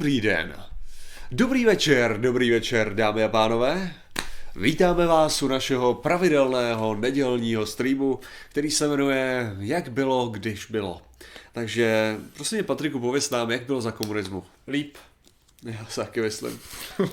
Dobrý den. Dobrý večer, dámy a pánové. Vítáme vás u našeho pravidelného nedělního streamu, který se jmenuje Jak bylo, když bylo. Takže prosím mě, Patriku, pověz nám, jak bylo za komunismu. Líp. Já se taky myslím.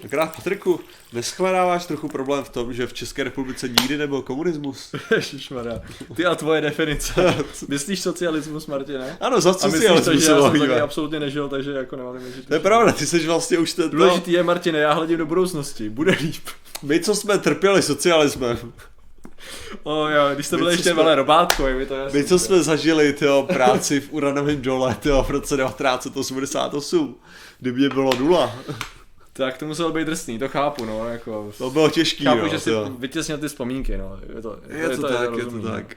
Akorát, Patriku, neschledáváš trochu problém v tom, že v České republice nikdy nebyl komunismus? Ježišmarja, ty a tvoje definice. Myslíš socialismus, Martine? Ano, za socialismus. A myslíš to, že já jsem taky absolutně nežil, takže jako nemám nežit. To je pravda, ty jsi vlastně už ten... Důležitý je, Martine, já hledím do budoucnosti, bude líp. My, co jsme trpěli socialismem. O jo, když jste byli ještě velé robátko, je mi to jasný. My, co jsme zažili, tyjo, práci v uranovém dole, tyjo, v roce 1988, kdy mě bylo nula. Tak to muselo být drsný, to chápu, no, jako... To bylo těžký, chápu, no, že si vytěsnil ty vzpomínky, no. Je to tak.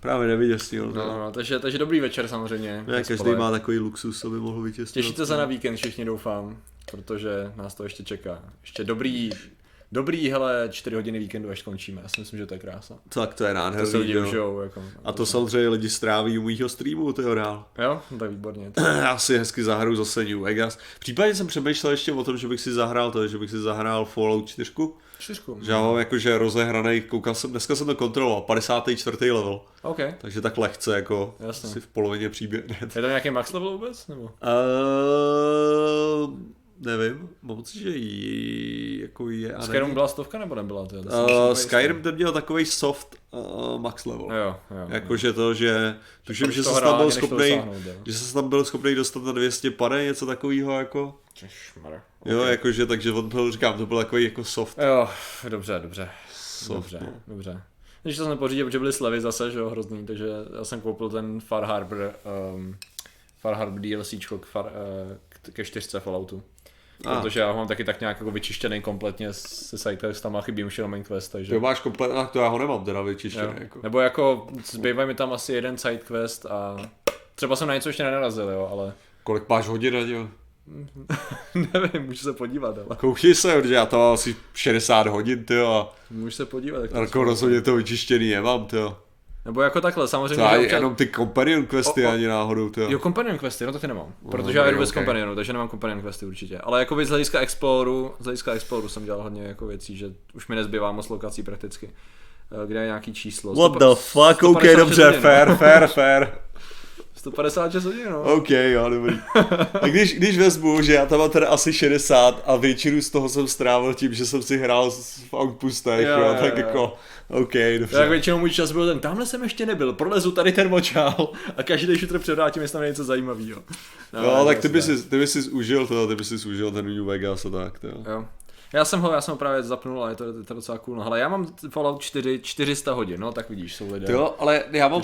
Právě nevytěsnil, no. No, takže dobrý večer samozřejmě. Ne, každý má takový luxus, aby mohl vytěsnit. Těšíte se na víkend, všichni doufám, protože nás to ještě čeká. Ještě dobrý, hele, 4 hodiny víkendu, až končíme. Já si myslím, že to je krása. Tak to je nádherný. To se lidi užijou, jako, a to samozřejmě lidi stráví u mýho streamu, to je dál. Jo, tak výborně. Tak. Já si hezky zahraju zase New Vegas. Případně jsem přemýšlel ještě o tom, že bych si zahrál to, že bych si zahrál Fallout 4. Že já mám jakože rozehranej, koukal jsem, dneska jsem to kontroloval, 54. level. Okay. Takže tak lehce, jako jasně. Si v polovině příběh. Je tam nějaký max level vůbec? Nebo? Nevím, moc, že jí, jako je... Skyrim byla stovka nebo nebyla? Skyrim ten měl takovej soft max level. Jo, jakože to, že... Tuším, že se tam byl schopný dostat na 200 pade, něco takovýho jako... Češmar. Okay. Jo, jakože, takže on byl, říkám, to byl takový jako soft. Jo, dobře. Soft, dobře. Když to jsem nepořídil, protože byly slevy zase, že jo, hrozný, takže já jsem koupil ten Far Harbor DLCčko ke 4 Falloutu. Protože já ho mám taky tak nějak jako vyčištěný kompletně se sidequestama, chybí už jenom main quest, takže... To máš kompletně, to já ho nemám teda vyčištěný. Jako. Nebo jako zbývají mi tam asi jeden sidequest a třeba jsem na něco ještě nenarazil, jo, ale... Kolik máš hodin, jo? Nevím, můžu se podívat, ale... Koukni se, protože já tam mám asi 60 hodin, tyjo, a... Můžu se podívat, tak to... Jako rozhodně to vyčištěný nemám, tyjo. Nebo jako takhle, samozřejmě... To občas... jenom ty companion questy ani náhodou, to jo, companion questy, no to ty nemám. Protože já jdu bez companionu, takže nemám companion questy určitě. Ale jako z hlediska Exploru jsem dělal hodně jako věcí, že už mi nezbývá moc lokací prakticky. Kde je nějaký číslo. What the fuck, OK, dobře, hodin, fair. 156 hodin, no. OK, jo, dobrý. A když vezmu, že já tam mám teda asi 60 a většinu z toho jsem strávil tím, že jsem si hrál v outpustech, jo, tak jako... OK, dobře. Tak většinou můj čas byl ten, tamhle jsem ještě nebyl, prolezu tady ten močál a každý šutr předvrátím, jestli tam něco zajímavého. No tak ty bys užil ten New Vegas a tak, to jo. Já jsem ho právě zapnul a je to docela cool. No, hele, já mám Fallout 4 400 hodin, no tak vidíš, jsou lidé. Jo, ale já mám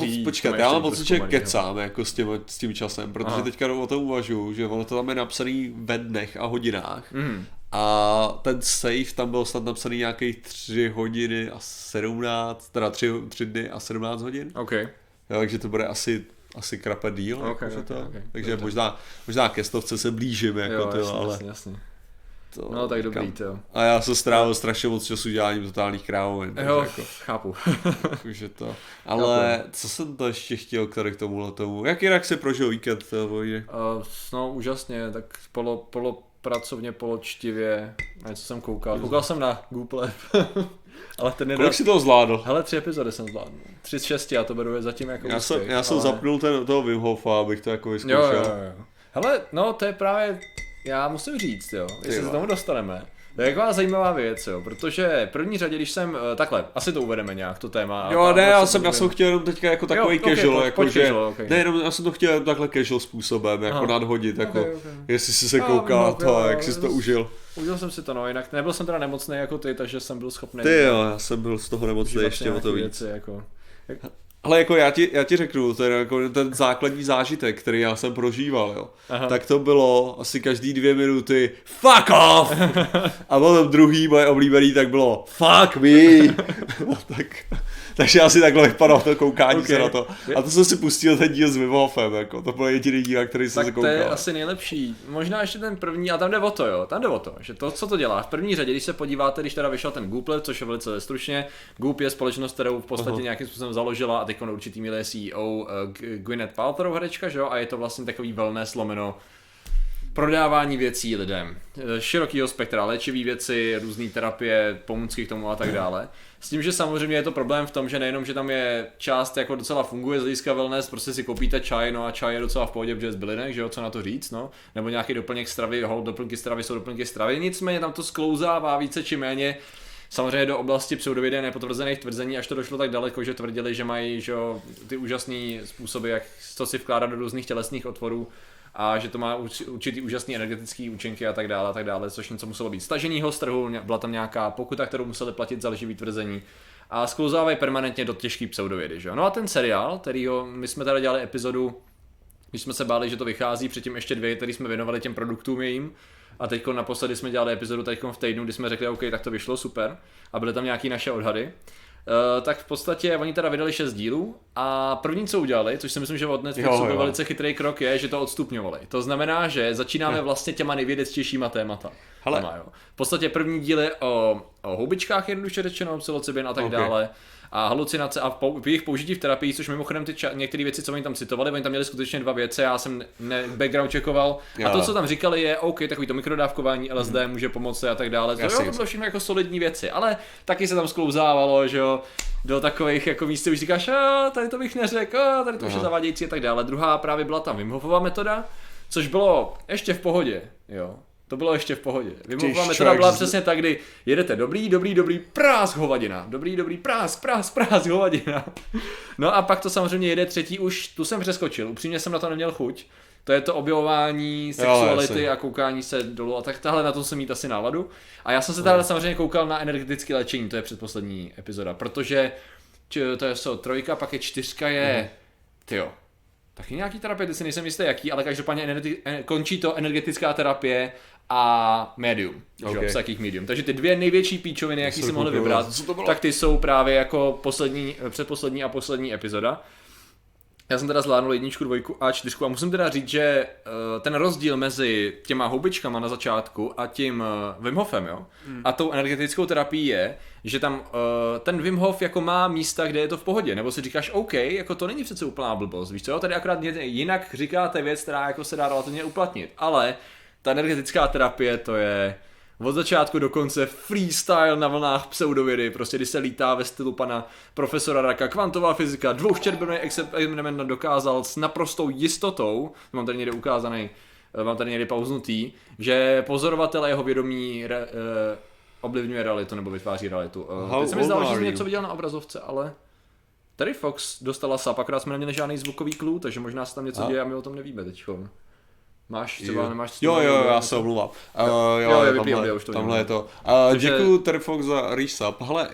pocit, že kecám jako s tím časem, protože teďka o tom uvažuju, že ono to tam je napsaný ve dnech a hodinách. Mm. A ten save tam byl snad napsaný nějaký 3 hodiny a 17, teda 3 dny a 17 hodin. Okay. Jo, takže to bude asi krapa díl. Okay. Takže dobře. Možná ke stovce se blížím, jako jo, jasný, ale... Jasný. To, no tak dobrý, to. A já jsem strávil strašně moc času děláním totálních krávovin. Jo, jako, chápu. Takže to. Ale chápu. Co jsem to ještě chtěl k tomuhle tomu? Jak jinak se prožil víkend? No úžasně, tak pracovně, poločtivě, něco jsem koukal. Koukal jsem na Google. Ale ten kolik si toho zvládl? Hele, 3 epizody jsem zvládl. 3 z 6, a to beru zatím jako Já jsem zapnul toho Wim Hofa, abych to jako vyzkoušel. Jo. Hele, no to je právě... Já musím říct, jo, jestli se tomu dostaneme. To je taková zajímavá věc, jo, protože v první řadě, když jsem, takhle, asi to uvedeme nějak, to téma. Jo, ne, já jsem chtěl jenom teďka jako takový casual, okay, jako, že, ne, jenom, já jsem to chtěl jenom takhle casual způsobem, jako nadhodit, okay. Jestli jsi se koukal to, jak jsi to užil. Užil jsem si to, no, jinak nebyl jsem teda nemocný jako ty, takže jsem byl schopný. Ty jo, já jsem byl z toho nemocný ještě o to víc. Ale jako já ti řeknu, to je jako ten základní zážitek, který já jsem prožíval, jo. Aha. Tak to bylo asi každý 2 minuty fuck off! A potom druhý moje oblíbený tak bylo fuck me! Takže asi takhle vypadalo to koukání se na to. A to jsem si pustil ten díl s Wim Hofem, jako. To byl jediný díl, na který jsem se koukal. Tak to je asi nejlepší. Možná ještě ten první, a tam jde o to, jo. Že to, co to dělá. V první řadě, když se podíváte, když teda vyšel ten Goop, což je velice stručně. Goop je společnost, kterou v podstatě nějakým způsobem založila a teď na určitý míle je CEO Gwyneth Paltrow herečka, že jo? A je to vlastně takový wellness lomeno Prodávání věcí lidem, širokýho spektra, léčivý věci, různé terapie, pomůcky k tomu a tak dále. S tím, že samozřejmě je to problém v tom, že nejenom, že tam je část jako docela funguje z hlediska wellness, prostě si koupíte čaj, no a čaj je docela v pohodě, protože je z bylinek, že jo, co na to říct, no, nebo nějaký doplněk stravy, hold, doplňky stravy jsou doplňky stravy, nicméně tam to sklouzává více či méně. Samozřejmě do oblasti pseudovědy nepotvrzených tvrzení, až to došlo tak daleko, že tvrdili, že mají, že jo, ty úžasné způsoby, jak to si vkládat do různých tělesných otvorů, a že to má určitý úžasný energetický účinky a tak dále, což něco muselo být staženýho z trhu, byla tam nějaká pokuta, kterou museli platit za lživý tvrzení a sklouzávají permanentně do těžký pseudovědy, že jo. No a ten seriál, kterýho my jsme tady dělali epizodu, když jsme se báli, že to vychází, předtím ještě dvě, který jsme věnovali těm produktům jejím, a teďko naposledy jsme dělali epizodu teďko v týdnu, kdy jsme řekli, OK, tak to vyšlo, super, a byly tam nějaký naše odhady. Tak v podstatě oni teda vydali 6 dílů a první, co udělali, což si myslím, že od Netflixu byl velice chytrý krok, je, že to odstupňovali. To znamená, že začínáme vlastně těma nejvědectějšíma témata. V podstatě první díl je o houbičkách, jednoduše řečeno, psilocybin a tak dále. A halucinace a jejich použití v terapii, což mimochodem ty některé věci, co oni tam citovali, oni tam měli skutečně dva věci, já jsem background checkoval. A to, co tam říkali, je OK, takový to mikrodávkování LSD může pomoci a tak dále. To bylo všechno jako solidní věci, ale taky se tam sklouzávalo, že jo, do takových jako míst, už říkáš, tady to bych neřekl, tady to už je zavádějící a tak dále. Druhá právě byla tam Wim Hofova metoda, což bylo ještě v pohodě, jo. To bylo ještě v pohodě. Vymluvá metoda byla přesně tak, kdy jedete dobrý, prás hovadina. Dobrý, prás hovadina. No a pak to samozřejmě jede třetí, už tu jsem přeskočil, upřímně jsem na to neměl chuť. To je to objevování sexuality a koukání se dolů a tak tahle, na tom jsem mít asi náladu. A já jsem se tady samozřejmě koukal na energetické léčení, to je předposlední epizoda, protože to je trojka, pak je čtyřka je, tyjo. Taky nějaký terapie, si nejsem jistý jaký, ale každopádně končí to energetická terapie a médium, okay. Psychic medium. Takže ty dvě největší píčoviny, jaký si mohli vybrat, tak ty jsou právě jako předposlední a poslední epizoda. Já jsem teda zvládnul 1, 2 a 4 a musím teda říct, že ten rozdíl mezi těma houbičkama na začátku a tím Wim Hofem, jo, a tou energetickou terapií je, že tam ten Wim Hof jako má místa, kde je to v pohodě, nebo si říkáš OK, jako to není přece úplná blbost, víš co, tady akorát jinak říkáte věc, která jako se dá relativně uplatnit, ale ta energetická terapie, to je od začátku do konce freestyle na vlnách pseudovědy, prostě když se lítá ve stylu pana profesora Raka, kvantová fyzika, dvouštěrbinový experiment dokázal s naprostou jistotou, mám tady někde ukázaný, mám tady někde pauznutý, že pozorovatel a jeho vědomí ovlivňuje realitu nebo vytváří realitu. Teď se mi zdálo, že jsem něco viděl na obrazovce, ale tady Fox dostala sap, akorát jsme neměli žádný zvukový clue, takže možná se tam něco děje a my o tom nevíme teďko. Máš třeba, nemáš Jo, já se omluvám. Tamhle je to. Děkuju Terfox za resub. Hele,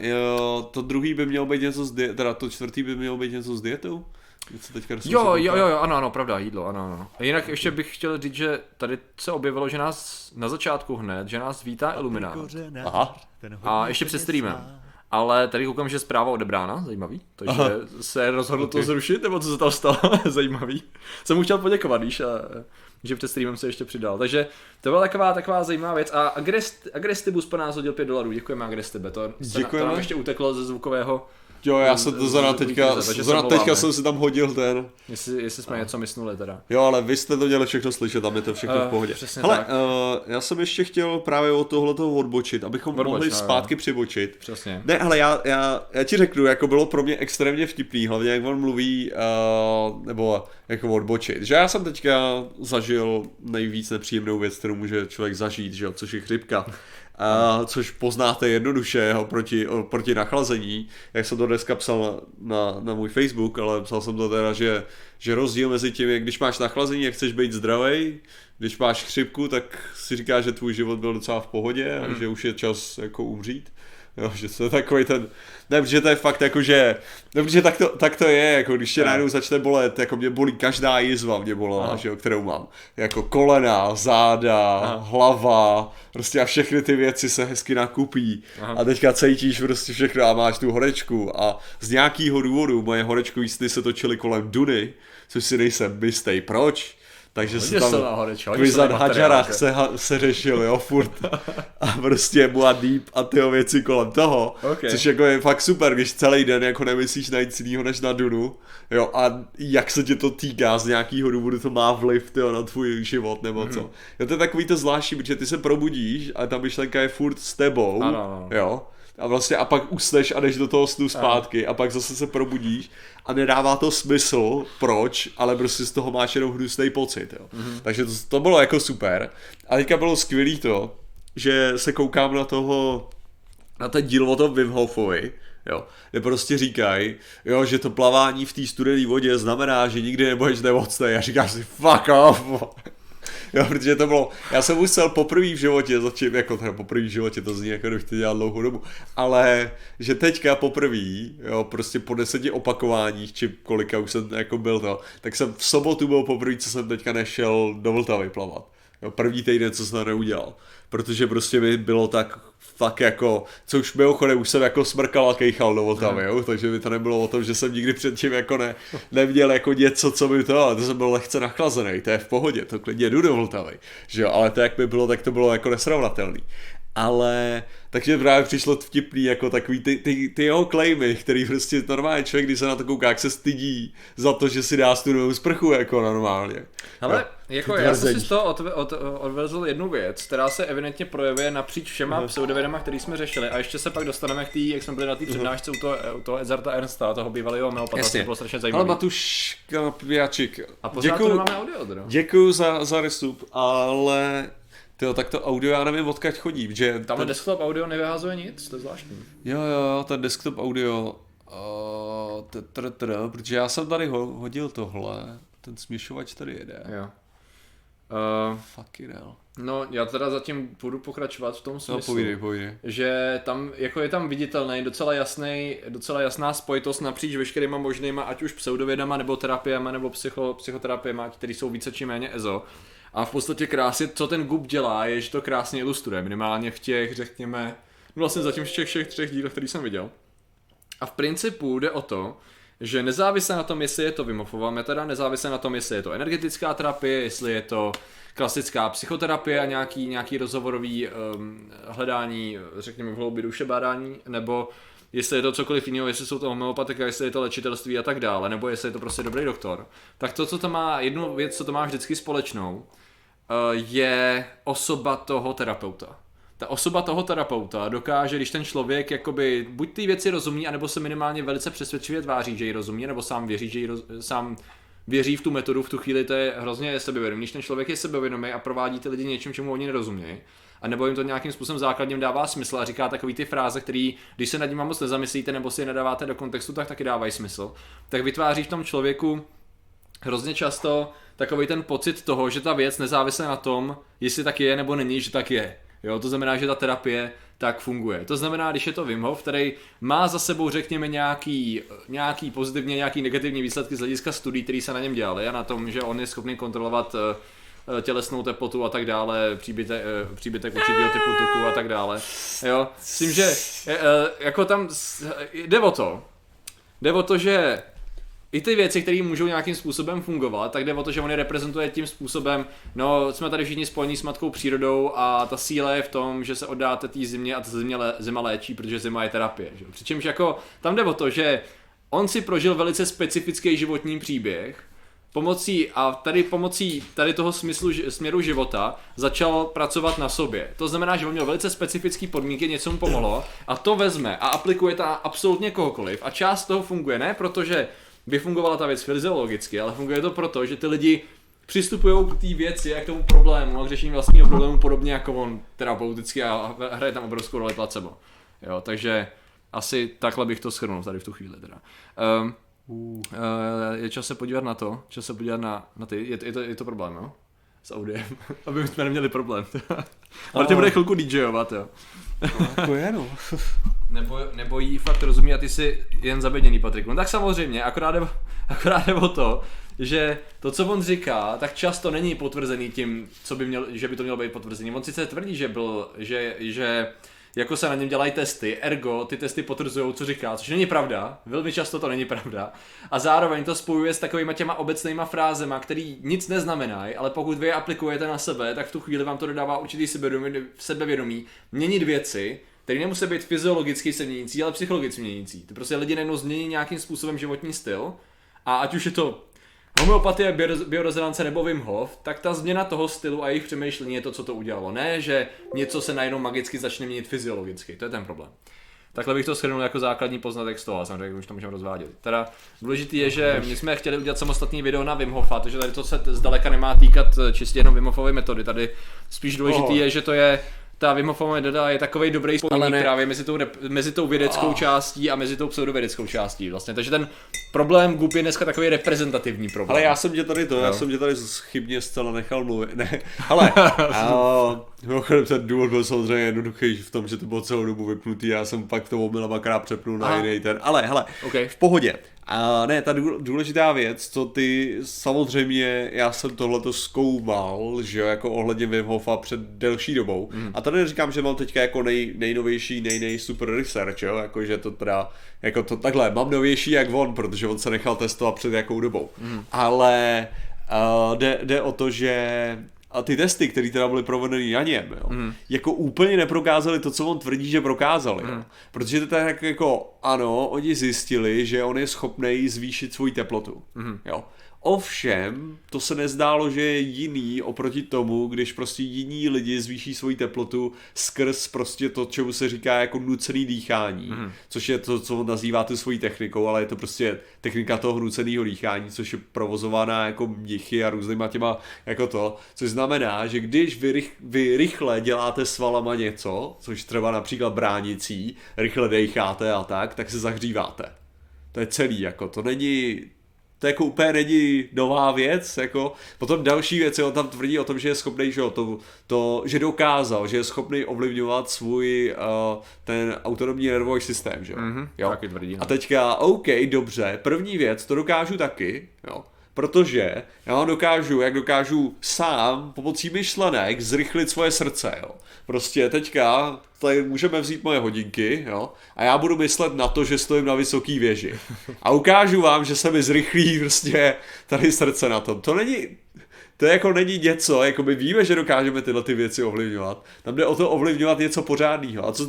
to druhý by mělo být něco s dietou, teda to čtvrtý by mělo být něco s dietou? Jo, ano, pravda, jídlo, ano. A jinak ještě bych chtěl říct, že tady se objevilo, že nás na začátku hned, že nás vítá Illuminát. A ještě před streamem. Ale tady koukám, že zpráva odebrána, zajímavý, takže se rozhodl to zrušit, nebo co se tam stalo, zajímavý. Jsem mu chtěl poděkovat, víš, a že před streamem se ještě přidal, takže to byla taková zajímavá věc a Agrestibus po nás hodil $5, děkujeme Agrestibe, to nám ještě uteklo ze zvukového. Jo, já jsem to zrovna teďka jsem si tam hodil ten. Jestli jsme něco mysnuli teda. Jo, ale vy jste to měli všechno slyšet, tam je to všechno v pohodě. Hele, já jsem ještě chtěl právě od tohletoho odbočit, abychom mohli zpátky přibočit. Přesně. Ne, ale já ti řeknu, jako bylo pro mě extrémně vtipný, hlavně jak on mluví, nebo jako odbočit. Že já jsem teďka zažil nejvíc nepříjemnou věc, kterou může člověk zažít, že jo, což je chřipka. Což poznáte jednoduše proti nachlazení, jak jsem to dneska psal na můj Facebook, ale psal jsem to teda, že rozdíl mezi tím, když máš nachlazení a chceš být zdravej, když máš chřipku, tak si říkáš, že tvůj život byl docela v pohodě a že už je čas jako umřít. Jo, že to je takový ten, ne, protože to je fakt jako, že, ne, protože tak to je, jako když tě najednou začne bolet, jako mě bolí každá jizva, mě bolela, že jo, kterou mám, jako kolena, záda, hlava, prostě a všechny ty věci se hezky nakupí a teďka cítíš prostě všechno a máš tu horečku a z nějakýho důvodu moje horečkový sny se točily kolem Duny, což si nejsem jistý, proč? Takže Quizan Hadžarách se řešil, jo, furt. A prostě byla Deep a tyho věci kolem toho, okay. Což jako je fakt super, když celý den jako nemyslíš na nic jinýho než na Dunu, jo, a jak se tě to týká, z nějakýho důvodu to má vliv, tyjo, na tvůj život nebo co. Jo, to je takový to zvláštní, protože ty se probudíš a ta myšlenka je furt s tebou, ano. Jo. A vlastně a pak usneš a jdeš do toho snu zpátky a pak zase se probudíš a nedává to smysl, proč, ale prostě z toho máš jenom hnusný pocit, jo. Takže to bylo jako super. A teďka bylo skvělý to, že se koukám na ten díl o tom Wim Hofovi, jo, kde prostě říkají, jo, že to plavání v té studené vodě znamená, že nikdy nebudeš nemocnej a říkáš si fuck off. Jo, protože to bylo, já jsem musel poprvé v životě začít, jako teda poprvé v životě, to zní jako kdybych to dělal dlouhou dobu, ale že teďka poprvé, jo, prostě po 10 opakováních, či kolika už jsem jako byl to, tak jsem v sobotu byl poprvé, co jsem teďka nešel do Vltavy plavat. Jo, první týden, co jsem to neudělal, protože prostě mi bylo tak jako, co už mimochodem, už jsem jako smrkal a kejchal do Vltavy, jo, takže mi to nebylo o tom, že jsem nikdy předtím jako neměl jako něco, co by to, ale to jsem byl lehce nachlazený, to je v pohodě, to klidně jdu do Vltavy, že jo, ale to jak mi bylo, tak to bylo jako nesrovnatelný. Ale takže právě přišlo vtipný jako takový ty jeho klejmy, který prostě normálně člověk, když se na to kouká, jak se stydí za to, že si dá studenou sprchu jako normálně. Ale jako já jsem si z toho odvezl jednu věc, která se evidentně projevuje napříč všema pseudovědama, který jsme řešili, a ještě se pak dostaneme k tý, jak jsme byli na té přednášce u toho Edzarda Ernsta, toho bývalého homeopata, to bylo strašně zajímavé. Ale Matuš Kapiáčik. A pořád to nemáme audio, teda. Děkuju za restup, ale tyjo, tak to audio, já nevím, odkud chodí, že tam ten desktop audio nevyhazuje nic, to je zvláštní. Jo, ten desktop audio, protože já jsem tady hodil tohle, ten směšovač tady jede. Jo. Fuck it hell. No, já teda zatím budu pokračovat v tom smyslu, že tam, jako je tam viditelný, docela jasná spojitost napříč veškerýma možnýma, ať už pseudovědama, nebo terapiema, nebo psychoterapiema, které jsou více či méně EZO. A v podstatě krásně, co ten Goop dělá, je, že to krásně ilustruje, minimálně v těch, řekněme, no vlastně zatím v těch všech 3 dílech, který jsem viděl. A v principu jde o to, že nezávisle na tom, jestli je to Wim Hofova metoda, nezávisle na tom, jestli je to energetická terapie, jestli je to klasická psychoterapie a nějaký rozhovorový hledání, řekněme v hloubi duše bádání, nebo jestli je to cokoliv jiného, jestli jsou to homeopatika, jestli je to léčitelství a tak dále, nebo jestli je to prostě dobrý doktor, tak to, co to má, jednu věc, co to má vždycky společnou, je osoba toho terapeuta. Ta osoba toho terapeuta dokáže, když ten člověk jakoby buď ty věci rozumí, anebo se minimálně velice přesvědčivě tváří, že ji rozumí, nebo sám věří, že ji sám věří v tu metodu, v tu chvíli to je hrozně sebevědomý, když ten člověk je sebevědomý a provádí ty lidi něčím, čemu oni nerozumějí, a nebo jim to nějakým způsobem základně dává smysl a říká takový ty fráze, který, když se nad nimi moc nezamyslíte nebo si je nedáváte do kontextu, tak taky dávají smysl, tak vytváří v tom člověku hrozně často takový ten pocit toho, že ta věc nezávisle na tom, jestli tak je nebo není, že tak je. Jo, to znamená, že ta terapie tak funguje. To znamená, když je to Wim Hof, který má za sebou, řekněme, nějaký pozitivně, nějaký negativní výsledky z hlediska studií, které se na něm dělaly a na tom, že on je schopný kontrolovat tělesnou teplotu a tak dále, příbytek určitého typu tuku a tak dále. Jo, myslím, že jako tam jde o to, že i ty věci, které můžou nějakým způsobem fungovat, tak jde o to, že on je reprezentuje tím způsobem, no jsme tady všichni spojení s matkou přírodou a ta síla je v tom, že se oddáte té zimě a ta zima léčí, protože zima je terapie. Že? Přičemž jako tam jde o to, že on si prožil velice specifický životní příběh, pomocí toho směru života začal pracovat na sobě. To znamená, že on měl velice specifické podmínky, něco mu pomohlo a to vezme a aplikuje to absolutně kohokoliv a část toho funguje, ne protože by fungovala ta věc fyziologicky, ale funguje to proto, že ty lidi přistupují k té věci a k tomu problému a k řešení vlastního problému podobně jako on terapeuticky a hraje tam obrovskou roli placebo. Jo, takže asi takhle bych to shrnul tady v tu chvíli teda. Je čas se podívat na to, na ty, je to problém, jo? S audiem, aby jsme neměli problém. Martin bude chvilku DJovat, jo. To je, no. Nebo jí fakt rozumí a ty jsi jen zaběděný, Patriku. No tak samozřejmě, akorát jde o to, že to, co on říká, tak často není potvrzený tím, že by to mělo být potvrzený. On sice tvrdí, že byl, že jako se na něm dělají testy, ergo ty testy potvrzují, co říká, což není pravda, velmi často to není pravda. A zároveň to spojuje s takovýma těma obecnýma frázema, který nic neznamenají, ale pokud vy je aplikujete na sebe, tak v tu chvíli vám to dodává určitý sebevědomí, měnit věci, které nemusí být fyziologicky se měnící, ale psychologicky měnící. To prostě lidi najednou změní nějakým způsobem životní styl, a ať už je to homeopatie, biorezonance nebo Wim Hof, tak ta změna toho stylu a jejich přemýšlení je to, co to udělalo. Ne, že něco se najednou magicky začne měnit fyziologicky, to je ten problém. Takhle bych to shrnul jako základní poznatek z toho, a samozřejmě už to můžeme rozvádět. Teda důležitý je, že my jsme chtěli udělat samostatný video na Wim Hofa, takže tady to se zdaleka nemá týkat čistě jenom Wim Hofovy metody. Tady spíš důležitý je, že to je ta Wim Hofova metoda je takovej dobrý spojení právě mezi tou vědeckou částí a mezi tou pseudovědeckou částí vlastně. Takže ten problém Goop je dneska takový reprezentativní problém. Ale já jsem tě tady chybně zcela nechal mluvit. Ne. Ale mimochodem ten důvod byl samozřejmě jednoduchý v tom, že to bylo celou dobu vypnutý, já jsem pak to omylem akorát přepnul na jiný ten. Ale hele, okay. V pohodě. A ne, ta důležitá věc, co ty samozřejmě, já jsem tohleto zkoumal, že jo, jako ohledně Wim Hofa před delší dobou. A tady neříkám, že mám teďka jako nejnovější, super research, jo, jako že to teda, jako to takhle, mám novější jak on, protože on se nechal testovat před jakou dobou. Ale jde o to, že a ty testy, které teda byly provedeny na něm, jo, jako úplně neprokázaly to, co on tvrdí, že prokázali. Protože to tak jako, ano, oni zjistili, že on je schopný zvýšit svou teplotu. Jo. Ovšem, to se nezdálo, že je jiný oproti tomu, když prostě jiní lidi zvýší svoji teplotu skrz prostě to, čemu se říká jako nucený dýchání, což je to, co on nazývá tu svojí technikou, ale je to prostě technika toho nuceného dýchání, což je provozovaná jako mnichy a různýma těma jako to, což znamená, že když vy rychle děláte svalama něco, což třeba například bránicí, rychle dýcháte a tak se zahříváte. To je celý, jako to jako úplně není nová věc, jako. Potom další věc, on tam tvrdí o tom, že je schopný, že že dokázal, že je schopný ovlivňovat svůj ten autonomní nervový systém, že jo. Taky tvrdí, a teďka, OK, dobře, první věc, to dokážu taky, jo. Protože já dokážu sám pomocí myšlenek zrychlit svoje srdce, jo. Prostě teďka tady můžeme vzít moje hodinky, jo, a já budu myslet na to, že stojím na vysoký věži. A ukážu vám, že se mi zrychlí prostě tady srdce na tom. To není něco, jako my víme, že dokážeme tyhle ty věci ovlivňovat. Tam jde o to ovlivňovat něco pořádného. A co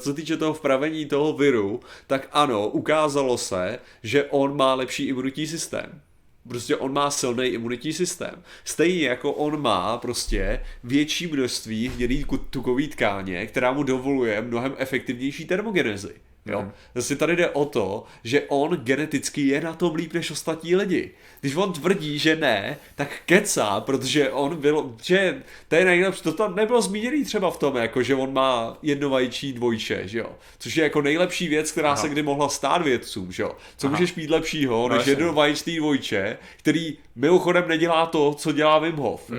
se týče toho vpravení toho viru, tak ano, ukázalo se, že on má lepší imunitní systém. Prostě on má silný imunitní systém. Stejně jako on má prostě větší množství hnědý tukové tkáně, která mu dovoluje mnohem efektivnější termogenezi. Jo. Zase tady jde o to, že on geneticky je na tom líp než ostatní lidi. Když on tvrdí, že ne, tak kecá, protože on byl, že to je nejlepší, to tam nebylo zmíněný třeba v tom, jako že on má jednovajíčí dvojče, že jo. Což je jako nejlepší věc, která se kdy mohla stát vědcům, že jo. Co můžeš mít lepšího než jednovajíčný dvojče, který mimochodem nedělá to, co dělá Wim Hof.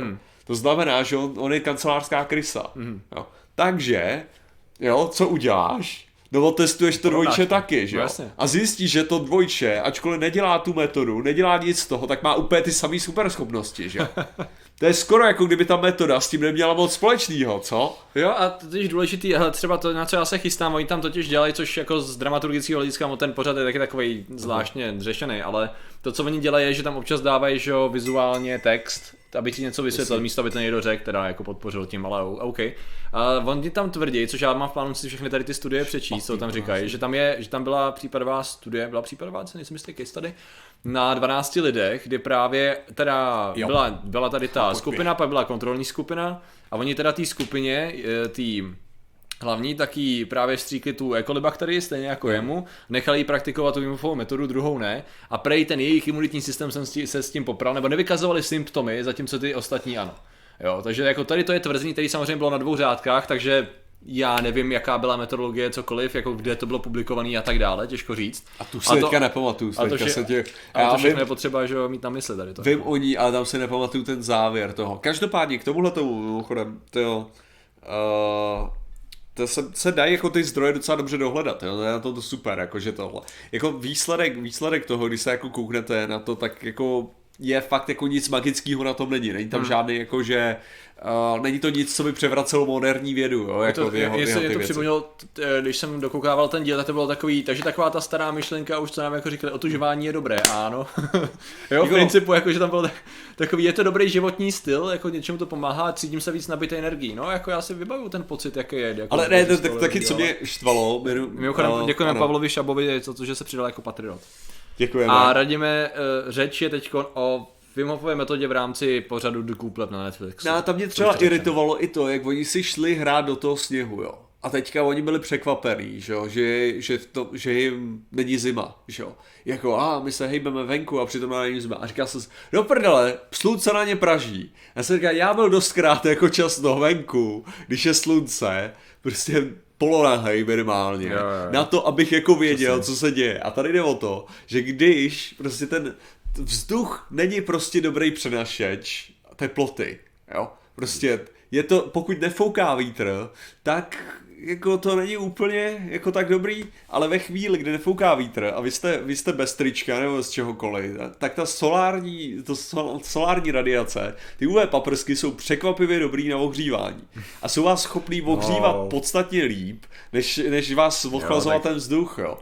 To znamená, že on je kancelářská krysa. Jo. Takže, jo, co uděláš? No testuješ to dvojče taky, že jo? A zjistíš, že to dvojče, ačkoliv nedělá tu metodu, nedělá nic z toho, tak má úplně ty samý superschopnosti, že jo? To je skoro jako kdyby ta metoda s tím neměla moc společného, co? Jo, a to je důležitý, třeba to, na co já se chystám, oni tam totiž dělají, což jako z dramaturgického hlediska ten pořad je taky takovej zvláštně řešený, ale to, co oni dělají, je, že tam občas dávají, že jo, vizuálně text, aby ti něco vysvětlil, místo aby to někdo řekl, teda jako podpořil tím, ale OK. A oni tam tvrdí, což já mám v plánu si všechny tady ty studie přečíst, co tam říkají, že tam byla případová studie, nejsem jistý, case study, na 12 lidech, kdy právě teda byla tady ta skupina, pak byla kontrolní skupina a oni teda té skupině, tým hlavní, taky právě stříkli tu E. coli bakterii, stejně jako jemu, nechali ji praktikovat tu Wim Hofovou metodu, druhou ne, a prej ten jejich imunitní systém se s tím popral, nebo nevykazovali symptomy, zatímco ty ostatní ano. Jo, takže jako tady to je tvrzení, který samozřejmě bylo na dvou řádkách, takže já nevím, jaká byla metodologie, cokoliv, jako kde to bylo publikované a tak dále, těžko říct. A tu se teďka nepamatuju, to všechno je potřeba, že mít na mysli tady to. Vím o ní, ale tam si nepamatuju ten závěr toho. Každopádně k tomuhletomu chodem, to se dají jako ty zdroje docela dobře dohledat, jo? To je na to super, jakože tohle. Jako výsledek toho, když se jako kouknete na to, tak jako je fakt jako nic magického na tom není. Není tam žádný jako, že není to nic, co by převracelo moderní vědu, jo, jako to, je to připomnělo, když jsem dokoukával ten díl, tak to bylo takový, takže taková ta stará myšlenka, už co nám jako říkali, otužování je dobré, ano. Jo, v principu, jako, že tam byl takový, je to dobrý životní styl, jako něčemu to pomáhá, cítím se víc nabité energií, no, jako já si vybavuju ten pocit, jaký je. Jako ale ne, to taky, co mě štvalo. Mimochodem, děkujeme Pavlovi Šabovi, že se přidal jako Patreon. Děkujeme. A radíme, řeč je teď o Wim Hofové metodě v rámci pořadu Goop na Netflixu. No, tam mě třeba iritovalo i to, jak oni si šli hrát do toho sněhu, jo. A teďka oni byli překvapený, že jim není zima, jo. Jako, my se hejbeme venku a přitom není zima. A říkal jsem si, no prdele, slunce na ně praží. Já jsem říkal, já byl dostkrát jako často venku, když je slunce, prostě polonahej minimálně, jo. Na to, abych jako věděl, co se děje. A tady jde o to, že když prostě ten vzduch není prostě dobrý přenašeč teploty, jo, prostě je to, pokud nefouká vítr, tak jako to není úplně jako tak dobrý, ale ve chvíli, kdy nefouká vítr a vy jste bez trička nebo z čehokoliv, tak ta solární radiace, ty UV paprsky jsou překvapivě dobrý na ohřívání a jsou vás schopný ohřívat podstatně líp, než vás ochlazovat ten vzduch, jo.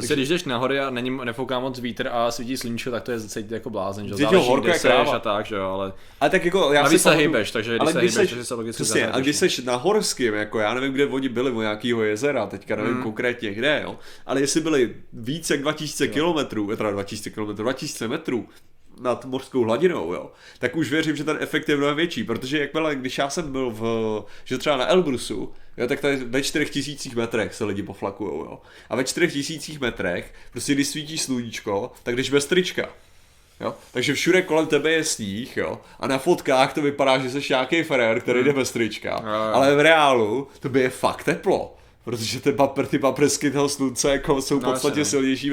Zase když jdeš nahoře a nefouká moc vítr a svítí sluníčko, tak to je cítit jako blázen, že jo, záleží kde seš a tak, že jo, ale tak jako já si pamatuju, hejbeš, takže když se hejbeš, takže se logicky zahraješ. A když seš na horském, jako já nevím, kde oni byli, u nějakého jezera, teďka nevím konkrétně kde, jo, ale jestli byli více jak 2000 metrů nad mořskou hladinou, jo, tak už věřím, že ten efekt je mnohem větší, protože jakmile, když já jsem byl že třeba na Elbrusu, jo, tak tady ve 4000 metrech se lidi poflakujou, jo, a ve 4000 metrech, prostě když svítí sluníčko, tak jdeš bez trička, jo, takže všude kolem tebe je sníh, jo, a na fotkách to vypadá, že jsi nějaký frér, který jde bez trička, ale v reálu to by je fakt teplo. Protože ty paprsky toho slunce jako jsou v podstatě silnější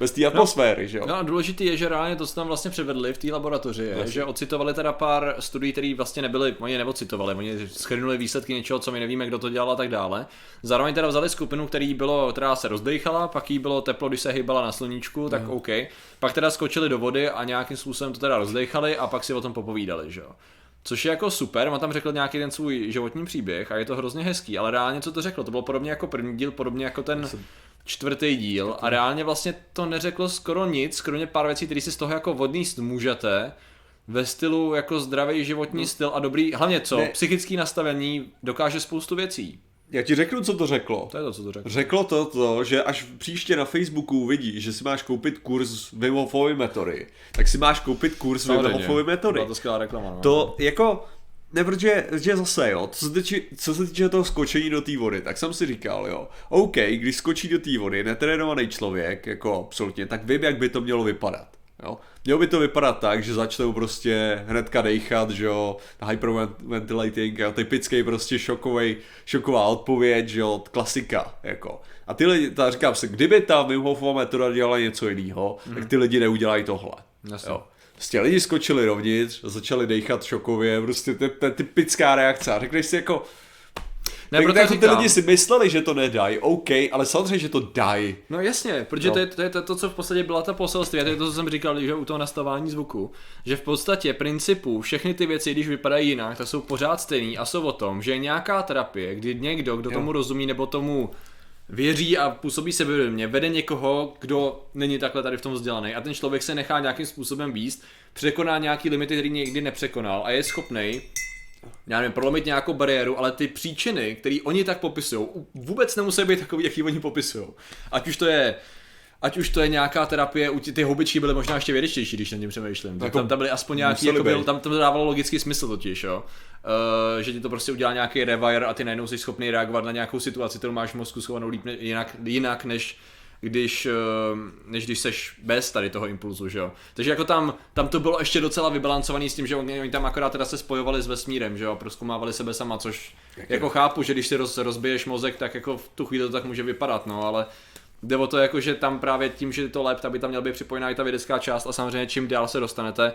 bez té atmosféry, že jo? No a důležitý je, že reálně to, co tam vlastně převedli v té laboratoři, je, že ocitovali teda pár studií, které vlastně nebyly, oni neocitovali, oni shrnuli výsledky něčeho, co my nevíme, kdo to dělal a tak dále. Zároveň teda vzali skupinu, která se rozdejchala, pak jí bylo teplo, když se hýbala na sluníčku, tak OK. Pak teda skočili do vody a nějakým způsobem to teda rozdejchali a pak si o tom popovídali, že jo? Což je jako super, on tam řekl nějaký ten svůj životní příběh a je to hrozně hezký, ale reálně co to řeklo, to bylo podobně jako první díl, podobně jako ten čtvrtý díl a reálně vlastně to neřeklo skoro nic, kromě pár věcí, které si z toho jako odníst můžete, ve stylu jako zdravý životní styl a dobrý, hlavně psychický nastavení dokáže spoustu věcí. Já ti řeknu, co to řeklo. To je to, co to řeklo. Řeklo to, že až příště na Facebooku uvidíš, že si máš koupit kurz Wim Hofovy metody, tak si máš koupit kurz Wim Hofovy metody. Byla to skvělá reklama. No. To jako, ne, protože zase, jo, co se týče toho skočení do té vody, tak jsem si říkal, jo, OK, když skočí do té vody netrénovaný člověk, jako absolutně, tak vím, jak by to mělo vypadat. Jo. Mělo by to vypadat tak, že začnou prostě hnedka dejchat, že jo, hyperventilating, jo, typický prostě šoková odpověď, že jo, klasika, jako. A ty lidi, říkám si, kdyby ta Wim Hofova metoda dělala něco jiného, tak ty lidi neudělají tohle, jo. Prostě lidi skočili rovnitř, začali dejchat šokově, prostě to je typická reakce a řekneš si jako... Ne, tak ty lidi si mysleli, že to nedají, OK, ale samozřejmě, že to dají. No jasně, protože to je to, co v podstatě byla ta poselství, a to je to, co jsem říkal, že u toho nastavování zvuku, že v podstatě principu všechny ty věci, když vypadají jinak, tak jsou pořád stejný a jsou o tom, že je nějaká terapie, kdy někdo, kdo tomu rozumí nebo tomu věří a působí sebevědomě, vede někoho, kdo není takhle tady v tom vzdělaný a ten člověk se nechá nějakým způsobem vést, překoná nějaký limity, který nikdy nepřekonal a je schopnej, já nevím, prolomit nějakou bariéru, ale ty příčiny, které oni tak popisují, vůbec nemusí být takový, jaký oni popisují. Ať už to je nějaká terapie, ty houbičky byly možná ještě vědečtější, když na něm přemýšlím. Tak tam byly aspoň nějaký, jako tam to dávalo logický smysl totiž, jo. Že ti to prostě udělá nějaký rewire a ty najednou jsi schopný reagovat na nějakou situaci, kterou máš v mozku schovanou líp jinak než když seš bez tady toho impulzu, že jo. Takže jako tam to bylo ještě docela vybalancovaný s tím, že oni tam akorát teda se spojovali s vesmírem, že jo, prozkoumávali sebe sama, což jako chápu, že když si rozbiješ mozek, tak jako v tu chvíli to tak může vypadat, no, ale jde o to jako, že tam právě tím, že to lépe, aby tam měla být připojená i ta vědecká část a samozřejmě čím dál se dostanete,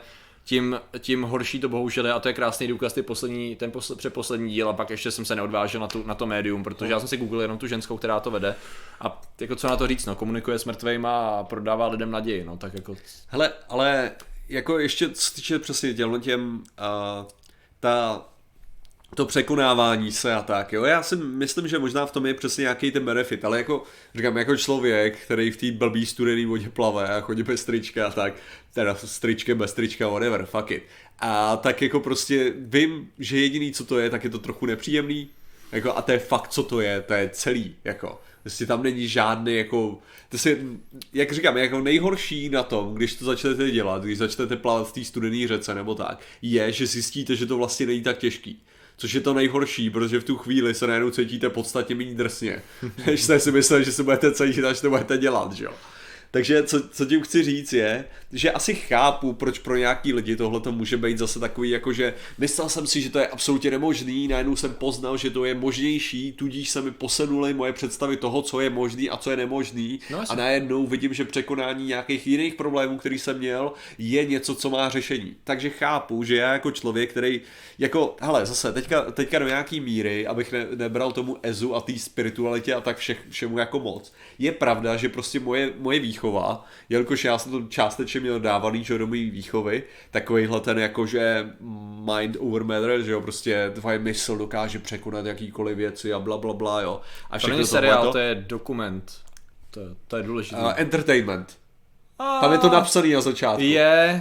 tím horší to bohužel je a to je krásný důkaz předposlední díl a pak ještě jsem se neodvážil na to médium, protože já jsem si googlil jenom tu ženskou, která to vede a jako co na to říct, no, komunikuje s mrtvejma a prodává lidem naději, no, tak jako... Hele, ale jako ještě co týče přesně těm to překonávání se a tak, jo, já si myslím, že možná v tom je přesně nějaký ten benefit, ale jako, říkám, jako člověk, který v té blbý studený vodě plave a chodí bez trička a tak, teda s tričkem, bez trička, whatever, fuck it. A tak jako prostě vím, že jediný, co to je, tak je to trochu nepříjemný, jako a to je fakt, co to je celý, jako. Prostě tam není žádný, jako, to si, jak říkám, jako nejhorší na tom, když to začnete dělat, když začnete plavat v té studený řece nebo tak, je, že zjistíte, že to vlastně není tak těžký. Což je to nejhorší, protože v tu chvíli se najednou cítíte podstatně méně drsně, než jste si mysleli, že se budete cítit, až to budete dělat, že jo. Takže co tím chci říct je, že asi chápu, proč pro nějaký lidi tohle to může být zase takový, jakože myslel jsem si, že to je absolutně nemožný, najednou jsem poznal, že to je možnější, tudíž se mi posenuly moje představy toho, co je možný a co je nemožný, no, a najednou vidím, že překonání nějakých jiných problémů, který jsem měl, je něco, co má řešení. Takže chápu, že já jako člověk, který jako, hele, zase teďka do nějaký míry, abych nebral tomu ezu a té spiritualitě a tak všemu jako moc. Je pravda, že prostě moje výchova, jelikož já jsem to částečně měl dávaný, že do mý výchovy, takovýhle ten jakože mind over matter, že jo, prostě tvoje mysl dokáže překonat jakýkoliv věci a bla bla bla, jo. A to není seriál, to je dokument. To je důležité. Entertainment. Tam je to napsaný na začátku.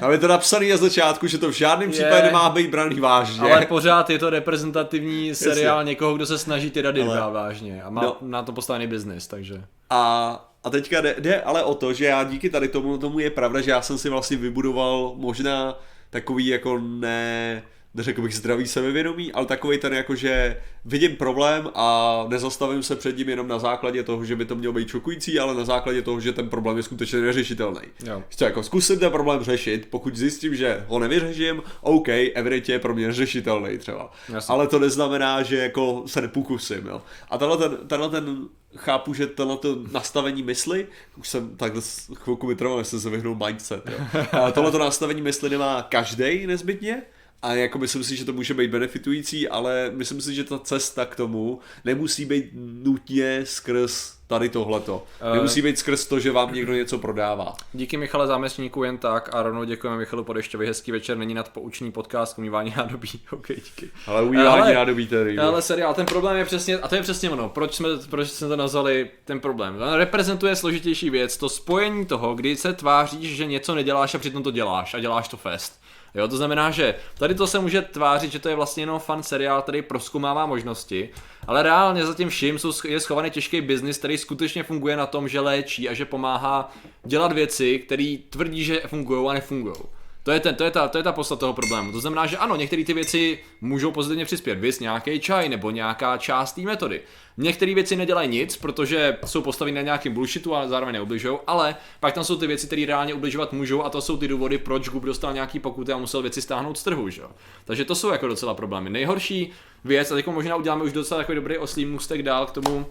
Tam je to napsaný na začátku, že to v žádném případě nemá být braný vážně. Ale pořád je to reprezentativní seriál někoho, kdo se snaží ty rady brát vážně a má na to postavený business, takže. A teďka jde ale o to, že já díky tady tomu je pravda, že já jsem si vlastně vybudoval možná takový jako neřekl bych zdravý sebevědomí, ale takovej ten jako, že vidím problém a nezastavím se před ním jenom na základě toho, že by to mělo být šokující, ale na základě toho, že ten problém je skutečně neřešitelný. Chci jako zkusím ten problém řešit, pokud zjistím, že ho nevyřeším, OK, evidentně je pro mě řešitelný třeba. Jasně. Ale to neznamená, že jako se nepokusím, jo. A tenhle ten chápu, že tohleto nastavení mysli, už jsem takhle chvilku vytrval, než jsem se vyhnul mindset, jo. A tohleto nastavení mysli nemá každej nezbytně, a jako myslím si, že to může být benefitující, ale myslím si, že ta cesta k tomu nemusí být nutně skrz tady tohleto. Nemusí být skrz to, že vám někdo něco prodává. Díky Michale Zámečníku jen tak a rovnou děkujeme Michalu Podešťovi. Hezký večer, není nadpoučný podcast umývání nádobí. OK, díky. Ale umývání nádobí tady. Ale seriál, ten problém je přesně, a to je přesně ono, proč jsme to nazvali ten problém. On reprezentuje složitější věc, to spojení toho, kdy se tváříš, že něco neděláš a přitom to děláš a děláš to fest. Jo, to znamená, že tady to se může tvářit, že to je vlastně jenom fan seriál, který prozkoumává možnosti, ale reálně za tím vším je schovaný těžký biznis, který skutečně funguje na tom, že léčí a že pomáhá dělat věci, které tvrdí, že fungujou a nefungujou. To je ta podstata toho problému. To znamená, že ano, některé ty věci můžou pozitivně přispět, viz nějaký čaj nebo nějaká část té metody. Některé věci nedělají nic, protože jsou postaveny na nějakém bullshitu a zároveň neubližují, ale pak tam jsou ty věci, které reálně ubližovat můžou, a to jsou ty důvody, proč Goop dostal nějaký pokuty a musel věci stáhnout z trhu, že jo. Takže to jsou jako docela problémy. Nejhorší věc, a teď možná uděláme už docela takový dobrý oslý můstek dál k tomu,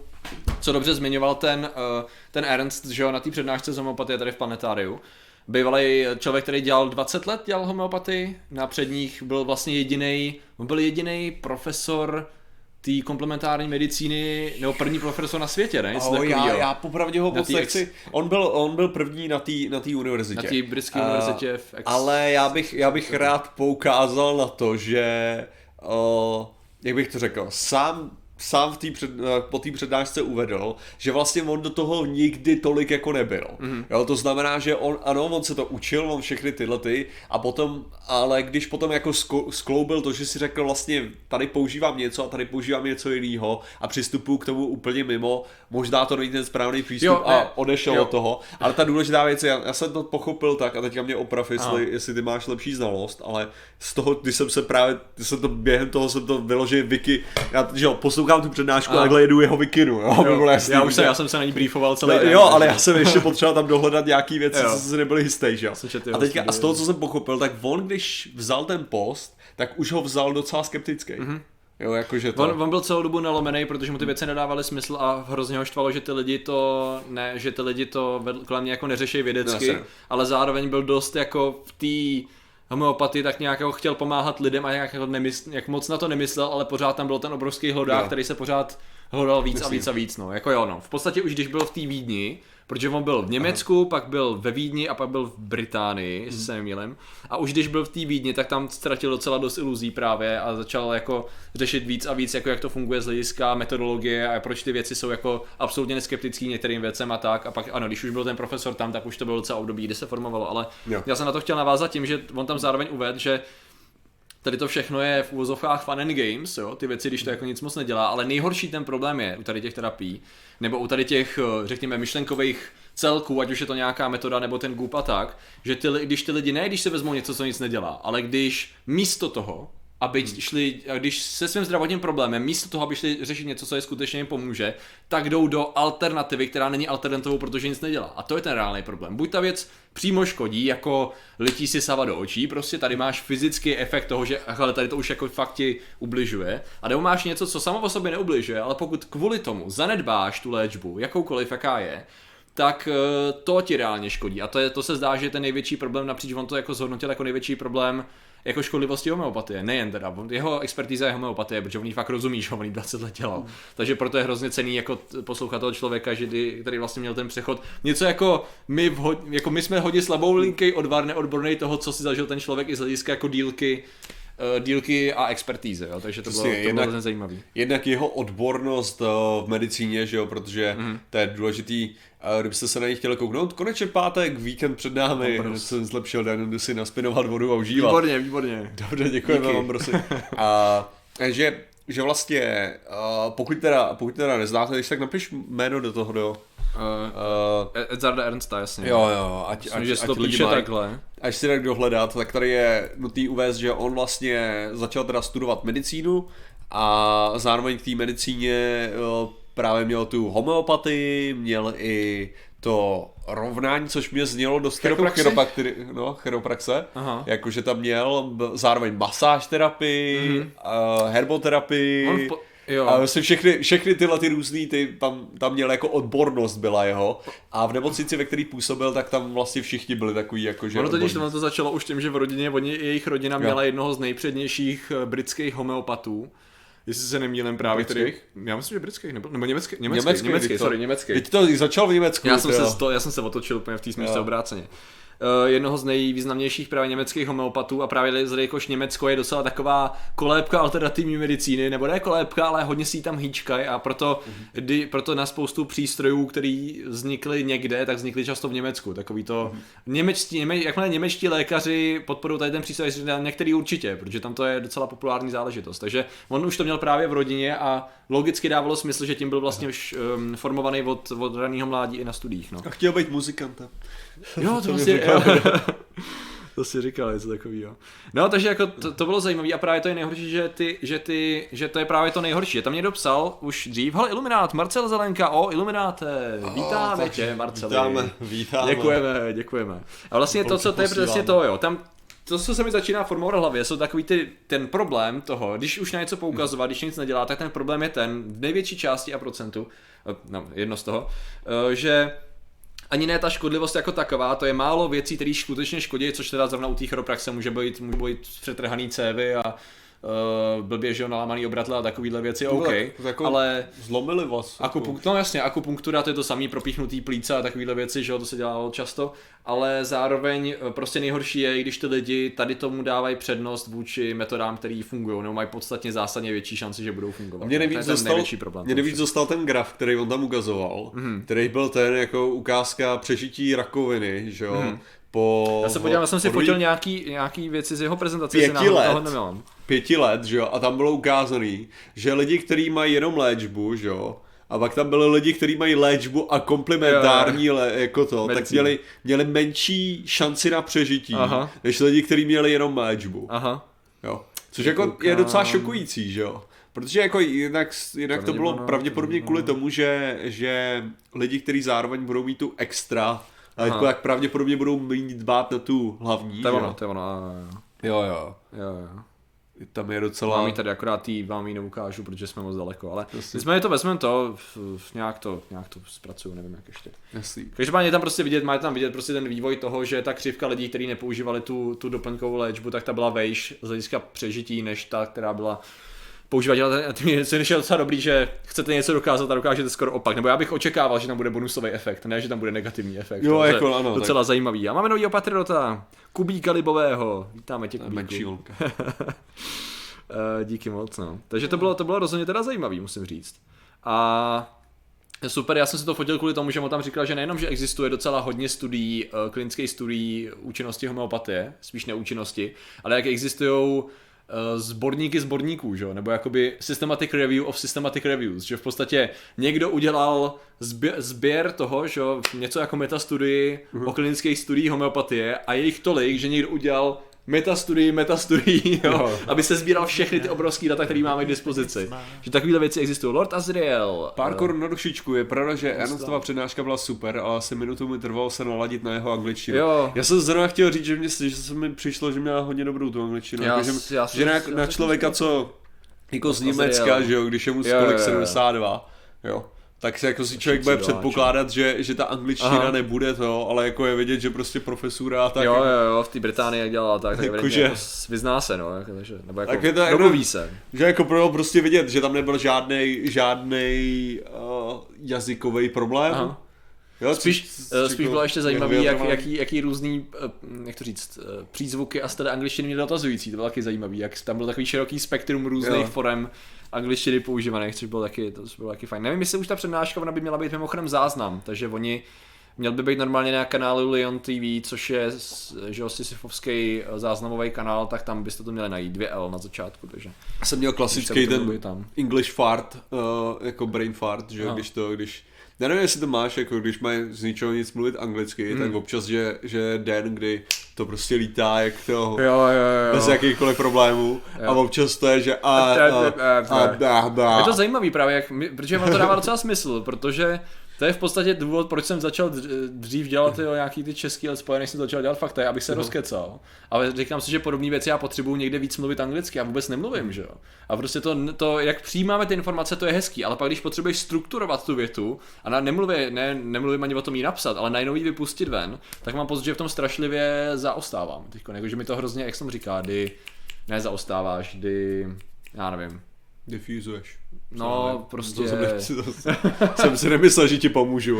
co dobře zmiňoval ten Ernst, že jo, na té přednášce z homeopatie tady v planetáriu. Bývalý člověk, který dělal 20 let, dělal homeopatii, na předních byl vlastně jedinej profesor té komplementární medicíny, nebo první profesor na světě, ne? Já popravdě ho moc nechci. On byl první na té univerzitě. Na té britské univerzitě. Ale já bych rád poukázal na to, že, jak bych to řekl, sám po té přednášce uvedl, že vlastně on do toho nikdy tolik jako nebyl. Mm-hmm. Jo, to znamená, že on se to učil, on všechny tyhle ty, a potom, ale když potom jako skloubil to, že si řekl vlastně tady používám něco a tady používám něco jiného a přistupuju k tomu úplně mimo, možná to není ten správný přístup, a odešel od toho, ale ta důležitá věc je, já jsem to pochopil tak, a teďka mě oprav, jestli ty máš lepší znalost, ale z toho, když jsem se právě, během toho jsem to vyložil wiki, koukám tu přednášku a takhle jedu jeho vikinu, jo? Jo, já jsem se na ní briefoval celý den. Jo, ale já jsem ještě potřeboval tam dohledat nějaký věci, co se nebyly jistý, že jo. A teďka a z toho, co jsem pochopil, tak on, když vzal ten post, tak už ho vzal docela skeptický. Mm-hmm. Jo, jakože to. On byl celou dobu nalomenej, protože mu ty věci nedávaly smysl a hrozně ho štvalo, že ty lidi to kolem mě jako neřeší vědecky, ale zároveň byl dost jako v té homeopatii tak nějak jako chtěl pomáhat lidem a jak moc na to nemyslel, ale pořád tam byl ten obrovský hlodák, který se pořád hlodal víc a víc. V podstatě už když byl v té Vídni, Protože on byl v Německu, aha, pak byl ve Vídni a pak byl v Británii, jestli se nemýlím. A už když byl v té Vídni, tak tam ztratil docela dost iluzí právě a začal jako řešit víc a víc, jako jak to funguje z hlediska metodologie a proč ty věci jsou jako absolutně neskeptický některým věcem a tak. A pak ano, když už byl ten profesor tam, tak už to bylo docela období, kdy se formovalo, ale jo, já jsem na to chtěl navázat tím, že on tam zároveň uvedl, že tady to všechno je v uvozovkách fun and games, jo? Ty věci, když to jako nic moc nedělá, ale nejhorší ten problém je u tady těch terapií, nebo u tady těch, řekněme, myšlenkových celků, ať už je to nějaká metoda nebo ten Goop a tak, že ty, když ty lidi ne, když se vezmou něco, co nic nedělá, ale když místo toho, aby šli, když se svým zdravotním problémem, místo toho, aby šli řešit něco, co je skutečně jim pomůže, tak jdou do alternativy, která není alternativou, protože nic nedělá. A to je ten reálný problém. Buď ta věc přímo škodí, jako lití si sava do očí, prostě tady máš fyzický efekt toho, že hele, tady to už jako fakt ti ubližuje, a nebo máš něco, co samo o sobě neubližuje, ale pokud kvůli tomu zanedbáš tu léčbu, jakoukoliv, jaká je, tak to ti reálně škodí. A to, je, to se zdá, že je ten největší problém, napříč on to jako zhodnotil jako největší problém jako škodlivosti homeopatie, nejen teda, jeho expertíza je homeopatie, protože on jí fakt rozumí, že on jí 20 let dělal. Takže proto je hrozně cenný jako poslouchat toho člověka, že který vlastně měl ten přechod. Něco jako my jsme hodně slabou linky odvar neodbornej toho, co si zažil ten člověk i z hlediska jako dílky a expertíze, jo? Takže to bylo hrozně zajímavý. Jednak jeho odbornost v medicíně, že jo, protože to je důležitý, kdybyste se na něj chtěli kouknout, konečně pátek, víkend před námi, jsem zlepšil, jdu si naspinovat vodu a užívat. Výborně. Dobře, děkujeme vám, prosím. Že vlastně, pokud teda neznáte, když tak napiš jméno do toho, jo. Edzarda Ernsta, jasně. Jo, ať to lidi mají, takhle. Až si tak dohledat, tak tady je nutný uvést, že on vlastně začal teda studovat medicínu a zároveň k té medicíně právě měl tu homeopatii, měl i to rovnání, což mě znělo dost jako chiropraxe, jakože tam měl zároveň masáž terapii, herboterapii, a všechny tyhle ty různý, tam měl jako odbornost byla jeho, a v nemocnici, ve který působil, tak tam vlastně všichni byli takový jakože odborní. Ono totiž to začalo už tím, že v rodině, jejich rodina měla jednoho z nejpřednějších britských homeopatů. Jestli se nemýlím právě tady. Já myslím, že britský nebo německý. Teď to začal v Německu. Já jsem se otočil úplně v té smyslu obráceně. Jednoho z nejvýznamnějších právě německých homeopatů, a právě jakož Německo je docela taková kolébka alternativní medicíny, nebo ne kolébka, ale hodně si tam hýčkají, a proto na spoustu přístrojů, který vznikly někde, tak vznikly často v Německu. Takový to němečtí lékaři podporují tady ten přístroj, některý určitě, protože tam to je docela populární záležitost. Takže on už to měl právě v rodině a logicky dávalo smysl, že tím byl vlastně už formovaný od raného mládí i na studiích, no. A chtěl být muzikantem. Jo, to si říkal, něco takového. No, takže jako to bylo zajímavé, a právě to je nejhorší, že to je právě to nejhorší. Tam někdo psal už dřív, hele, Iluminát, Marcel Zelenka, Ilumináte, vítáme tě, Marceli. Vítáme. Děkujeme. A vlastně to je přesně to, jo, tam to, co se mi začíná formovat v hlavě, jsou takový ten problém toho, když už na něco poukazovat, když nic nedělá, tak ten problém je ten, v největší části a procentu, no, jedno z toho, že ani ne ta škodlivost jako taková, to je málo věcí, které skutečně škodí, což teda zrovna u té chiropraxe může být přetrhaný cévy a blbě, že jo, nalámaný obratle a takovýhle věci, OK, ale zlomili vás. No jasně, akupunktura, to je to samý, propíchnutý plíce a takovýhle věci, že jo, to se dělalo často, ale zároveň prostě nejhorší je, když ty lidi tady tomu dávají přednost vůči metodám, které fungují, nebo mají podstatně zásadně větší šanci, že budou fungovat. Mě nejvíc dostal ten graf, který on tam ukazoval, který byl ten jako ukázka přežití rakoviny, že jo. Já jsem si fotil nějaký věci z jeho prezentace, toho 5 let, že jo, a tam bylo ukázaný, že lidi, kteří mají jenom léčbu, že jo, a pak tam byli lidi, kteří mají léčbu a komplementární tak měli menší šanci na přežití, než lidi, kteří měli jenom léčbu. Jo. Což jako je docela šokující, že jo. Protože jako jinak to bylo pravděpodobně kvůli tomu, že lidi, kteří zároveň budou mít tu extra, tak pravděpodobně budou méně dbát na tu hlavní. Jo. Tam je docela... Vám ji tady akorát vám ji neukážu, protože jsme moc daleko, ale nicméně to vezmeme nějak to zpracuju, nevím jak ještě. Každopádně máte tam vidět prostě ten vývoj toho, že ta křivka lidí, kteří nepoužívali tu doplňkovou léčbu, tak ta byla vejš z hlediska přežití, než ta, která byla používat a ty si řešil docela dobrý, že chcete něco dokázat a dokážete skoro opak. Nebo já bych očekával, že tam bude bonusový efekt, ne že tam bude negativní efekt. Jo, jako, ano, docela tak zajímavý. A máme novýho Patronota, Kubíka Libového. Vítáme tě, Kubíku. Díky moc, no. Takže to bylo rozhodně teda zajímavý, musím říct. A super, já jsem si to fotil kvůli tomu, že mu tam říkal, že nejenom, že existuje docela hodně studií, klinických studií účinnosti homeopatie, spíš neúčinnosti, ale jak existují sborníky sborníků, že? Nebo jakoby systematic review of systematic reviews, že v podstatě někdo udělal sběr toho, že něco jako metastudii o klinických studiích homeopatie a jejich tolik, že někdo udělal metastudii, jo, aby se sbíral všechny ty obrovský data, které máme k dispozici. Že takovýhle věci existují. Lord Azriel. Parkour na dušičku, je pravda, že Ernstova přednáška byla super, ale asi minutu mi trvalo se naladit na jeho angličtinu. Jo. Já jsem zrovna chtěl říct, že se mi přišlo, že měla hodně dobrou tu angličtinu. Já člověka, co jako z Německa, že jo, když je mu kolik 72, jo. Tak se jako si člověk bude předpokládat, že ta angličtina nebude to, ale jako je vidět, že prostě profesura tak. Jo, v té Británii jak dělala tak evidentně jako vyzná se, no, takže nebo jako tak to, domluví se. Že jako prostě vidět, že tam nebyl žádnej jazykový problém. Aha. Jo, spíš bylo ještě zajímavý, jaký různý, jak to říct, přízvuky a stady angličtiny mě dotazující, to bylo taky zajímavý, jak tam byl takový široký spektrum různých forem angličtiny používaných, což bylo taky fajn. Nevím, jestli už ta přednáška, ona by měla být mimochodem záznam, takže oni měl by být normálně na kanálu Leon TV, což je, že jo, sisyfovský záznamový kanál, tak tam byste to měli najít, 2L na začátku, takže. Jsem měl klasický ten tam English fart, jako brain fart, že když já nevím, jestli to máš, jako když mají z ničeho nic mluvit anglicky, tak občas, že den, kdy to prostě lítá, jak to, jo. Bez jakýchkoliv problémů, a občas to je, že a. Je to zajímavý právě, protože vám to dává docela smysl, protože to je v podstatě důvod, proč jsem začal dřív dělat nějaký ty český let spojený, než jsem začal dělat fakty, abych se rozkecal. Ale říkám si, že podobné věci já potřebuju někde víc mluvit anglicky, já vůbec nemluvím, že jo. A prostě to jak přijímáme ty informace, to je hezký, ale pak když potřebuješ strukturovat tu větu a nemluvím ani o tom jí napsat, ale najednou ji vypustit ven, tak mám pocit, že v tom strašlivě zaostávám. Teďko, jako, že mi to hrozně, jak jsem říká, já nevím. Diffuzuješ. No, prostě. Jsem si nemyslel, že ti pomůžu.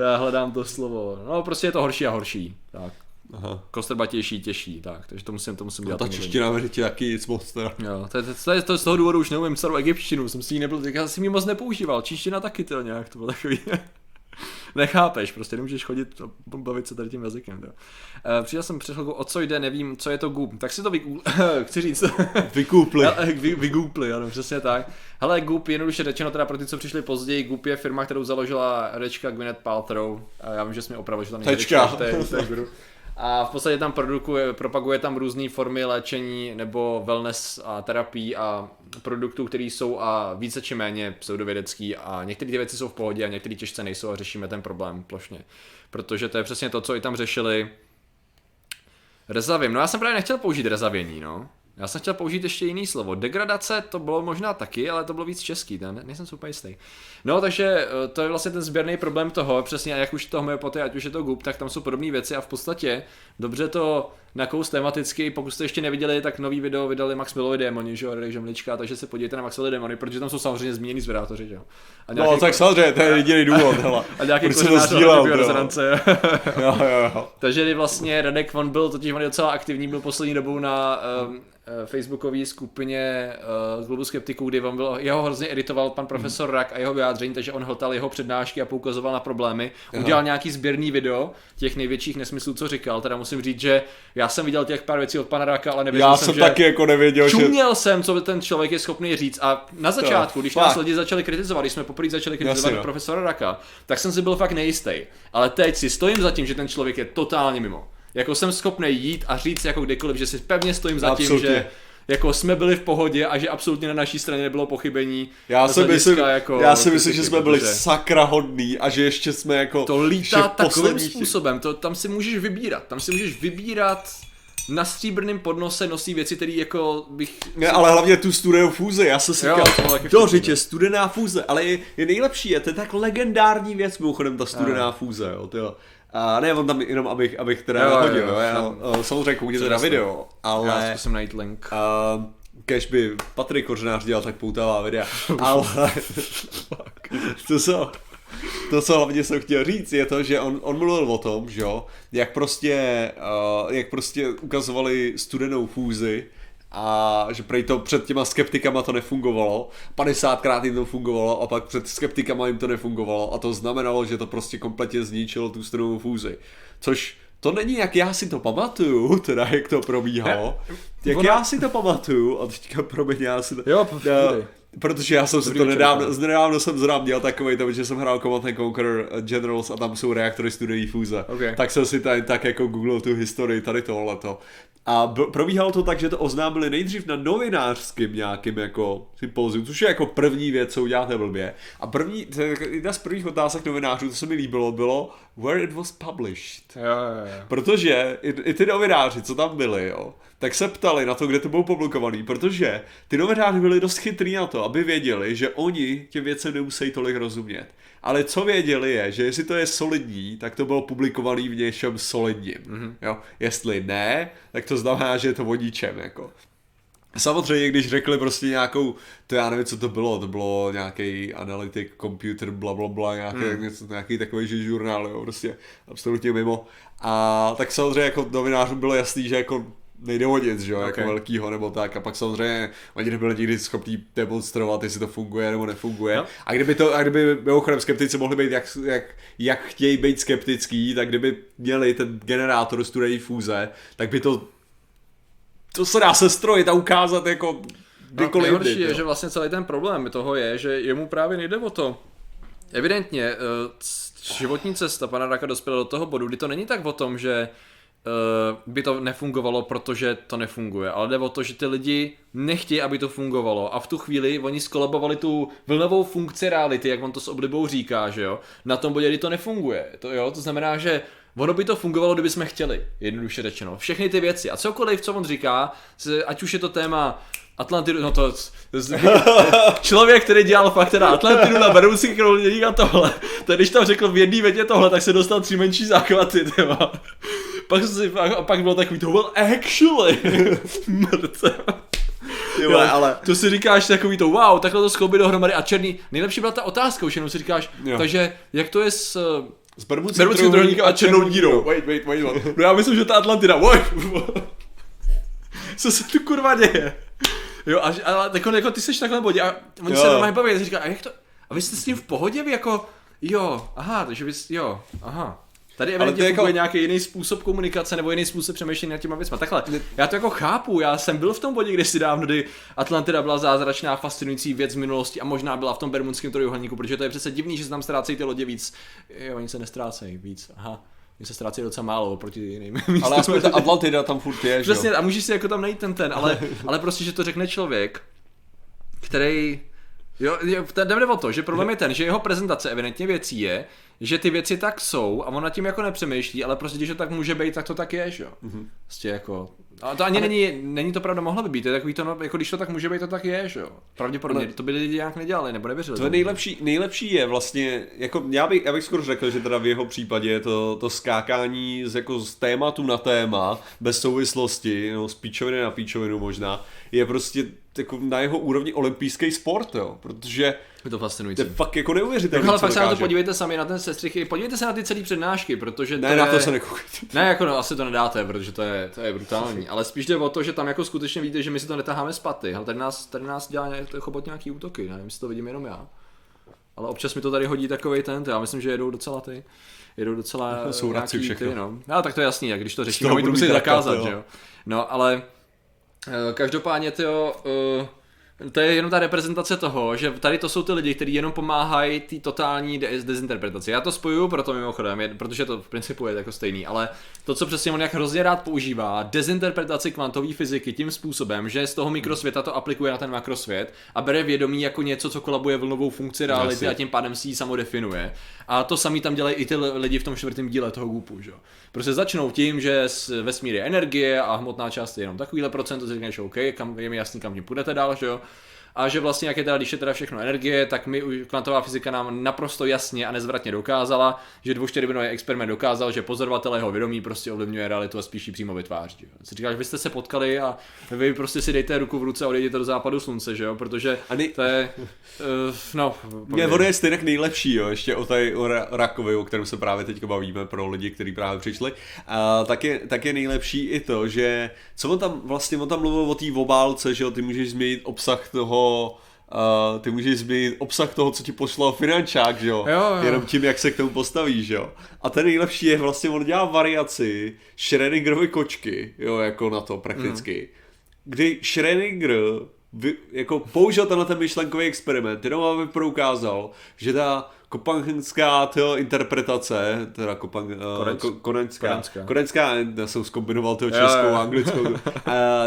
Já hledám to slovo. No, prostě je to horší a horší. Tak. Aha. Kostrbatější, těžší, tak. Takže to musím dělat. Ta čeština vede ti taky nic moc teda. Jo, to z toho důvodu už neumím starou egyptštinu, já jsem ji moc nepoužíval. Čeština taky to nějak, to bylo takový. Nechápeš, prostě nemůžeš chodit a bavit se tady tím jazykem. Přijel jsem před chvilkou, o co jde, nevím, co je to Goop. Tak si to vygoopli, ano, přesně tak. Hele, Goop, jednoduše řečeno, teda pro ty, co přišli později, Goop je firma, kterou založila herečka Gwyneth Paltrow. Já vím, že jsi mě opravil, že tam nejde. A v podstatě tam propaguje tam různé formy léčení nebo wellness a terapii a produktů, které jsou a více či méně pseudovědecký a některé ty věci jsou v pohodě a některé těžce nejsou a řešíme ten problém plošně. Protože to je přesně to, co i tam řešili rezavím. No já jsem právě nechtěl použít rezavění, no. Já jsem chtěl použít ještě jiný slovo. Degradace to bylo možná taky, ale to bylo víc český, nejsem super jistý. No takže to je vlastně ten sběrný problém toho, přesně jak už to homeopatie, ať už je to Goop, tak tam jsou podobné věci a v podstatě dobře to nakous tematicky, pokud jste ještě neviděli, tak nový video vydali Max Milovi démoni, že jo, Žemlička, takže se podívejte na Max Milovi démoni, protože tam jsou samozřejmě zmínění zvědátoři, jo. No tak samozřejmě, to je jediný důvod, hele. A nějaký kořenář rezonance. Jo. Takže vlastně Radek, on byl totiž docela aktivní, byl poslední dobou na facebookové skupině klubu skeptiků, kdy on byl, jeho hrozně editoval pan profesor Rak a jeho vyjádření, takže on hltal jeho přednášky a poukazoval na problémy. Udělal nějaký sběrný video těch největších nesmyslů, co říkal. Teda musím říct, že já jsem viděl těch pár věcí od pana Raka, ale nevěděl jsem, že... Já jsem taky jako nevěděl, jsem, co ten člověk je schopný říct. A na začátku, když nás lidi začali kritizovat, když jsme poprvé začali kritizovat profesora Raka, tak jsem si byl fakt nejistý. Ale teď si stojím za tím, že ten člověk je totálně mimo. Jako jsem schopný jít a říct jako kdekoliv, že si pevně stojím za tím, že jako jsme byli v pohodě a že absolutně na naší straně nebylo pochybení. Já si myslím, že jsme byli sakra hodný a že ještě jsme jako... To lítá takovým způsobem, tam si můžeš vybírat, na stříbrném podnose nosí věci, které jako bych... Ne, ale hlavně tu studenou fúzi, já jsem si říkal, dořiď je studená fúze, ale je nejlepší, je to tak legendární věc, mimochodem ta studená fúze, jo. A ne, on tam jenom, abych teda hodil, samozřejmě koukněte na video, ale... Já zkusím najít link. Kéž by Patrik Kořenář dělal tak poutavá videa, ale to, co hlavně jsem chtěl říct, je to, že on mluvil o tom, že jo, jak prostě ukazovali studenou fúzi a že prej to před těma skeptikama to nefungovalo, 50krát jim to fungovalo a pak před skeptikama jim to nefungovalo a to znamenalo, že to prostě kompletně zničilo tu studenou fúzi, což to není, jak já si to pamatuju, teda jak to probíhalo, já si to pamatuju a teďka promiň, já si to... Jo, protože já jsem si to nedávno jsem zrám dělal takovej, že jsem hrál Command & Conquer Generals a tam jsou reaktory studený fúze, okay. Tak jsem si tady tak jako googlil tu historii tady tohleto. A probíhalo to tak, že to oznámili nejdřív na novinářským nějakým jako sympóziu, což je jako první věc, co uděláte blbě. A jedna z prvních otázek novinářů, to se mi líbilo, bylo where it was published. Yeah. Protože i ty novináři, co tam byli, jo, tak se ptali na to, kde to bylo publikovaný, protože ty novináři byli dost chytrý na to, aby věděli, že oni těm věcem nemusí tolik rozumět. Ale co věděli je, že jestli to je solidní, tak to bylo publikovaný v něčem solidním. Mm-hmm. Jo? Jestli ne, tak to znamená, že je to o ničem, jako. Samozřejmě, když řekli prostě nějakou, to já nevím, co to bylo nějaký analytik, computer, blablabla, nějaký takový žurnál, jo, prostě absolutně mimo. A tak samozřejmě jako novinářům bylo jasný, že jako nejde hodit, že jo, okay. Jako velkýho nebo tak a pak samozřejmě oni nebyli nikdy schopní demonstrovat, jestli to funguje nebo nefunguje, no. A kdyby mimochodem skeptici mohli být jak chtějí být skeptický, tak kdyby měli ten generátor studený fúze, tak by to se dá sestrojit a ukázat jako kdykoliv. No, nejhorší je, že vlastně celý ten problém toho je, že jemu právě nejde o to. Evidentně životní cesta pana Raka dospěla do toho bodu, kdy to není tak o tom, že by to nefungovalo, protože to nefunguje, ale jde o to, že ty lidi nechtějí, aby to fungovalo a v tu chvíli oni skolabovali tu vlnovou funkci reality, jak on to s oblibou říká, že jo, na tom bodě, kdy to nefunguje, to, jo? To znamená, že ono by to fungovalo, kdyby jsme chtěli, jednoduše řečeno, všechny ty věci a cokoliv, co on říká, ať už je to téma Atlantidu, no to člověk, který dělal fakt teda Atlantidu na Bermudský trojúhelník a tohle, tak když tam řekl v jedné větě tohle, tak se dostal 3 menší záchvaty, těma. Pak bylo takový, to byl actually mrtv. Ale... To si říkáš takový to, wow, takhle to skloubí dohromady a černý. Nejlepší byla ta otázka, už jenom si říkáš, jo. Takže jak to je s Bermudským trojúhelníkem a černou dírou? Wait. No já myslím, že ta Atlantida, co se tu kurva děje? Jo, ale jako ty seš takhle bodě a oni se normálně baví, a říká, a jak to, a vy jste s ním v pohodě, vy jako, jo, aha, takže vy, jo, aha. Tady evidentně funguje jako... nějaký jiný způsob komunikace nebo jiný způsob přemýšlení nad těma věcma. Takhle, já to jako chápu, já jsem byl v tom bodě kdysi dávno, kdy Atlantida byla zázračná, fascinující věc z minulosti a možná byla v tom Bermudském trojúhelníku, protože to je přece divný, že se tam ztrácejí ty lodě víc. Jo, oni se nestrácejí víc, aha. Mě se ztrácí docela málo oproti jiným. Ale aspoň ta Atlantida tam furt je, že jo? Přesně, a můžeš si jako tam najít ten, ale prostě, že to řekne člověk, který... Jo, jde o to, že problém je ten, že jeho prezentace evidentně věcí je, že ty věci tak jsou a ona tím jako nepřemýšlí, ale prostě, když to tak může být, tak to tak je, že jo? Mm-hmm. Prostě jako... A to ani není to pravda, mohlo by být, je takový to, no, jako když to tak může být, to tak je, že jo? Pravděpodobně, to by lidi nějak nedělali, nebo nevěřili. To je nejlepší je vlastně, jako já bych skoro řekl, že teda v jeho případě je to skákání z tématu na téma, bez souvislosti, no, z píčoviny na píčovinu možná, je prostě jako na jeho úrovni olympijský sport, jo, protože... Je to fascinující. To je fakt jako neuvěřitelný, ale fakt se na to podívejte sami, na ten sestřih, podívejte se na ty celý přednášky, protože ne, to na to se nekoukejte. Ne, jako no, asi to nedáte, protože to je brutální, ale spíš jde o to, že tam jako skutečně vidíte, že my si to netaháme z paty, ale tady nás dělá nějaký útoky, nevím, jestli to vidím jenom já. Ale občas mi to tady hodí takovej já myslím, že jedou docela jsou raci všechno. No. No, tak to je jasný, jak když to řešíme, oni to musí zakázat, že jo. No, ale každopádně to je jenom ta reprezentace toho, že tady to jsou ty lidi, kteří jenom pomáhají té totální dezinterpretaci. Já to spojuju proto mimochodem, protože to v principu je jako stejný, ale to, co přesně on jak hrozně rád používá, dezinterpretaci kvantové fyziky tím způsobem, že z toho mikrosvěta to aplikuje na ten makrosvět a bere vědomí jako něco, co kolabuje vlnovou funkci reality a tím pádem si ji samodefinuje. A to samý tam dělají i ty lidi v tom 4. díle toho Goopu, že jo. Prostě začnou tím, že vesmír je energie a hmotná část je jenom takovýhle procent, to si řekneš, OK, kam je mi jasný, kam tím půjdete dál, že jo. a že vlastně jak je teda, když je teda všechno energie, tak my kvantová fyzika nám naprosto jasně a nezvratně dokázala, že dvouštěrbinový experiment dokázal, že pozorovatelé jeho vědomí prostě ovlivňuje realitu a spíš ji přímo vytváří. Si říkáš, vy jste se potkali a vy prostě si dejte ruku v ruce a odejděte do západu slunce, že jo, protože to je no, ne, ono je stejně nejlepší, jo, ještě o té rakovi, o kterém se právě teďka bavíme pro lidi, kteří právě přišli. A tak je nejlepší i to, že co on tam mluvil o té obálce, že jo, ty můžeš změnit obsah toho co ti poslal finančák, že jo. Jenom tím, jak se k tomu postavíš, jo. A ten nejlepší je vlastně, on dělá variaci Schrödingerovy kočky, jo, jako na to prakticky. Kdy Schrödinger jako použil tenhle ten myšlenkový experiment, jenom aby proukázal, že ta kopenhagenská interpretace, teda kodaňská, já jsem zkombinoval toho českou a anglickou,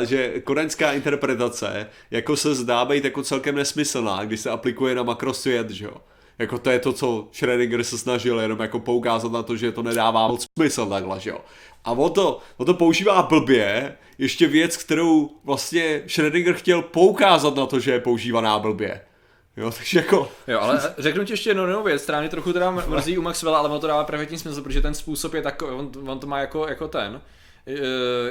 že kodaňská interpretace jako se zdá být jako celkem nesmyslná, když se aplikuje na makrosvět, že jo. Jako to je to, co Schrödinger se snažil, jenom jako poukázat na to, že to nedává moc smysl takhle, že jo. A on to používá blbě, ještě věc, kterou vlastně Schrödinger chtěl poukázat na to, že je používaná blbě. Jo, takže jako... Jo, ale řeknu ti ještě jednu novou věc, která mě trochu teda mrzí u Maxwella, ale ono to dává perfektní smysl, protože ten způsob je takový, on to má jako ten...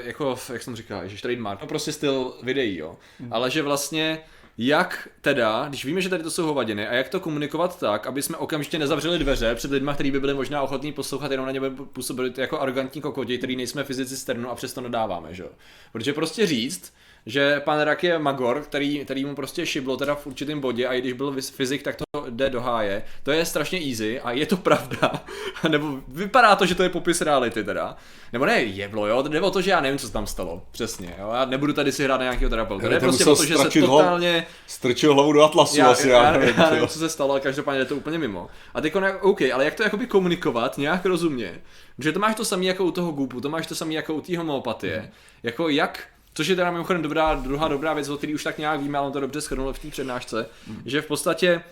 Jako, jak jsem říkal, ježiš, trademark, no prostě styl videí, jo. Ale že vlastně... Jak teda, když víme, že tady to jsou hovadiny, a jak to komunikovat tak, aby jsme okamžitě nezavřeli dveře před lidma, kteří by byli možná ochotní poslouchat, jenom na ně působili jako arrogantní kokoti, který nejsme fyzici z ternu a přesto nadáváme, že jo. Protože prostě říct, že pan Rak je magor, který mu prostě šiblo teda v určitém bodě, a i když byl fyzik, tak to jde do háje. To je strašně easy a je to pravda. Nebo vypadá to, že to je popis reality teda. Nebo ne, jeblo, jo, jde o to, že já nevím, co se tam stalo. Přesně, jo, já nebudu tady si hrát na nějakého terapeuta. To je prostě o to, že se totálně... Strčil hlavu do atlasu asi. Já nevím, co se stalo, ale každopádně je to úplně mimo. A teď OK, ale jak to jakoby komunikovat nějak rozumně? Protože to máš to samý jako u toho Goopu, to máš to samý jako u té homeopatie. Jako jak... Což je teda mimochodem druhá dobrá věc, o který už tak nějak víme, ale on to dobře shrnul v té přednášce, že v podstatě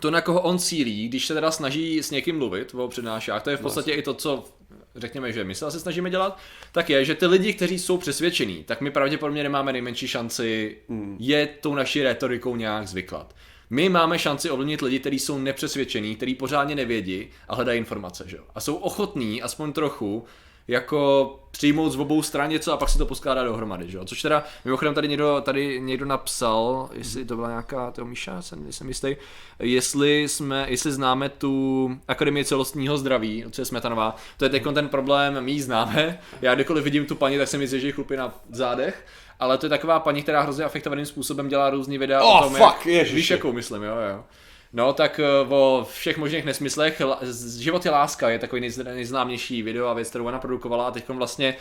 to, na koho on cílí, když se teda snaží s někým mluvit o přednášách, to je v podstatě i to, co řekněme, že my se asi snažíme dělat, tak je, že ty lidi, kteří jsou přesvědčení, tak my pravděpodobně nemáme nejmenší šanci je tou naší retorikou nějak zvyklat. My máme šanci ovlivnit lidi, kteří jsou nepřesvědčení, kteří pořádně nevědí a hledají informace, že? A jsou ochotní aspoň trochu jako přijmout z obou stran něco a pak se to poskládá dohromady, že jo. Což teda mimochodem tady někdo napsal, jestli to byla nějaká toho Míša, jsem jistý, jestli známe tu Akademii celostního zdraví, co je Smetanová, to je teď ten problém, my ji známe, já kdykoliv vidím tu paní, tak se mi zježí chlupy na zádech, ale to je taková paní, která hrozně afektovaným způsobem dělá různý videa o tom, jak, víš jakou myslím, jo. No tak o všech možných nesmyslech, život je láska je takový nejznámější video a věc, kterou ona produkovala a teď vlastně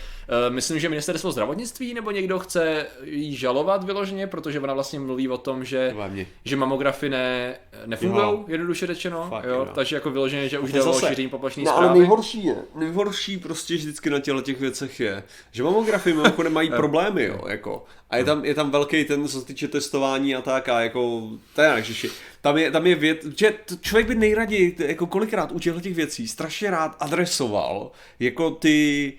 myslím, že ministerstvo zdravotnictví nebo někdo chce jí žalovat vyloženě, protože ona vlastně mluví o tom, že mamografy nefungujou, jednoduše řečeno, jo, takže jako vyloženě, že už jde o šíření poplašné zprávy. No ale nejhorší prostě vždycky na těch věcech je, že mamografy nemají problémy, jo, jako. A je tam velký ten, co se týče testování a tak a jako, to je ježiši. Tam je věc, že člověk by nejraději jako kolikrát u těchto těch věcí strašně rád adresoval jako ty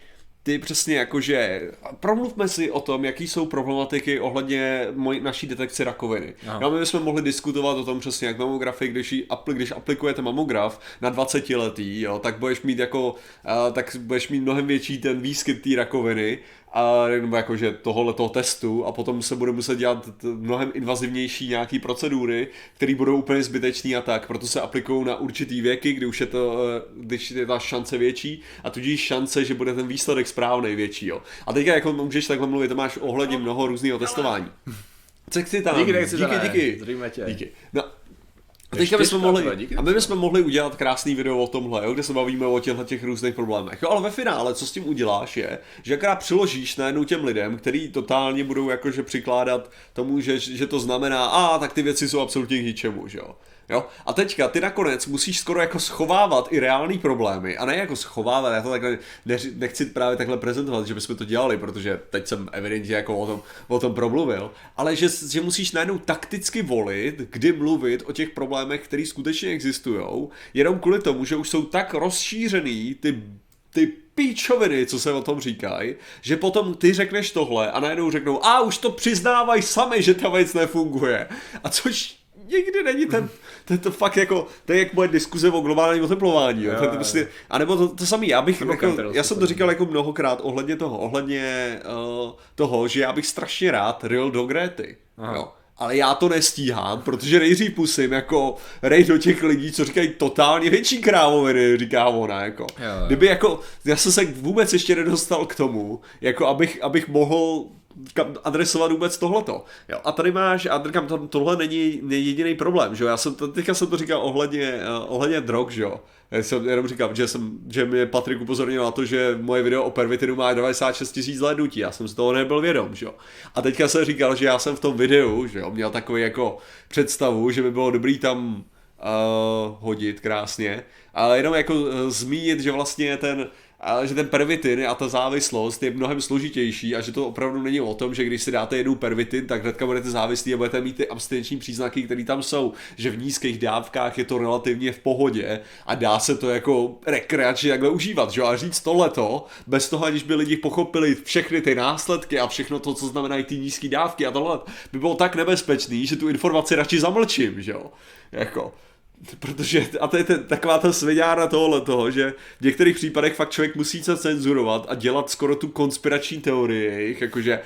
přesně jakože promluvme si o tom, jaký jsou problematiky ohledně naší detekce rakoviny. No, my bychom mohli diskutovat o tom přesně jak mamografii, když aplikujete mamograf na 20letý, jo, tak budeš mít jako mnohem větší ten výskyt té rakoviny. A nebo jakože tohoto testu a potom se bude muset dělat mnohem invazivnější nějaký procedury, které budou úplně zbytečný a tak, proto se aplikují na určitý věky, když je ta šance větší a tudíž šance, že bude ten výsledek správný větší, jo. A teďka jako můžeš takhle mluvit, to máš ohledně mnoho různého testování. Díky. No. A my bychom mohli udělat krásný video o tomhle, jo, kde se bavíme o těch různých problémech. Jo, ale ve finále, co s tím uděláš je, že akorát přiložíš najednou těm lidem, který totálně budou jakože přikládat tomu, že to znamená, tak ty věci jsou absolutně k ničemu, že jo. Jo? A teďka ty nakonec musíš skoro jako schovávat i reální problémy a ne jako schovávat, já to takhle nechci právě takhle prezentovat, že bychom to dělali, protože teď jsem evidentně jako o tom promluvil, ale že musíš najednou takticky volit, kdy mluvit o těch problémech, které skutečně existujou, jenom kvůli tomu, že už jsou tak rozšířený ty ty píčoviny, co se o tom říkají, že potom ty řekneš tohle a najednou řeknou, a už to přiznávají sami, že ta věc nefunguje. A což nikdy není ten fakt jako, to je jak moje diskuze o globálním oteplování. Jo, ten prostě, a nebo to samý, já jsem to říkal jako mnohokrát ohledně toho, že já bych strašně rád ril do Gréty. Ale já to nestíhám, protože nejdřív pusím jako rej do těch lidí, co říkají totálně větší krávoviny, říká ona jako. Jo. Kdyby jako, já jsem se vůbec ještě nedostal k tomu, jako abych mohl adresovat vůbec tohleto. Jo. A tady máš, a říkám, tohle není jediný problém, že jo, teďka jsem to říkal ohledně drog, že jo. Já jsem jenom říkal, že mě Patrik upozornil na to, že moje video o pervitinu má 96 000 zhlédnutí, já jsem z toho nebyl vědom, že jo. A teďka jsem říkal, že já jsem v tom videu, že jo, měl takový jako představu, že by bylo dobrý tam hodit krásně, ale jenom jako zmínit, že vlastně ten pervitin a ta závislost je mnohem složitější a že to opravdu není o tom, že když si dáte jednou pervitin, tak hnedka budete závislí a budete mít ty abstinenční příznaky, které tam jsou, že v nízkých dávkách je to relativně v pohodě a dá se to jako rekreačně takhle užívat, že? A říct tohleto, bez toho, aniž by lidi pochopili všechny ty následky a všechno to, co znamenají ty nízké dávky a tohle, by bylo tak nebezpečný, že tu informaci radši zamlčím, že jo, jako. Protože, a to je taková ta svěďára tohoto, že v některých případech fakt člověk musí se cenzurovat a dělat skoro tu konspirační teorii jejich, jakože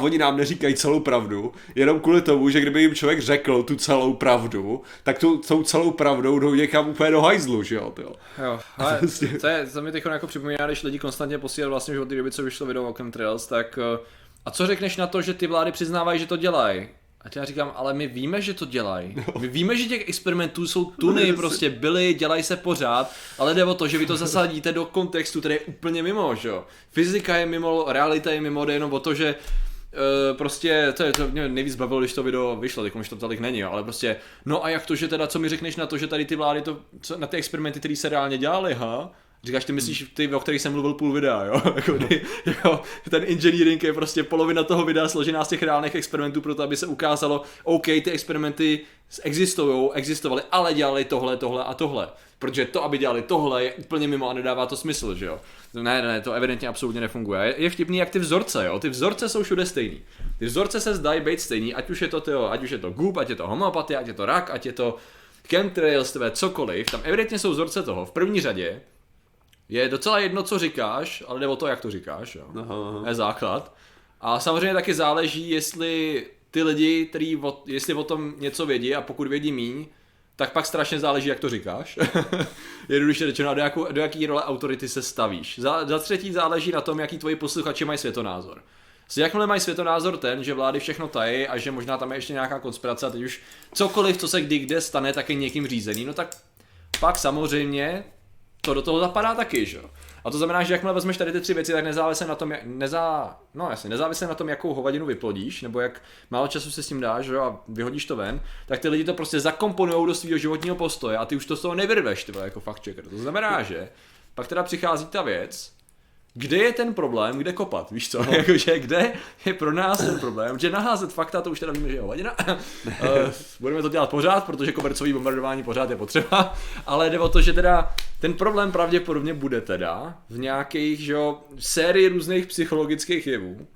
oni nám neříkají celou pravdu, jenom kvůli tomu, že kdyby jim člověk řekl tu celou pravdu, tak tou celou pravdou jdou někam úplně do hajzlu, že jo? Jo, ale to mě teď jako připomíná, když lidi konstantně posílali vlastně, že od té doby, co vyšlo video o chemtrails, tak a co řekneš na to, že ty vlády přiznávají, že to dělají? A já říkám, ale my víme, že to dělají. My víme, že těch experimentů jsou tuny, prostě byly, dělají se pořád, ale jde o to, že vy to zasadíte do kontextu, který je úplně mimo, že jo. Fyzika je mimo, realita je mimo, jde jenom o to, že prostě, to mě nejvíc bavilo, když to video vyšlo, teď už to tolik není, ale prostě, no a jak to, že teda, co mi řekneš na to, že tady ty vlády, na ty experimenty, které se reálně dělaly, ha? Říkáš, ty myslíš ty, o kterých jsem mluvil půl videa, jo? Ten engineering je prostě polovina toho videa složená z těch reálných experimentů, proto aby se ukázalo, OK, ty experimenty existovaly, ale dělali tohle a tohle. Protože to, aby dělali tohle, je úplně mimo a nedává to smysl, že jo? Ne, to evidentně absolutně nefunguje. Je vtipný, jak ty vzorce, jo? Ty vzorce jsou všude stejný. Ty vzorce se zdají být stejný, ať už je to Goop, ať je to homeopatie, ať je to rak, ať je to chemtrails, cokoliv, tam evidentně jsou vzorce toho. V první řadě je docela jedno, co říkáš, ale jde o to, jak to říkáš, jo. Aha. Je základ. A samozřejmě taky záleží, jestli ty lidi, jestli o tom něco vědí a pokud vědí míň, tak pak strašně záleží, jak to říkáš. Jednoduše řečeno, do jaký role autority se stavíš. Za třetí záleží na tom, jaký tvoji posluchači mají světonázor. Jakmile mají světonázor ten, že vlády všechno tají a že možná tam je ještě nějaká konspirace a teď už cokoliv, co se kde stane, tak je někým řízený, no tak pak samozřejmě to do toho zapadá taky, že jo. A to znamená, že jakmile vezmeš tady ty tři věci, tak nezávisle na tom, nezávisle na tom, jakou hovadinu vyplodíš, nebo jak málo času se s tím dáš, že jo, a vyhodíš to ven, tak ty lidi to prostě zakomponujou do svého životního postoje a ty už to z toho nevyrveš, ty jako fact checker. To znamená, že pak teda přichází ta věc, kde je ten problém, kde kopat, víš co? Jakože kde je pro nás ten problém, že naházet fakta, to už teda víme, že je hovadina. Budeme to dělat pořád, protože kobercový bombardování pořád je potřeba, ale jde o to, že teda ten problém pravděpodobně bude teda v nějakých, že jo, sérii různých psychologických jevů,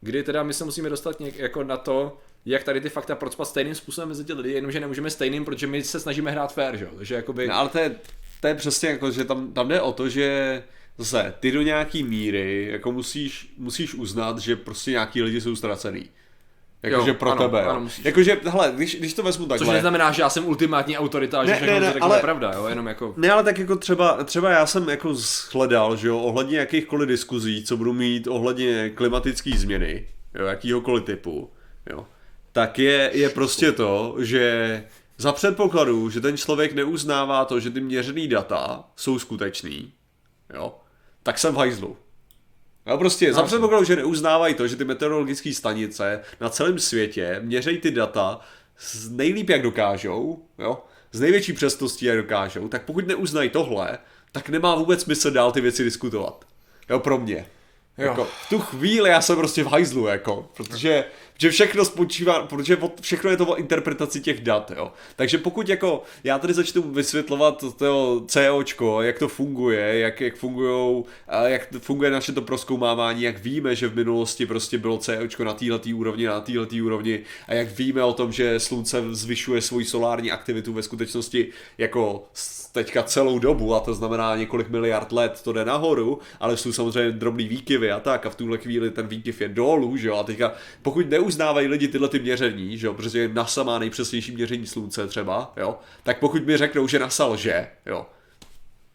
kdy teda my se musíme dostat jako na to, jak tady ty fakta procpat stejným způsobem mezi ty lidi, jenomže nemůžeme stejným, protože my se snažíme hrát fair, že jo? Takže jakoby... No, ale to je přesně jako, že tam jde o to, že zase, ty do nějaký míry jako musíš uznat, že prostě nějaký lidi jsou ztracený. Jakože pro tebe. Ano, jakože, hele, když to vezmu takhle. Což neznamená, že já jsem ultimátní autorita, že všechno se řekne pravda, jo, jenom jako... Ne, ale tak jako třeba já jsem jako shledal, že jo, ohledně jakýchkoliv diskuzí, co budu mít ohledně klimatické změny, jo, jakýhokoliv typu, jo, tak je prostě to, že za předpokladu, že ten člověk neuznává to, že ty měřený data jsou skutečný, jo, tak jsem v hajzlu. No prostě, za předpokladu, že neuznávají to, že ty meteorologické stanice na celém světě měřejí ty data nejlíp, jak dokážou, jo, z největší přesností, jak dokážou, tak pokud neuznají tohle, tak nemá vůbec smysl dál ty věci diskutovat. Jo, pro mě. Jako, v tu chvíli já jsem prostě v hajzlu, jako, protože všechno spočívá, protože všechno je to o interpretaci těch dat, jo. Takže pokud jako, já tady začnu vysvětlovat to COčko, jak to funguje, jak funguje naše to prozkoumávání, jak víme, že v minulosti prostě bylo COčko na této úrovni, a jak víme o tom, že slunce zvyšuje svoji solární aktivitu ve skutečnosti jako teďka celou dobu, a to znamená několik miliard let to jde nahoru, ale jsou samozřejmě drobný výkyvy a tak, a v tuhle chvíli ten výkyv je dolů, že jo, a teďka pokud neuznávají lidi tyhle ty měření, že jo, protože NASA má nejpřesnější měření slunce třeba, jo, tak pokud mi řeknou, že NASA lže, jo,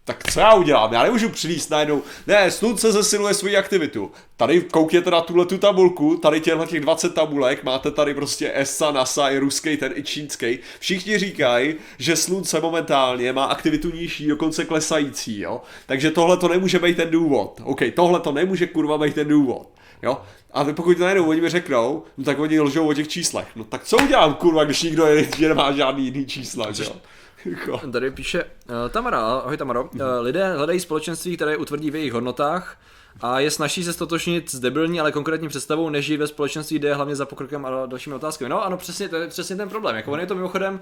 tak co já udělám? Já nemůžu přinést najednou, ne, slunce zesiluje svoji aktivitu. Tady koukněte na tuhletu tabulku, tady těch 20 tabulek, máte tady prostě ESA, NASA, i ruský, ten i čínský. Všichni říkají, že slunce momentálně má aktivitu nižší, dokonce klesající, jo. Takže tohle to nemůže být ten důvod. OK, tohle to nemůže kurva být ten důvod, jo. A pokud najednou oni mi řeknou, no tak oni lžou o těch číslech. No tak co udělám, kurva, když nikdo nemá žádný jiný čísla, jo. Tady píše Tamara, ahoj Tamaro, lidé hledají společenství, které utvrdí v jejich hodnotách a je snaží se stotožnit s debilní, ale konkrétní představou, než žít ve společenství, jde hlavně za pokrokem a dalšími otázkami. No ano, přesně, to je přesně ten problém, jako on je to mimochodem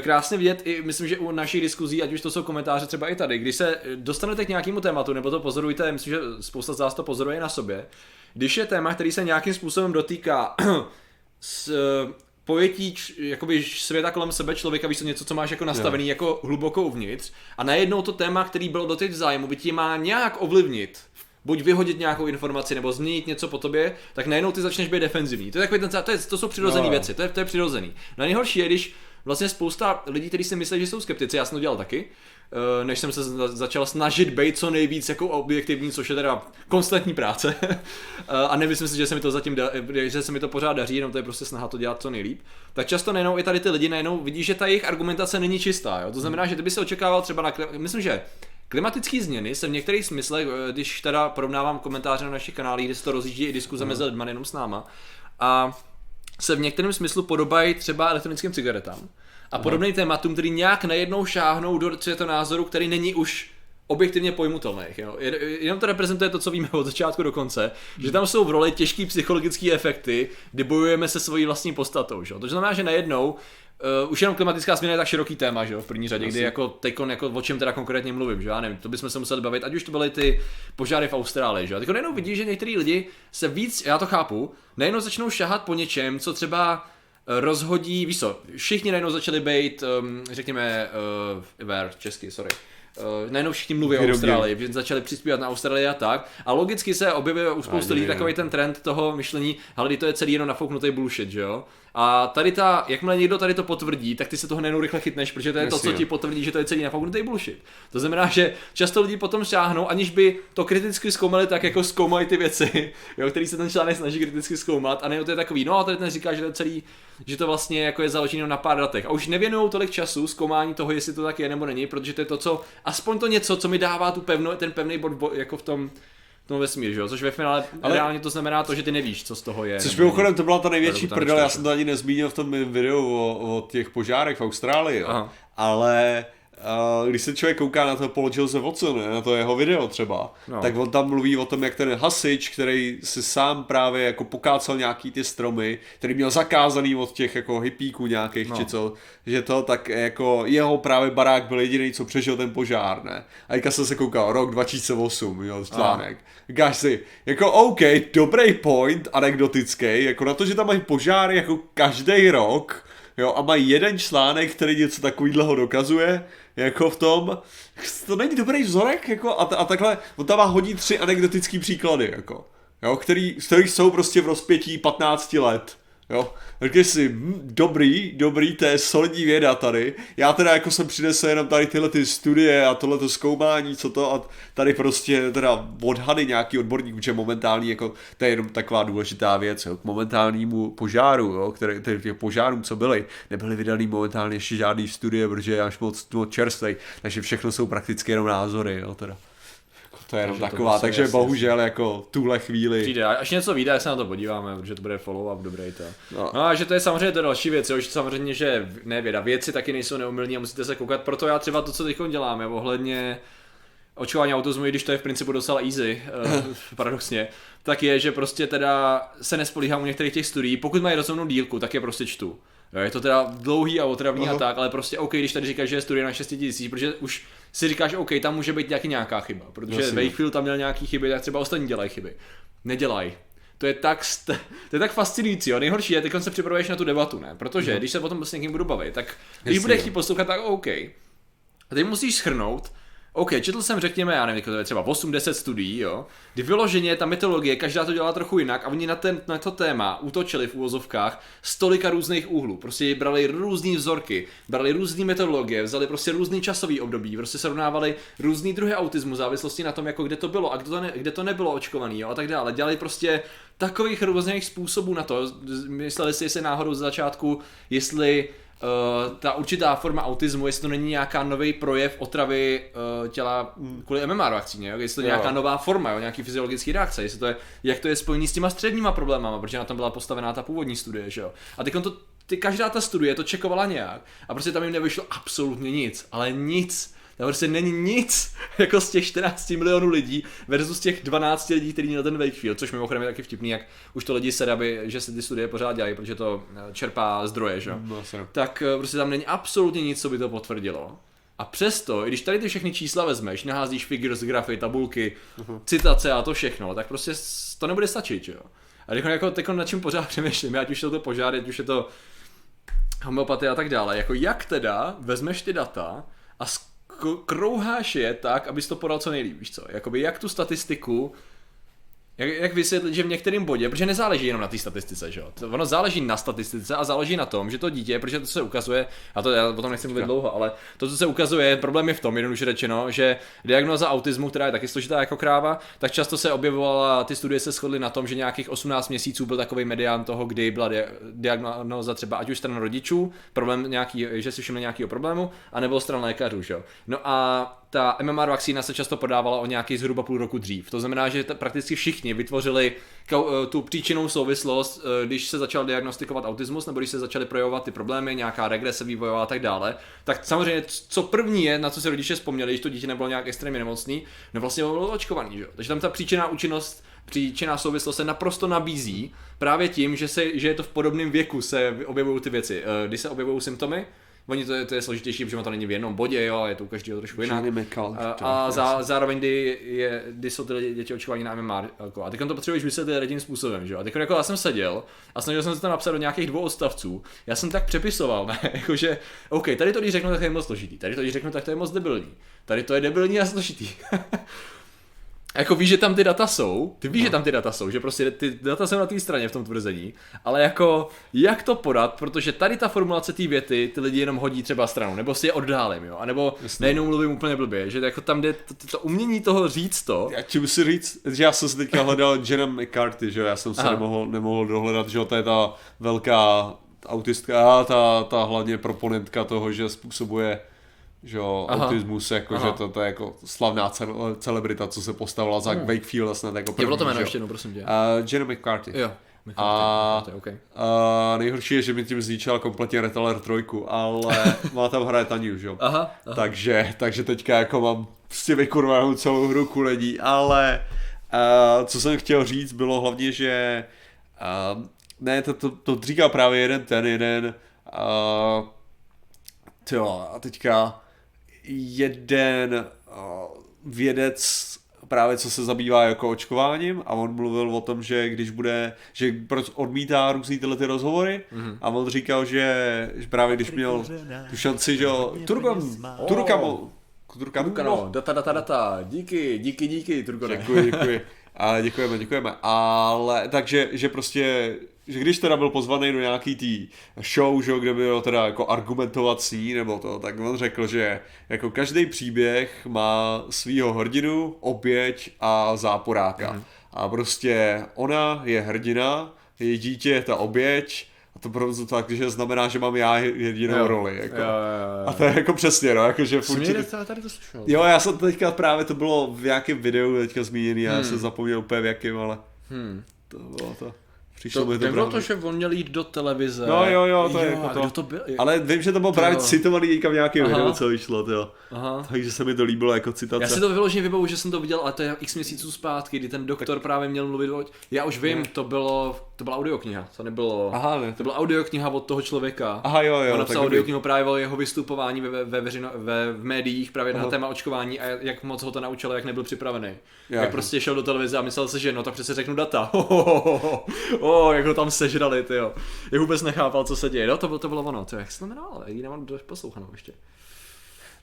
krásně vidět i myslím, že u našich diskuzí, ať už to jsou komentáře třeba i tady, když se dostanete k nějakému tématu, nebo to pozorujete, myslím, že spousta z vás to pozoruje na sobě, když je téma, který se nějakým způsobem dotýká s pojetí jakoby světa kolem sebe člověka, víš to něco, co máš jako nastavený jako hluboko uvnitř, a najednou to téma, který bylo doteď v zájmu, by tě má nějak ovlivnit, buď vyhodit nějakou informaci nebo změnit něco po tobě, tak najednou ty začneš být defenzivní. To je takový ten, to jsou přirozené věci, to je přirozený. No a nejhorší je, když vlastně spousta lidí, kteří si myslí, že jsou skeptici, já jsem to dělal taky, než jsem se začal snažit být co nejvíc jako objektivní, což je teda konstantní práce. A nemyslím si, že se mi to zatím že se mi to pořád daří, jenom to je prostě snaha to dělat co nejlíp. Tak často najednou i tady ty lidi najednou vidí, že ta jejich argumentace není čistá, jo? To znamená, že ty by se očekával třeba na, myslím, že klimatické změny se v některých smyslech, když teda porovnávám komentáře na našich kanálech, kde se to rozjíždí i diskuze mezi lidmi, jenom s náma, a se v některém smyslu podobají třeba elektronickým cigaretám a podobným tématům, který nějak najednou šáhnou do světonázoru, který není už objektivně pojmutelný. Jo. Jenom to reprezentuje to, co víme od začátku do konce, že tam jsou v roli těžké psychologické efekty, kdy bojujeme se svojí vlastní podstatou. To znamená, že najednou už jenom klimatická změna je tak široký téma, že jo, v první řadě, asi. Kdy jako teďkon, jako o čem teda konkrétně mluvím, že já nevím, to bychom se museli bavit, ať už to byly ty požáry v Austrálii, že jo. Teďkon jenom vidí, že některý lidi se víc, já to chápu, najednou začnou šahat po něčem, co třeba rozhodí, víš co, všichni najednou začali být, řekněme, česky, sorry. Najednou všichni mluví o Austrálii, začali přispívat na Austrálii a tak. A logicky se objevuje u spoustu lidí takový ten trend toho myšlení, hele, to je celý jenom nafouknutý bullshit, že jo? A tady jakmile někdo tady to potvrdí, tak ty se toho najednou rychle chytneš, protože to je to, co ti potvrdí, že to je celý nafouknutý bullshit. To znamená, že často lidi potom šáhnou, aniž by to kriticky zkoumali, tak jako zkoumají ty věci, jo, který se ten článek snaží kriticky zkoumat, a ne, to je takový, no a tady ten říká, že to je celý, že to vlastně jako je založeno na pár datech. A už nevěnují tolik času zkoumání toho, jestli to tak je nebo není, protože to je to, co aspoň to něco, co mi dává ten pevný bod jako v tom vesmíru, že jo? Což ve finále reálně to znamená to, že ty nevíš, co z toho je. Což mimochodem to byla ta největší prdel, já jsem to ani nezmínil v tom videu o těch požárech v Austrálii, jo? Ale když se člověk kouká na to Paul Joseph Watson, na to jeho video třeba, tak on tam mluví o tom, jak ten hasič, který si sám právě jako pokácal nějaký ty stromy, který měl zakázaný od těch jako hippíků nějakých či co, že to tak jako jeho právě barák byl jediný, co přežil ten požár, ne? A teďka jsem se koukal, rok 2008, jo, článek. Říkáš si, jako OK, dobrý point, anekdotický, jako na to, že tam mají požáry jako každý rok, jo, a mají jeden článek, který něco takovýhleho dokazuje, jako v tom, to není dobrý vzorek, jako, a takhle, on tam hodí 3 anekdotický příklady, jako, jo, který jsou prostě v rozpětí 15 let, jo, takže si, dobrý, to je solidní věda tady, já teda jako jsem přinesl jenom tady tyhle ty studie a tohleto zkoumání, co to, a tady prostě teda odhady nějaký odborníků, že momentální, jako, to je jenom taková důležitá věc, jo, k momentálnímu požáru, jo, těch požárům, co byly, nebyly vydaný momentálně ještě žádný studie, protože je až moc čerstvej, takže všechno jsou prakticky jenom názory, jo, teda. To je jenom taková, takže jasný, bohužel jako tuhle chvíli. Přijde, až něco vyjde, se na to podíváme, protože to bude follow-up, dobrý to. No a že to je samozřejmě to další věc, jo, že samozřejmě, že věci taky nejsou neomylní a musíte se koukat, proto já třeba to, co teď děláme ohledně očkování autozmu, i když to je v principu docela easy, paradoxně, tak je, že prostě teda se nespolíhám u některých těch studií, pokud mají rozumnou dílku, tak je prostě čtu. Je to teda dlouhý a otravný a tak, ale prostě OK, když tady říkáš, že je studie na 6 000, protože už si říkáš, OK, tam může být nějaká chyba, protože Wakefield tam měl nějaký chyby, tak třeba ostatní dělají chyby. Nedělají. To je tak fascinující, jo. Nejhorší je, teď se připravuješ na tu debatu, ne? Protože když se potom s někým budu bavit, tak když bude chtít poslouchat, tak OK. A teď musíš shrnout, OK, četl jsem, řekněme, já nevím, to je třeba 8-10 studií, jo, kdy vyloženě ta mytologie, každá to dělá trochu jinak a oni na to téma útočili v uvozovkách z tolika různých úhlů, prostě brali různý vzorky, brali různý metodologie, vzali prostě různý časový období, prostě srovnávali různý druhy autismu v závislosti na tom, jako kde to bylo a kde to nebylo očkovaný, jo, a tak dále, dělali prostě takových různých způsobů na to, mysleli si, jestli náhodou z začátku, jestli ta určitá forma autismu, jestli to není nějaká nový projev otravy těla kvůli MMR vakcíně, jo? Jestli to je nějaká nová forma, jo? Nějaký fyziologický reakce, jestli to je, jak to je spojený s těma středníma problémama, protože na tom byla postavená ta původní studie, že jo. A teď každá ta studie to čekovala nějak a prostě tam jim nevyšlo absolutně nic, ale nic. Tam prostě není nic jako z těch 14 milionů lidí versus těch 12 lidí, kteří měli ten Wakefield, což mimochodem je taky vtipný, jak už to lidi sedaby, že se ty studie pořád dělají, protože to čerpá zdroje, že? Tak prostě tam není absolutně nic, co by to potvrdilo. A přesto, i když tady ty všechny čísla vezmeš, naházíš figures, grafy, tabulky, citace a to všechno, tak prostě to nebude stačit, že jo? A teď nad čím pořád přemýšlím, ať už je to požár, ať už je to homeopatie a tak dále, jako jak teda vezmeš ty data a krouháš je tak, abys to podal co nejlíp, víš co? Jakoby jak tu statistiku, jak vysvětlit, že v některém bodě, protože nezáleží jenom na té statistice, že jo? Ono záleží na statistice a záleží na tom, že to dítě, protože to se ukazuje, a to já potom nechci mluvit dlouho, ale to, co se ukazuje, problém je v tom, jednoduše řečeno, že diagnóza autismu, která je taky složitá jako kráva, tak často se objevovala, ty studie se shodly na tom, že nějakých 18 měsíců byl takový medián toho, kdy byla diagnóza třeba ať už stran rodičů, problém nějaký, že si všimli nějakého problému, anebo stran lékařů, že jo? No a ta MMR vakcína se často podávala o nějaký zhruba půl roku dřív. To znamená, že prakticky všichni vytvořili tu příčinnou souvislost, když se začal diagnostikovat autismus, nebo když se začaly projevovat ty problémy, nějaká regrese vývojová a tak dále. Tak samozřejmě, co první je, na co si rodiče vzpomněli, když to dítě nebylo nějak extrémně nemocný, no vlastně bylo očkovaný, že jo. Takže tam ta příčinná souvislost se naprosto nabízí právě tím, že je to v podobném věku se objevují ty věci, když se objevují symptomy. Oni to je složitější, protože to není v jednom bodě, jo, je to u každého trošku jinak. A zároveň, kdy jsou ty děti očkovaní na MMR. A teď to potřebuješ vysvětlit tím způsobem, že jo. A teď já jsem seděl a snažil jsem se tam napsat do nějakých 2 odstavců. Já jsem tak přepisoval, ne? Jakože, OK, tady to když řeknu, tak to je moc složitý. Tady to když řeknu, tak to je moc debilní. Tady to je debilní a složitý. Jako víš, že tam ty data jsou, že prostě ty data jsou na té straně v tom tvrzení, ale jako jak to podat, protože tady ta formulace té věty ty lidi jenom hodí třeba stranou, nebo si je oddálím, jo, anebo nejenom mluvím úplně blbě, že jako tam jde to umění toho říct to. Já ti musím říct, že já jsem se teďka hledal Jenna McCarthy, že já jsem se nemohl dohledat, že to je ta velká autistka, ta hlavně proponentka toho, že způsobuje autismus, jakože to je jako slavná celebrita, co se postavila za Wakefield a snad jako první. Bylo to jméno ještě jednou, prosím tě. Jenna McCarthy. Jo, McCarthy, okay. Nejhorší je, že mi tím zničil kompletně Retaler 3, ale má tam hraje ta New, jo. Aha. Takže teďka jako mám prostě vykurvanou celou hru kvůli ní, ale co jsem chtěl říct, bylo hlavně, že to říká právě jeden a teďka jeden vědec právě co se zabývá jako očkováním a on mluvil o tom, že když bude, že proč odmítá různý tyhle ty rozhovory a on říkal, že právě když měl tu šanci, že Turkamo, data, díky, Turkone. Děkuji, a děkujeme, ale takže, že prostě že když teda byl pozvaný do nějaký tý show, že, kde bylo teda jako argumentovací nebo to, tak on řekl, že jako každý příběh má svýho hrdinu, oběť a záporáka. A prostě ona je hrdina, její dítě je ta oběť a to proto tak, že znamená, že mám já jedinou roli. Jako. Jo. A to je jako přesně, no, jakože tady to slyšel. Jo, já jsem teďka právě, to bylo v nějakém videu teďka zmíněný, já jsem zapomněl úplně v jakém, ale to bylo to. Přišlo by to nebylo to, že on měl jít do televize. No jo, to jo, je jako to. Kdo to byl? Ale vím, že to bylo právě citovaný někam nějakým video, co vyšlo, jo. Takže se mi to líbilo jako citace. Já si to vyloženě vybavu, že jsem to viděl, ale to je x měsíců zpátky, kdy ten doktor tak... právě měl mluvit o... Já už vím, to byla audiokniha, to nebylo... Aha, ne. To byla audiokniha od toho člověka. Aha, jo. On napsal audioknihu právě o jeho vystupování ve médiích právě na téma očkování a jak moc ho to naučilo, jak nebyl připravený. Jak prostě šel do televize a myslel se, že no tak přece řeknu data. Jak ho tam sežrali, tyjo. Já vůbec nechápal, co se děje. No, to bylo ono. Tyjo, jak se to jmenovalo? Já nemám poslouchanou ještě.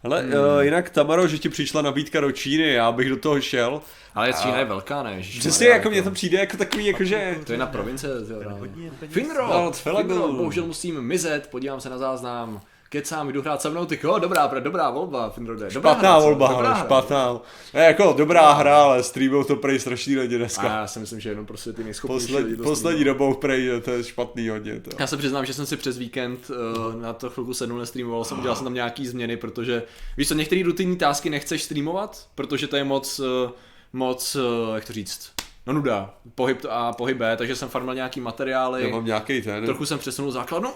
Hele, jinak Tamaro, že ti přišla nabídka do Číny, já bych do toho šel. Ale Čína je velká, ne? Přesně jako mně to přijde jako takový, jakože... To je na provincie. Finro, bohužel musím mizet, podívám se na záznam. Kecám, jdu hrát se mnou, ty jo, dobrá volba, Finrode. Špatná volba, ne, jako dobrá hra, ale streamou to prej strašný lidi dneska. A já si myslím, že jenom prostě ty nejschopnější lidi. Poslední dobou prej, to je špatný hodně. To. Já se přiznám, že jsem si přes víkend na to chvilku sednul, nestreamoval jsem, dělal jsem tam nějaký změny, protože víš co, některé rutinní tásky nechceš streamovat, protože to je moc, jak to říct... No nuda, pohyb a pohyb B, takže jsem farmil nějaký materiály. Já mám nějaký ten. Trochu jsem přesunul základnu,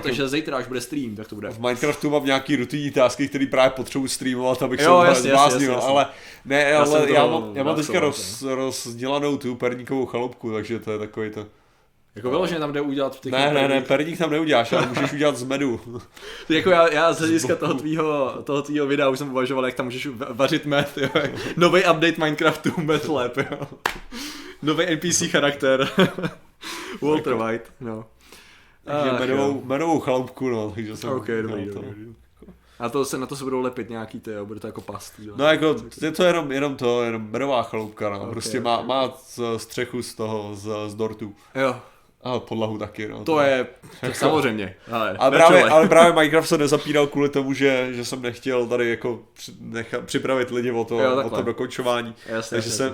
takže zítra, až bude stream, tak to bude. V Minecraftu mám nějaký rutinní tásky, který právě potřebuji streamovat, abych se zbláznil, ale ne, ale já mám teďka rozdělanou tu perníkovou chalupku, takže to je takový to. Jako vyloženě tam jde udělat ty. Ne, perník tam neuděláš, ale můžeš udělat z medu. Jako já z hlediska toho tvýho videa už jsem uvažoval, jak tam můžeš vařit med, jo. Nový update Minecraftu, med lab, jo. Nový NPC charakter. Walter White, no. Takže medovou chaloupku, no. Takže jsem dobrý. A na to se budou lepit nějaký ty, jo, bude to jako past. No jako, je to jenom medová chaloupka, no. Prostě má střechu z toho, z dortu. Jo. A podlahu taky, no. To je, jako... samozřejmě. Ale právě Minecraft se nezapínal kvůli tomu, že jsem nechtěl tady jako připravit lidi o to dokončování.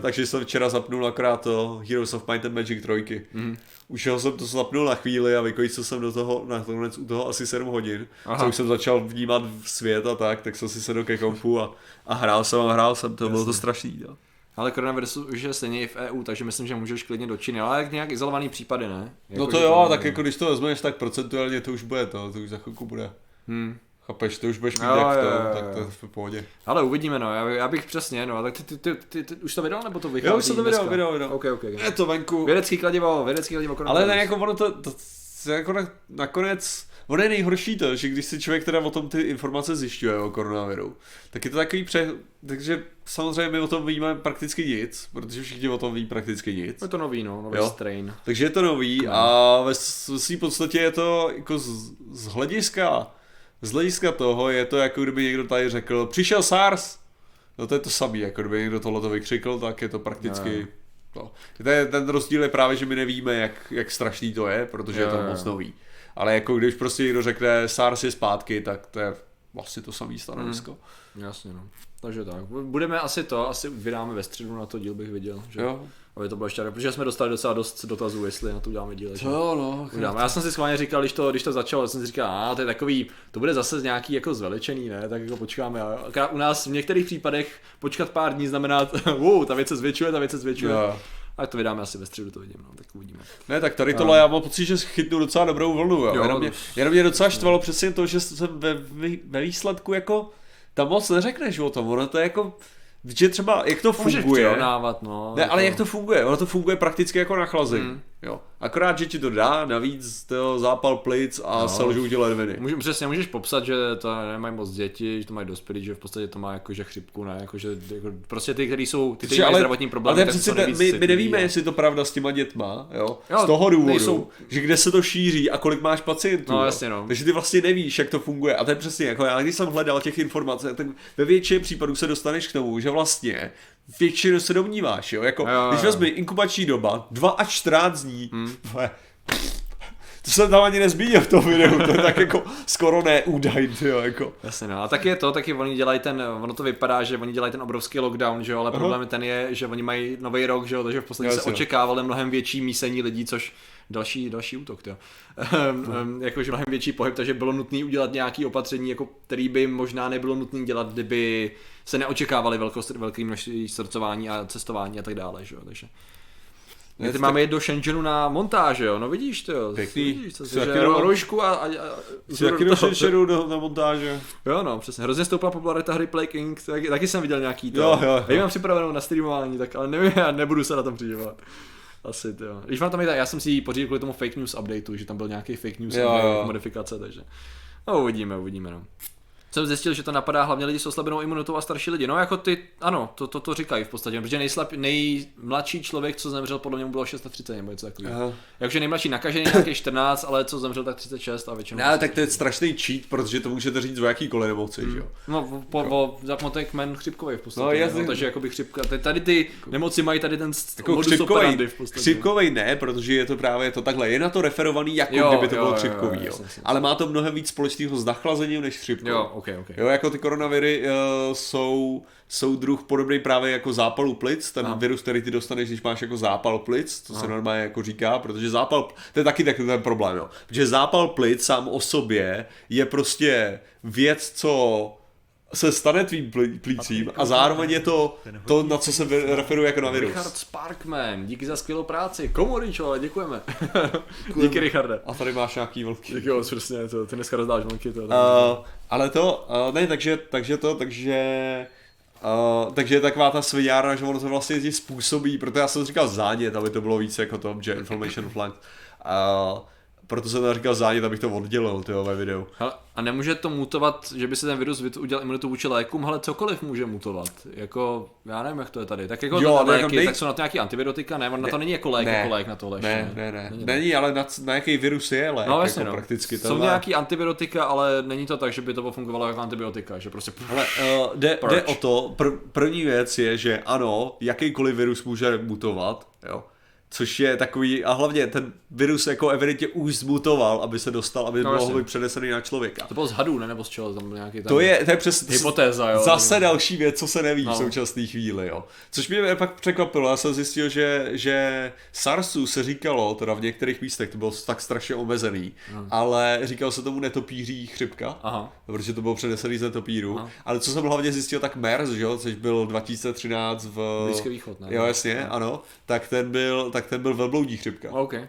Takže jsem včera zapnul akorát to Heroes of Might and Magic 3. Mm. Už jsem to zapnul na chvíli a vykojícil jsem do toho nakonec u toho asi 7 hodin. Aha. Co už jsem začal vnímat svět a tak jsem si sedl ke kompu a hrál jsem, to jasně. Bylo to strašný, jo. Ale koronavirus už je stejně i v EU, takže myslím, že můžeš klidně do Číny, ale nějak izolovaný případy, ne? Jako, no to jo, tak jako když to vezmeš, tak procentuálně to už bude to už za chvilku bude. Chápeš, to už budeš mít tak to je v pohodě. Ale uvidíme, no, já bych přesně, no, tak ty už to vydal, nebo to vychází? Jo, už jsem to vydal. Okay. Je to venku. Vědecký kladivo koronavirus. Ale ne, jako ono to jako nakonec... Ono je nejhorší to, že když si člověk teda o tom ty informace zjišťuje o koronaviru, tak je to takový takže samozřejmě my o tom víme prakticky nic, protože všichni o tom ví prakticky nic. Je to nový, no, nový strain. Takže je to nový a ve své podstatě je to jako z hlediska toho je to jako kdyby někdo tady řekl, přišel SARS, no to je to samý, jako kdyby někdo tohleto vykřikl, tak je to prakticky... No. Ten rozdíl je právě, že my nevíme, jak strašný to je, protože je to moc nový. Ale jako když prostě někdo řekne SARS je zpátky, tak to je vlastně to samý stanovisko. Jasně, no. Takže tak. Budeme asi vydáme ve středu na to díl, bych viděl, že? Jo. Aby to bylo ještě, protože jsme dostali docela dost dotazů, jestli na to uděláme díl. To jo, no. Já jsem si schválně říkal, když to začalo, jsem si říkal, to je takový, to bude zase nějaký jako zveličený, ne? Tak jako počkáme. A u nás v některých případech počkat pár dní znamená, ta věc se zvětšuje. Jo. A to vydáme asi ve středu, to vidím, no, tak uvidíme. Ne, tak tady tohle já mám pocit, že chytnu docela dobrou vlnu, jo. Jenom mě docela štvalo přesně to, že jsem ve výsledku jako tam moc neřekneš o tom, ono to je jako, že třeba jak to funguje. Můžeš přirovnávat, no. Ne, ale jak to funguje, ono to funguje prakticky jako na chlazení, jo. Akorát, že ti to dá, navíc to zápal plic a selžou ti ledviny. Přesně můžeš popsat, že to nemají moc děti, že to mají dospělí, že v podstatě to má jakože chřipku, ne? Jako, prostě ty, kteří jsou mají zdravotní problémy. Ale přece my nevíme, jestli to pravda s těma dětma, jo? Z toho důvodu, že kde se to šíří a kolik máš pacientů. No, jasně, no. Takže ty vlastně nevíš, jak to funguje. A to je přesně jako já, když jsem hledal těch informací, tak ve většině případů se dostaneš k tomu, že vlastně většinou se domníváš, jo? Jako, když vezmi inkubační doba 2 až 14 dní. To jsem tam ani nezmínil v tom videu, to je tak jako skoro neúdaj, jo, jako. Jasně, no, a taky oni dělají ten obrovský lockdown, že jo, ale problém ten je, že oni mají nový rok, že jo, takže v podstatě se očekávalo mnohem větší mísení lidí, což další útok, jo. Jakože mnohem větší pohyb, takže bylo nutné udělat nějaké opatření, jako který by možná nebylo nutné dělat, kdyby se neočekávali velké množství srdcování a cestování a tak dále, že jo, takže. My teď máme jít do Shenzhenu na montáž, jo? No vidíš to, jo. Pěkný. Jsi taky do Shenzhenu na montáže. Jo no, přesně. Hrozně stoupla popularita hry Plague Inc. Taky jsem viděl nějaký to. Jo. Já mám připravenou na streamování, tak ale nevím, já nebudu se na tom přidívat. Asi to jo. Když mám tam jít, já jsem si ji pořídil kvůli tomu fake news updateu, že tam byl nějaký fake news modifikace, takže no uvidíme no. Jsem zjistil, že to napadá hlavně lidi s oslabenou imunitou a starší lidi. No jako ty, ano, to říkají v podstatě, protože nejmladší člověk, co zemřel, podle mě mu bylo 36 nebo něco takového. Jakože nejmladší nakažený nějaký 14, ale co zemřel tak 36 a většinou. No, tak to je strašný cheat, protože to můžete říct o jakýkoliv nemoci, že jo. No, to je kmen chřipkovej v podstatě. No, takže jakoby chřipka, tady ty nemoci mají tady ten modus operandi v podstatě. Chřipkovej ne, protože je to právě to takhle, je na to referovaný jako kdyby to bylo chřipkový, jo. Ale má to mnohem víc společného s nachlazením než chřipkou. Okay. Jo, jako ty koronaviry jsou druh podobný právě jako zápalu plic, ten virus, který ty dostaneš, když máš jako zápal plic, to se normálně jako říká, protože zápal, to je taky ten problém, jo. Protože zápal plic sám o sobě je prostě věc, co se stane tvým plicím a zároveň je to na co se referuje jako na virus. Richard Sparkman, díky za skvělou práci. Komoričo, děkujeme. Díky, Richarde. A tady máš nějaký vlky. Díky, jo, přesně, to, ty dneska rozdáš vlky. Ale to, ne, takže je taková ta sviňárna, že ono to vlastně tím způsobí, protože já jsem říkal zánět, aby to bylo víc jako to, že inflammation of lungs. Proto jsem to říkal zánět, abych to oddělil ve videu. Hele, a nemůže to mutovat, že by se ten virus udělal imunitu vůči lékům, ale cokoliv může mutovat. Jako, já nevím, jak to je tady. Tak jako jo, léky, tak jsou na to nějaký antivirotika, ne, na to není jako lék, na to lék. Není, ale na jaký virus je lék, no, jasně, jako prakticky. Jsou nějaký antivirotika, ale není to tak, že by to fungovalo jako antibiotika, že prostě... Ale jde o to, první věc je, že ano, jakýkoliv virus může mutovat, jo. Což je takový, a hlavně ten virus jako evidentně už zmutoval, aby se dostal, aby mohl být přenesený na člověka. To bylo z hadů, ne? Nebo z čeho? Tam nějaký tam to je přes hypotéza, jo. Zase další věc, co se neví v současné chvíli, jo. Což mě pak překvapilo, já jsem zjistil, že SARSu se říkalo, teda v některých místech to bylo tak strašně omezený, ale říkalo se tomu netopíří chřipka, protože to bylo přenesený z netopíru. Ale co jsem hlavně zjistil, tak MERS, jo, což byl 2013 v Blízký východ, ne? Jo, jasně, ano. Tak ten byl velbloudí chřipka. Okay.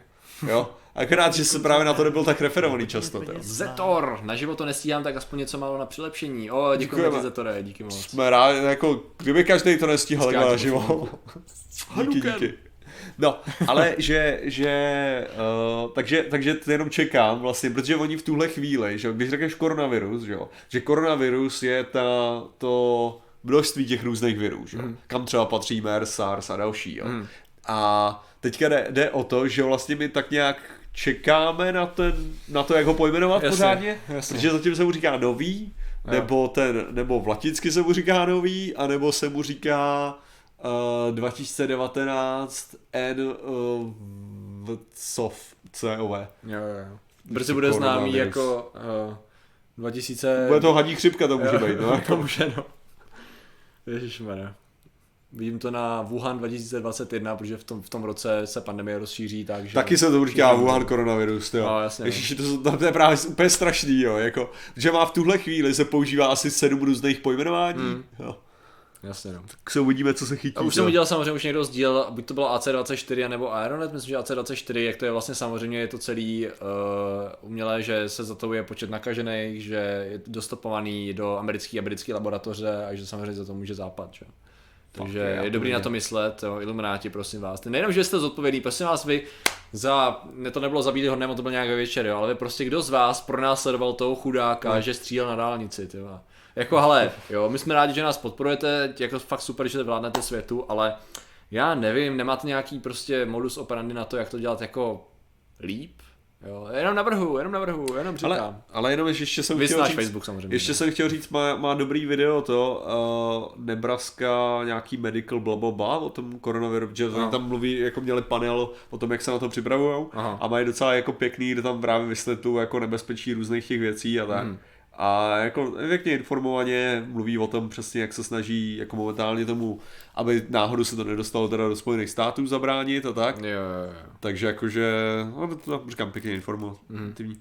Jo? Akorát, že se právě na to nebyl tak referovaný často. Zetor, naživo to nestíhám, tak aspoň něco málo na přilepšení. O, děkujeme ti, Zetore, díky moc. Jsme rádi, jako, kdyby každý to nestíhal naživo. díky. No, ale takže jenom čekám vlastně, protože oni v tuhle chvíli, že když řekneš koronavirus, že koronavirus je to množství těch různých virů, že? Kam třeba patří MERS, SARS a další, jo. A teďka jde o to, že vlastně my tak nějak čekáme na to, jak ho pojmenovat pořádně, protože zatím se mu říká nový, nebo v latinsky se mu říká nový, anebo se mu říká 2019 COV. Protože bude známý jako 2000... Bude to hadí chřipka, to může být, no? To může, no. Ježišmane. Vidím to na Wuhan 2021, protože v tom roce se pandemie rozšíří, takže... Taky se to říká Wuhan koronavirus, jo. No, jasně. Ježiši, to je právě úplně strašný, jo, jako, že má v tuhle chvíli se používá asi 7 různých pojmenování, jo. Jasně, no. Tak se uvidíme, co se chytí. A už jsem udělal samozřejmě už někdo sdíl, buď to bylo AC24 nebo Aeronet, myslím, že AC24, jak to je vlastně samozřejmě, je to celý umělé, že se zatovuje počet nakažených, že je dostopovaný do americké laboratoře a že samozřejmě za to může západ, že? Takže je dobrý na to myslet, jo, ilumináti, prosím vás. Nejenom, že jste zodpovědní, prosím vás vy, to nebylo zabít hodném, to byl nějaký večer, jo, ale vy prostě kdo z vás pronásledoval toho chudáka, že střílel na dálnici, tyva. Jako hele, jo, my jsme rádi, že nás podporujete, jako fakt super, že vládnete světu, ale já nevím, nemáte nějaký prostě modus operandi na to, jak to dělat jako líp? Jo, jenom říkám. Ale jenom ještě jsem chtěl říct, Facebook samozřejmě. Ještě jsem chtěl říct, má dobrý video to, Nebraska, nějaký medical blablabla o tom koronaviru, že tam mluví, jako měli panel o tom, jak se na to připravujou a mají docela jako pěkný, kde tam právě vysvětlují jako nebezpečí různých těch věcí a tak. A jako pěkně informovaně mluví o tom přesně, jak se snaží jako momentálně tomu, aby náhodou se to nedostalo teda do Spojených států zabránit a tak. Jo. Takže jakože, to říkám pěkně informativní.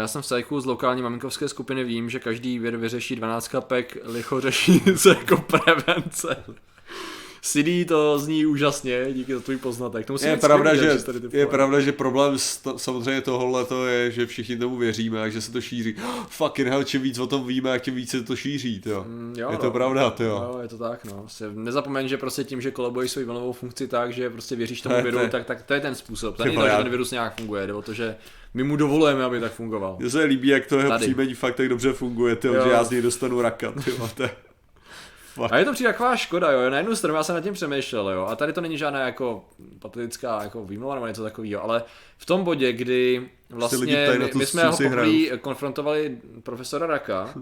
Já jsem v Sajku z lokální maminkovské skupiny, vím, že každý věr vyřeší 12 kapek, licho řeší se jako prevence. Sidí, to zní úžasně, díky za tvůj poznatek. Je pravda, že problém samozřejmě tohohleto je, že všichni tomu věříme a že se to šíří. Fucking hell, čím víc o tom víme a tím víc se to šíří, jo. Je to pravda. Je to tak, no. Prostě nezapomeň, že prostě tím, že kolabuješ svoji vlnovou funkci tak, že prostě věříš tomu viru, tak to je ten způsob. Tady to, že ten virus nějak funguje, nebo to, že my mu dovolujeme, aby tak fungoval. Mně se líbí, jak to jeho příjmení fakt tak dobře funguje, tyjo, že já z něj dostanu raka, tyjo, a je to přijde taková škoda, jo, na jednu stranu já jsem nad tím přemýšlel, jo, a tady to není žádná jako patolická jako výmluva nebo něco takového, ale v tom bodě, kdy vlastně my jsme ho poprvé konfrontovali profesora Raka,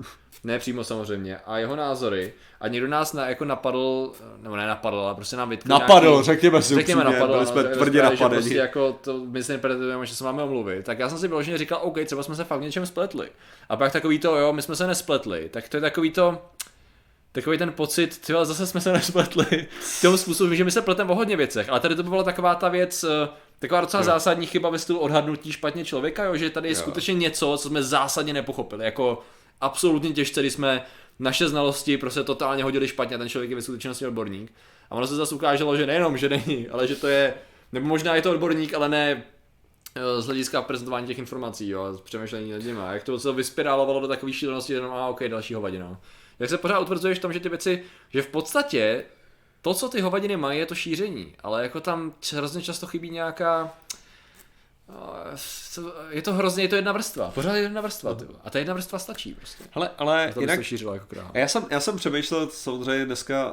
ne přímo samozřejmě, a jeho názory, a někdo nás jako napadl, nebo ne napadl, ale prostě nám vytkl nějaký... Napadl, řekněme si upřímně, byli jsme tvrdě napadeni. Prostě jako to, my se nepredujeme, že se máme omluvit, tak já jsem si vyloženě říkal, OK, třeba jsme se fakt něčem spletli. A pak takový to, jo, my jsme se nespletli, tak to je takový to... Takový ten pocit, tyhle, zase jsme se nespletli v tom způsobu, že my se pleteme o hodně věcech, ale tady to by byla taková ta věc, taková docela zásadní chyba ve stylu odhadnutí špatně člověka, jo, že tady je skutečně něco, co jsme zásadně nepochopili, jako absolutně těžce, když jsme naše znalosti prostě totálně hodili špatně, ten člověk je ve skutečnosti odborník a ono se zase ukáželo, že nejenom, že není, ale že to je, nebo možná je to odborník, ale ne z hlediska prezentování těch informací, jo, přemýšlení nad nimi, jak to se vyspirálovalo do takové šílenosti, jenom a OK, další hovadina. Jak se pořád utvrzuješ v tom, že ty věci, že v podstatě to, co ty hovadiny mají, je to šíření, ale jako tam hrozně často chybí nějaká, je to jedna vrstva, pořád je jedna vrstva, tyba. A ta jedna vrstva stačí prostě. Hele, ale to jinak, šířilo jako kráva. Já jsem přemýšlel, samozřejmě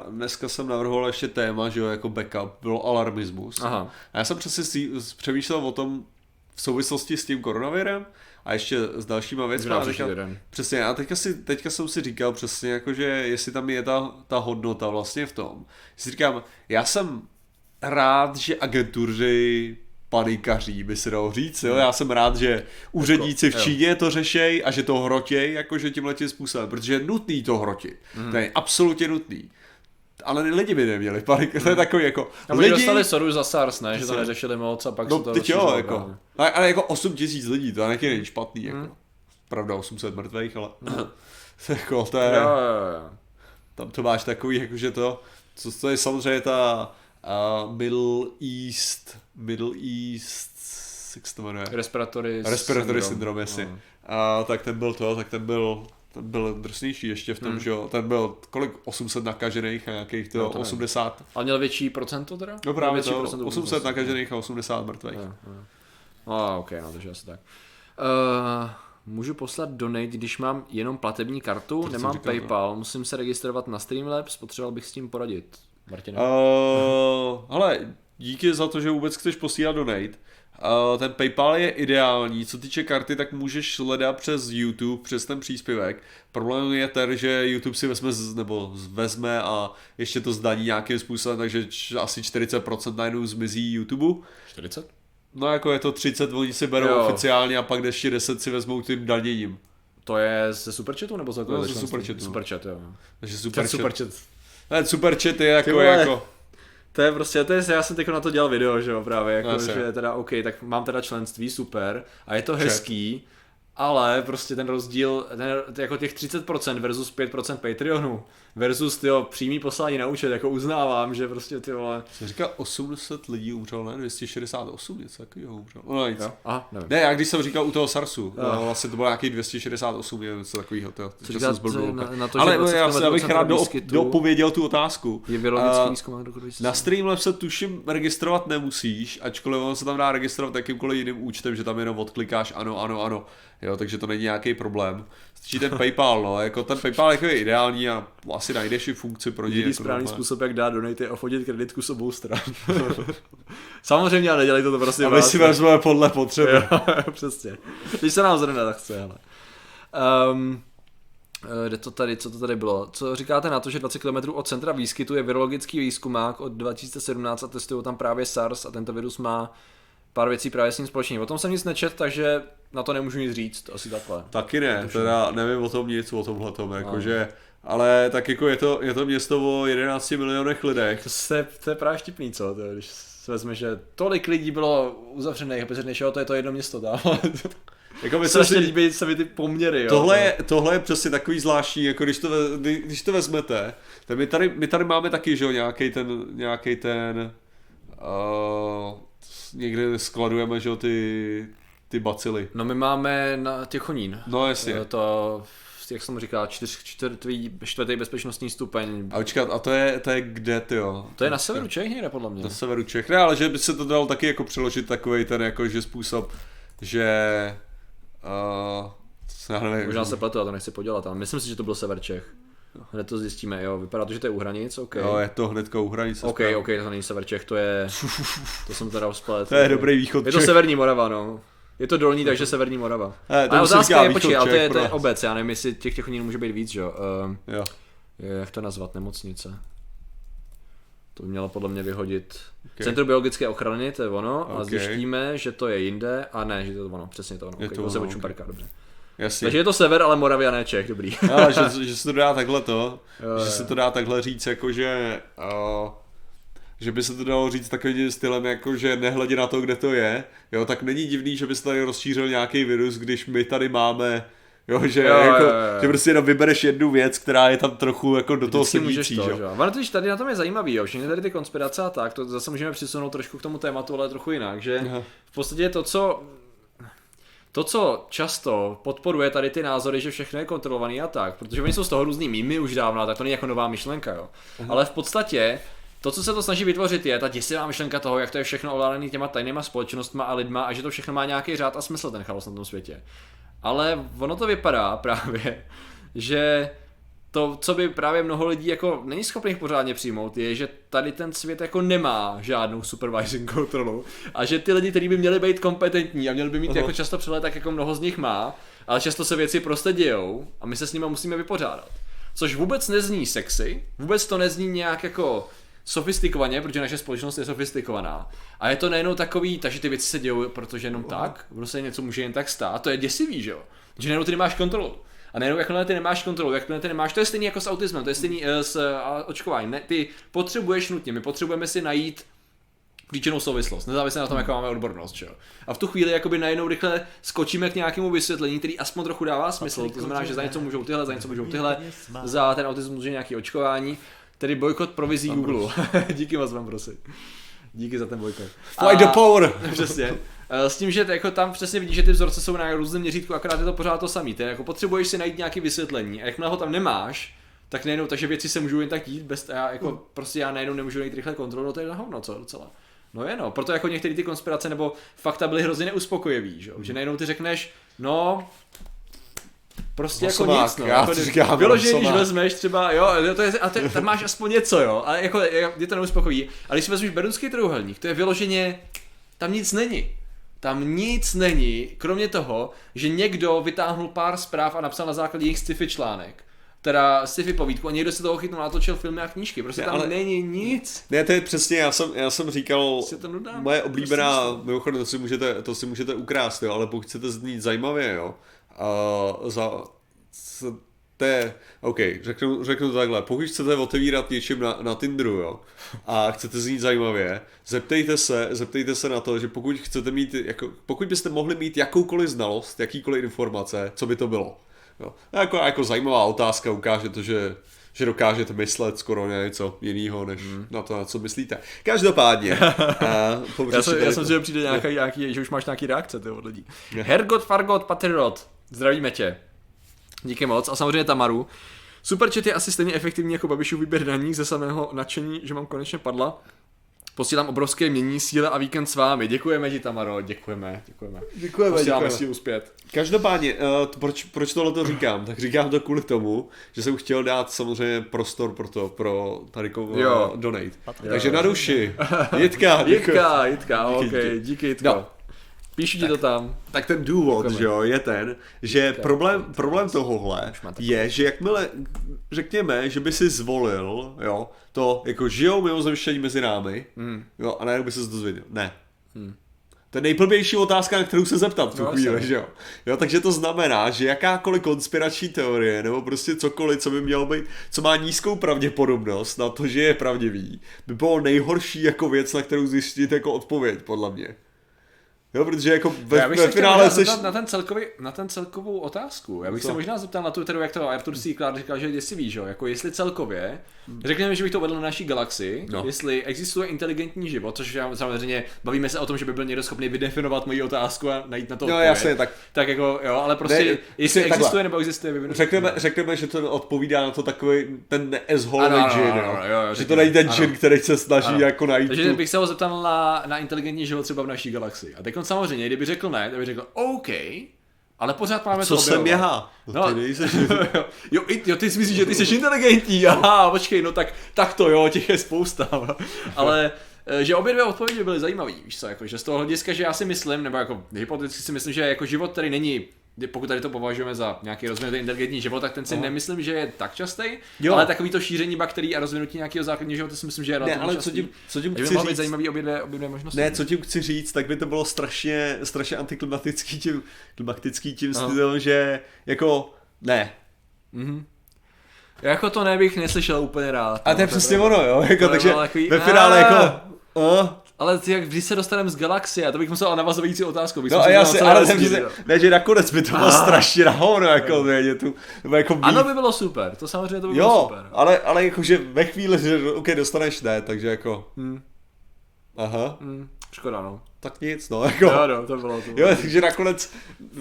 dneska jsem navrhoval ještě téma, že jo, jako backup, bylo alarmismus. Aha. A já jsem přesně přemýšlel o tom v souvislosti s tím koronavirem, a ještě s dalšíma věcmi. Přesně, a teďka jsem si říkal přesně, jakože jestli tam je ta hodnota vlastně v tom. Si říkám, já jsem rád, že agentuři panikaří, by se dalo říct, jo? Já jsem rád, že úředníci v Číně to řešejí a že to hrotěj, jakože tímhletím způsobem, protože je nutný to hrotit. To je absolutně nutný. Ale lidi by neměli paniku, to je takový jako... A lidi dostali soru za SARS, ne? Že to neřešili moc a pak no, se to rozšířilo. Jako, ale jako 8 000 lidí, to nějaký není špatný, jako. Pravda, 800 mrtvejch, ale... Jako, to je... Jo. Tam to máš takový, jakože to... To je samozřejmě ta Middle East... Jak se to jmenuje? Respiratory syndrom, jestli. Ten byl drsnější ještě v tom, že jo, ten byl kolik 800 nakažených a nějakých to 80. A měl větší procento teda? No právě to, 800 nakažených a 80 mrtvých. OK, no takže asi tak. Můžu poslat donate, když mám jenom platební kartu, nemám PayPal, musím se registrovat na Streamlabs, potřeboval bych s tím poradit. Martina. Hele, díky za to, že vůbec chceš posílat donate. Ten PayPal je ideální, co týče karty, tak můžeš hledat přes YouTube, přes ten příspěvek. Problém je ten, že YouTube si vezme a ještě to zdaní nějakým způsobem, takže asi 40% najednou zmizí YouTube. 40? No jako je to 30, oni si berou oficiálně a pak ještě 10 si vezmou tím daněním. To je ze Superchatu nebo za to? No, ze Superchatu. Superchat, jo. Takže Superchat. Ne, Superchat je jako... To je prostě, já jsem teď na to dělal video, že jo, právě, jako, že teda OK, tak mám teda členství, super, a je to hezký, ale prostě ten rozdíl, jako těch 30% versus 5% Patreonu versus, tyjo, přímý poslání na účet, jako uznávám, že prostě, ty vole. Jsi říkal 80 lidí umřelo, ne? 268 něco takového umřelo. No nic. Aha, nevím. Ne, já když jsem říkal u toho SARSu, vlastně to bylo nějaký 268 něco takového, to jsem zblbnul. Ale já bych rád dopověděl tu otázku. Je biologický výzkum. Na Streamlabs se tuším registrovat nemusíš, ačkoliv on se tam dá registrovat jakýmkoliv jiným účtem, že tam jenom odklikáš ano. Jo, takže to není nějaký problém. Stačí ten PayPal, no, jako ten PayPal jako je ideální a asi najdeš i funkci pro něj. Jediný správný způsob, jak dát donate, je ofotit kreditku s obou stran. Samozřejmě, ale nedělej to prostě. A my si vezmeme podle potřeby. Jo, přesně. Když se nám zrovna tak chce, ale. Co to tady bylo? Co říkáte na to, že 20 km od centra výskytu je virologický výzkumák od 2017 a testují tam právě SARS a tento virus má pár věcí právě s ním společným. O tom jsem nic nečetl, takže na to nemůžu nic říct, asi takhle. Taky ne, teda nevím o tom nic, o tomhletom, jakože, ale tak jako je to město o 11 milionech lidech. To je právě štipný, co? To, když se vezme, že tolik lidí bylo uzavřených a bez to je to jedno město, dává. Jako mi strašně líbí se mi ty poměry. Jo? Tohle je přesně takový zvláštní, jako když to vezmete, tak my tady máme taky, že jo, nějaký ten někde skladujeme, že jo, ty bacily. No my máme na Těchonín. No jasně. To, jak jsem říkal, čtvrtý bezpečnostní stupeň. A počkat, a to je kde, tyjo? To je na severu Čech někde, podle mě. Na severu Čech, ne, ale že by se to dalo taky jako přeložit takovej ten jakože způsob, že... Možná se pletu, já to nechci podělat, ale myslím si, že to byl sever Čech. Hned to zjistíme, jo, vypadá to, že to je u hranic, ok. Jo, je to hnedka u hranic. Ok, to není sever Čech, to je... To jsem teda usplet. To je dobrý východ Čech. Je to Severní Morava, no. Je to dolní, takže Severní Morava. Ale otázka je, počkej, ale to je obec, já nevím, jestli těch Těchonínů může být víc, že jo. Jak to nazvat, nemocnice. To by mělo podle mě vyhodit. Okay. Centrum biologické ochrany, to je ono, okay. A zjištíme, že to je jinde, a ne, že to je ono, přesně to ono. Je okay, to ono, okay. Čumperka, dobře. Jasně. Takže je to sever, ale Moravia, ne Čech, dobrý. Ale že se to dá takhle to, že se to dá takhle říct, jakože... Že by se to dalo říct takovým stylem, jako že nehledě na to, kde to je, jo, tak není divný, že by se tady rozšířil nějaký virus, když my tady máme, jo, že, jo, jako, jo. Že prostě jenom vybereš jednu věc, která je tam trochu jako do toho sedící, to, jo. Ono totiž tady na tom je zajímavý, jo, všechny tady ty konspirace a tak, to zase můžeme přisunout trošku k tomu tématu, ale trochu jinak, že aha. V podstatě to, co často podporuje tady ty názory, že všechno je kontrolovaný a tak, protože oni jsou z toho různý mýmy už dávno, tak to není jako nová myšlenka, jo. Aha. Ale v podstatě to, co se to snaží vytvořit, je ta děsivá myšlenka toho, jak to je všechno ovládaný těma tajnýma společnostma a lidma a že to všechno má nějaký řád a smysl, ten chaos na tom světě. Ale ono to vypadá právě, že to, co by právě mnoho lidí jako není schopných pořádně přijmout, je, že tady ten svět jako nemá žádnou supervising kontrolu a že ty lidi, kteří by měli být kompetentní a měli by mít jako často přehled, tak jako mnoho z nich má, ale často se věci prostě dějou a my se s nimi musíme vypořádat. Což vůbec nezní sexy, vůbec to nezní nějak jako sofistikovaně, protože naše společnost je sofistikovaná. A je to nejenom takový, takže ty věci se dějou, protože jenom tak, prostě něco může jen tak stát, to je děsivý, že jo? Že nejenom ty nemáš kontrolu. A nejenom jakmile ty nemáš kontrolu, jakmile ty nemáš, to je stejný jako s autismem, to je stejný s očkováním. Ne, ty potřebuješ nutně, my potřebujeme si najít příčinnou souvislost, nezávisle na tom, jaká máme odbornost, že jo? A v tu chvíli jakoby najednou rychle skočíme k nějakému vysvětlení, který aspoň trochu dává smysl, to znamená, že za něco můžou tyhle, za něco můžou tyhle, za ten autismus může nějaký očkování. Tedy bojkot provizí Google. Díky vás vám prosím. Díky za ten bojkot. Fight the power! Přesně. S tím, že jako tam přesně vidíš, že ty vzorce jsou na různém měřítku, akorát je to pořád to samý. Ty jako potřebuješ si najít nějaké vysvětlení a jakmile ho tam nemáš, tak nejednou, takže věci se můžou jen tak dít, bez, já, jako, prostě já najednou nemůžu najít rychle kontrolu, to je na hovno, co docela. No je no, proto jako některé ty konspirace nebo fakta byly hrozně neuspokojivý, že? Že najednou ty řekneš, no... Prostě Vosovák, jako nic, no. Jako říkám, vyložený, když vezmeš třeba, jo, to je, a to je, tam máš aspoň něco, jo, ale jako je to neuspokojí. A když si vezmeš Bermudský trojúhelník, to je vyloženě, tam nic není. Tam nic není, kromě toho, že někdo vytáhnul pár zpráv a napsal na základě jejich sci-fi článek. Teda sci-fi povídku a někdo se toho chytnul, natočil filmy a knížky, prostě ne, tam není nic. Ne, to je přesně, já jsem říkal, moje oblíbená, prostě mimochodem to si můžete ukrást, jo, ale pokud chcete znít zajímavě, jo. Řeknu to takhle, pokud chcete otevírat něčím na Tinderu, jo, a chcete znít zajímavě, zeptejte se na to, že pokud chcete mít, jako, pokud byste mohli mít jakoukoliv znalost, jakýkoliv informace, co by to bylo, jo. Jako zajímavá otázka ukáže to, že dokážete myslet skoro něco jiného, než na to, na co myslíte. Každopádně. Já jsem si, že přijde nějaký, že už máš nějaký reakce od lidí. Hergot, Fargot, Patrirot, zdravíme tě. Díky moc. A samozřejmě Tamaru. Superchat je asi stejně efektivní jako Babišův výběr daní ze samého nadšení, že mám konečně padla. Posílám obrovské mění, síle a víkend s vámi. Děkujeme ti, Tamaro, děkujeme. Posíláme si uspět. Každopádně, proč tohle to říkám? Tak říkám to kvůli tomu, že jsem chtěl dát samozřejmě prostor pro Tarikovou donate. Jo. Takže na duši. Jitka, ok, díky Jitko. No. Píšu ti to tam. Tak ten důvod, že jo, je ten, že Jitka, problém tohohle je, že jakmile řekněme, že by si zvolil, jo, to jako žijou mimozemštění mezi námi, jo, a najednou by se to dozvěděl. Ne. To je nejblbější otázka, na kterou se zeptat v tu chvíli, že jo. Takže to znamená, že jakákoliv konspirační teorie nebo prostě cokoliv, co by mělo být, co má nízkou pravděpodobnost na to, že je pravdivý, by bylo nejhorší jako věc, na kterou zjistit jako odpověď, podle mě. Jo, protože jako ve finále seš... na celkovou otázku. Já bych se možná zeptal na tu, kterou, jak to Arthur C. Clarke říkal, že jestli víš, jo, jako jestli celkově, řekněme, že bych to vedl na naší galaxii, no. Jestli existuje inteligentní život, což já samozřejmě bavíme se o tom, že by byl někdo schopný vydefinovat moji otázku a najít na to odpověď. No jasně, tak jako jo, ale prostě ne, jestli existuje takhle. Nebo existuje vyvinutí. Řekneme, že to odpovídá na to takový ten asshole džin, že to najde džin, který se snaží jako najít. Takže bych se ho zeptal na inteligentní život třeba v naší galaxii. Samozřejmě, kdyby řekl ne, tak by řekl OK, ale pořád máme co to objevovat. Co jsem jahá? No, ty nejseš... jo, ty si myslíš, že ty jsi inteligentní, aha, počkej, no tak to jo, těch je spousta, ale... že obě dvě odpovědi byly zajímavé, víš co, jako, že z toho hlediska, že já si myslím, nebo jako hypoteticky si myslím, že jako život tady není, pokud tady to považujeme za nějaký rozvinutý inteligentní život, tak ten si nemyslím, že je tak častý, ale takový to šíření bakterií a rozvinutí nějakého základního života si myslím, že je relativně častý. Co tím chci říct? Být zajímavý obě dvě možnosti. Ne, co tím chci říct, tak by to bylo strašně antiklimatický tím stylem, že jako ne. Mhm. Jako to nebych neslyšel úplně rád. A to je přesně ono, jo, jako, takže takový, ve finále jako... Ale ty, jak když se dostaneme z galaxie, to bych musel navazující otázku. No a já si, ale ne, že nakonec by to bylo strašně nahono, jako vědě tu. Jako ano, by bylo super, to samozřejmě to by bylo super. Jo, ale jakože ve chvíli, že OK, dostaneš ne, takže jako... Aha. Škoda, no. Tak nic, no, jako... Jo, to bylo. Jo, takže nakonec,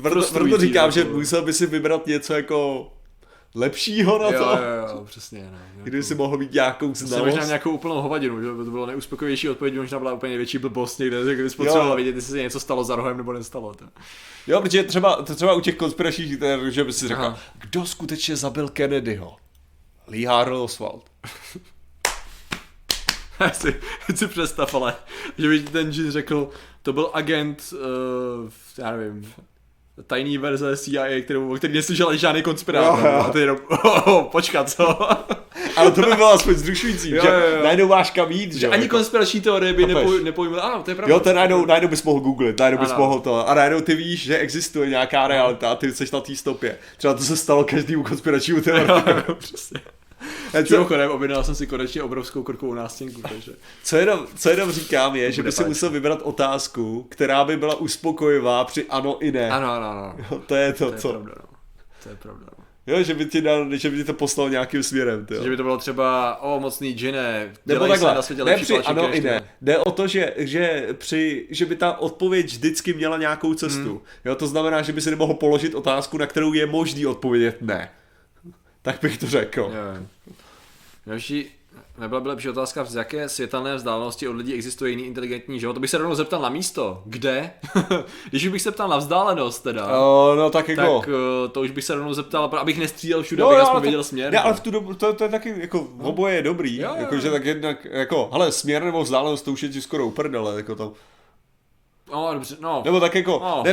proto říkám, že musel by si vybrat něco jako... lepšího na to. Jo, přesně. No, kdyby si mohl být nějakou znalost. Možná nějakou úplnou hovadinu, že by to bylo nejúspěchovější odpověď, možná byla úplně největší blbost někde, kdyby jsi potřebovala vědět, jestli se něco stalo za rohem nebo nestalo. To. Jo, protože třeba u těch konspiračních teorií, že by si řekla, kdo skutečně zabil Kennedyho? Lee Harvey Oswald. Já si představ, ale že by ten džin řekl, to byl agent, já nevím... tajný verze CIA, který neslyšel žádný konspirátor. A ty jenom, počkat, co? Ale to by bylo aspoň zrušující, že najednou máš kam jít, že ani konspirační teorie by nepojmul, ano, to je pravda. Jo, to najednou bys mohl googlit, najednou bys mohl to, a najednou ty víš, že existuje nějaká realita a ty seš na té stopě. Třeba to se stalo každému konspiračnímu teorie. Přesně. Mimochodem, objednal jsem si konečně obrovskou korkovou nástěnku, takže... Co jenom říkám je, že by si musel vybrat otázku, která by byla uspokojivá při ano i ne. Ano. Jo, to je co? To je pravda. Jo, že by ti to poslal nějakým směrem, ty jo. Že by to bylo třeba, mocný džine, dělej se na světě lepší palačky. Ano i ne. Jde o to, že by ta odpověď vždycky měla nějakou cestu. Jo, to znamená, že by si nemohl položit otázku, na kterou je možný odpovědět ne. Tak bych to řekl. Nebyla by lepší otázka, z jaké světelné vzdálenosti od lidí existuje jiný inteligentní život. To bych se rovnou zeptal na místo. Kde? Když bych se ptal na vzdálenost teda. To už bych se rovnou zeptal, abych nestřídal všude, abych aspoň věděl směr. Ne, ale v tu dobu, to je taky jako oboje je dobrý. Jakože tak jednak jako, hele, směr nebo vzdálenost, to už je ti skoro uprdele, jako tam. No. Nebo tak jako,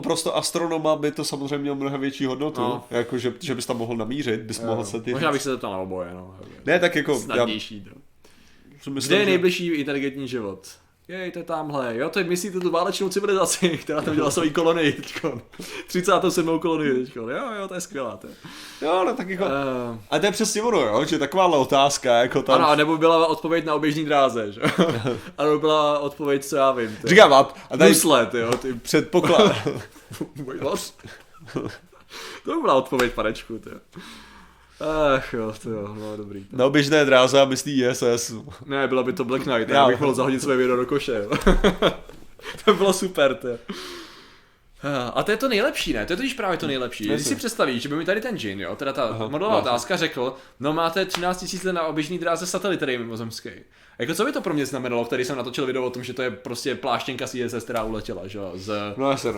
pro astronoma by to samozřejmě mělo mnohem větší hodnotu, jako že bys tam mohl namířit, bys mohl se ty... Možná bych se zeptal na oboje, Ne, tak jako... Snadnější, Kde je nejbližší inteligentní život? Jej, to je tamhle, jo, to je myslíte tu válečnou civilizaci, která tam dělala svoji kolonii teďkon. 37. kolonii teďkon, jo, to je skvělá, to je. Jo, no tak jako, a to je přesně ono, jo, že takováhle otázka, jako tam. Ano, nebo byla odpověď na oběžný dráze, že jo. Ano, byla odpověď, co já vím. Říkám, a tady... Důsled, jo, ty předpoklad. To byla odpověď, panečku, to jo. Ach jo, to jo, no dobrý. Tak. Na oběžné dráze, myslí ISS. Ne, byla by to Black Knight, já bych mohl zahodit své vědo do koše. To bylo super, to. A to je to nejlepší, ne? To je totiž právě to nejlepší. Když si představíš, že by mi tady ten džin, jo, teda ta modelová otázka řekl, no máte 13 000 let na oběžný dráze satelit, tady mimozemský. Jako co by to pro mě znamenalo, který jsem natočil video o tom, že to je prostě pláštěnka z ISS, která uletěla, že jo,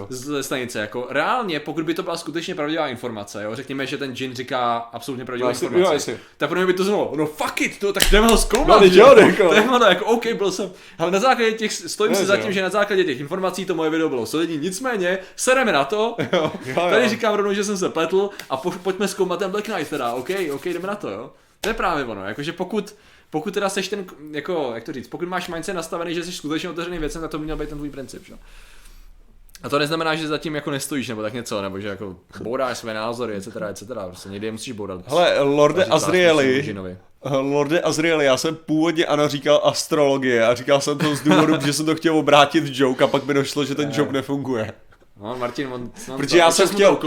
z stanice, jako reálně, pokud by to byla skutečně pravdivá informace, jo, řekněme, že ten džin říká absolutně pravdivou informaci, tak pro mě by to znalo, no fuck it, to, tak jdeme ho zkoumat, jako OK, byl jsem, ale na základě těch, stojím si za tím, že na základě těch informací to moje video bylo solidní, nicméně, sereme na to, tady říkám rovnou, že jsem se pletl a pojďme zkoumat ten Black Knight teda, OK, jdeme na to, jo, to je právě ono, jakože pokud teda seš ten, jako, jak to říct, pokud máš mindset nastavený, že jsi skutečně otevřený věcem, tak to by měl být ten tvůj princip, že? A to neznamená, že zatím jako nestojíš nebo tak něco, nebo že jako bouráš své názory, etc, prostě někdy je musíš bourat. Hele, Lorde Azrieli Lorde Azriel, já jsem původně ano říkal astrologie a říkal jsem to z důvodu, že jsem to chtěl obrátit v joke a pak mi došlo, že ten joke nefunguje. No, Martin, protože já jsem chtěl,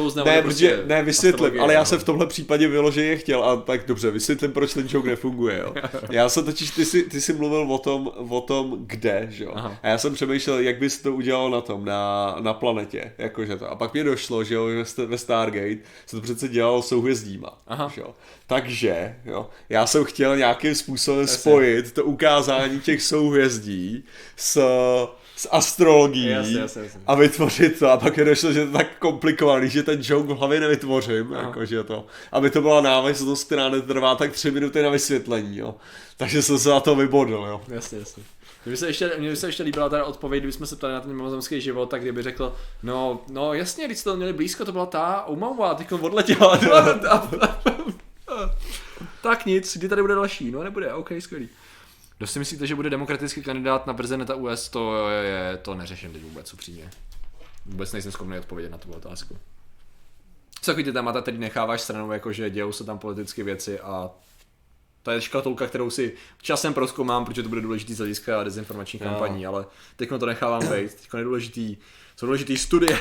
ne, vysvětlím, ale já jsem v tomhle případě vyloženě je chtěl a tak dobře, vysvětlím, proč ten joke nefunguje, jo. Já jsem totiž, ty jsi mluvil o tom kde, že jo. Aha. A já jsem přemýšlel, jak bys to udělal na planetě, jakože to. A pak mi došlo, že jo, ve Stargate se to přece dělalo souhvězdíma, že jo. Takže, jo, já jsem chtěl nějakým způsobem spojit to ukázání těch souhvězdí s astrologií a vytvořit to. A pak je došlo, že je to tak komplikovaný, že ten joke v hlavě nevytvořím, jakože to. Aby to byla návaznost, která netrvá tak 3 minuty na vysvětlení, jo. Takže jsem se na to vybodl, jo. Jasně. Mně by se ještě líbila ta odpověď, kdybychom se ptali na ten mimozemský život, tak kdyby řekl, no jasně, když jste to měli blízko, to byla ta Oumuamua, teď odletěla. Tak nic, kdy tady bude další? No nebude, ok, skvělý. Kdo si myslíte, že bude demokratický kandidát na prezidenta US, to neřeším teď vůbec upřímně. Vůbec nejsem schopný odpovědět na tu otázku. Co takový ty témata, který necháváš stranou, jakože dějou se tam politické věci a to je škatulka, kterou si časem prozkoumám, protože to bude důležitý z hlediska dezinformačních kampaní, ale teď to nechávám být. Teď jsou důležitý studie.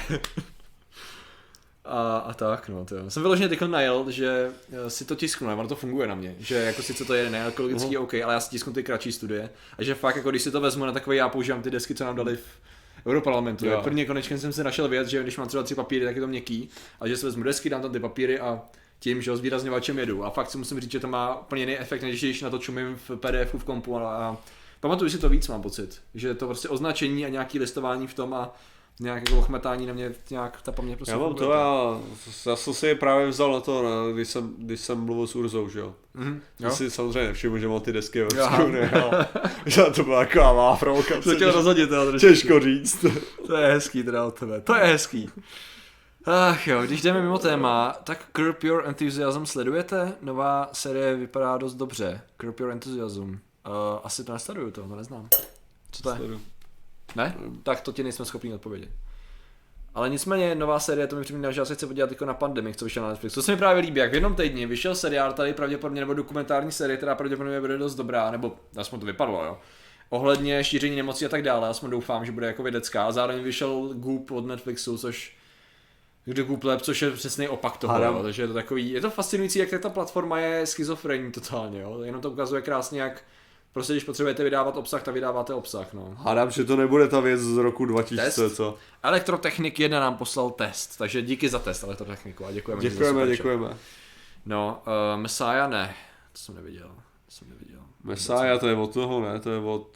A tak, no to. Jsem vyloženě teď najel, že si to tisknu, ono to funguje na mě, že jako sice to je neekologický, OK, ale já si tisknu ty kratší studie a že fakt jako když si to vezmu na takové, já používám ty desky, co nám dali v Europarlamentu, prvně konečně jsem se našel věc, že když mám třeba 3 papíry, tak je to měkký a že si vezmu desky, dám tam 2 papíry a tím, že ho zvýrazňovačem jedu a fakt si musím říct, že to má úplně jiný efekt, než když na to čumím v PDFu v kompu a pamatuju si to víc, mám pocit, že to prostě označení a nějaký listování v tom a nějaké ochmetání na mě, nějak ta paměť prostě. Já mám to, já jsem si je právě vzal na to, když jsem mluvil s Urzou, že jo. Já si samozřejmě nevšiml, že mám ty desky evropskou, ne, ale to byla taková má provokace. To chtěl rozhodit, ale těžko říct. To je hezký teda od tebe, to je hezký. Ach jo, když jdeme mimo téma, tak Curb Your Enthusiasm sledujete? Nová série vypadá dost dobře, Curb Your Enthusiasm. Asi to nesleduju, to neznám. Co to je? Ne? Tak to ti nejsme schopni odpovědět. Ale nicméně nová série, to mi připomíná, že já se chci podívat jako na Pandemic, co vyšel na Netflix. To se mi právě líbí, jak v jednom týdni vyšel seriál tady pravděpodobně, nebo dokumentární série, která pravděpodobně bude dost dobrá, nebo aspoň to vypadlo, jo. Ohledně šíření nemocí a tak dále, aspoň doufám, že bude jako vědecká. A zároveň vyšel Goop od Netflixu, což je přesný opak toho, jo. Takže je to takový, je to fascinující, jak ta platforma je schizofrenní totálně, jo. Jenom to ukazuje krásně, jak prostě když potřebujete vydávat obsah, tak vydáváte obsah, no. Hádám, že to nebude ta věc z roku 2000, test? Co? Elektrotechnik 1 nám poslal test, takže díky za test Elektrotechniku a děkujeme. No, Messiah ne, to jsem neviděl. Messiah to je od toho, ne, to je od...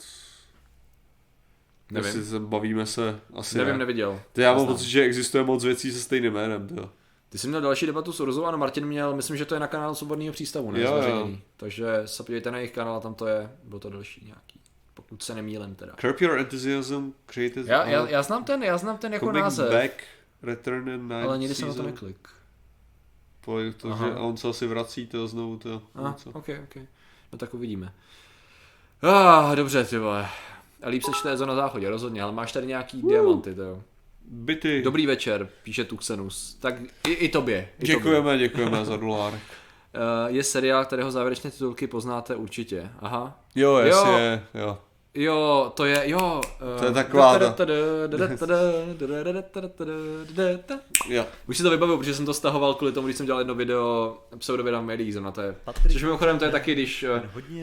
Nevím. Jestli se bavíme se, asi nevím, ne. Neviděl. To já mám pocit, že existuje moc věcí se stejným jménem, to. Ty jsi měl další debatu s Urzou, ano, Martin měl, myslím, že to je na kanálu Svobodného přístavu, ne? Jo. Takže se podívejte na jejich kanál, tam to je, bylo to další nějaký, pokud se nemýlím teda. Curb Your Enthusiasm created... Já znám ten jako název. Back, return and night ale nikdy season. Jsem na to neklik. Protože on se asi vrací to znovu to. Ok. No tak uvidíme. Dobře, ty vole. A líp se čte na záchodě, rozhodně, ale máš tady nějaký diamanty, to jo. Byty. Dobrý večer, píše Tuxenus. Tak i tobě. Děkujeme za dolár. Je seriál, kterého závěrečné titulky poznáte určitě. Aha. Jo, to je, jo. To je taková. Už si to vybavil, protože jsem to stahoval kvůli tomu, když jsem dělal jedno video pseudověda médií, na to je. Což mimochodem to je taky, když...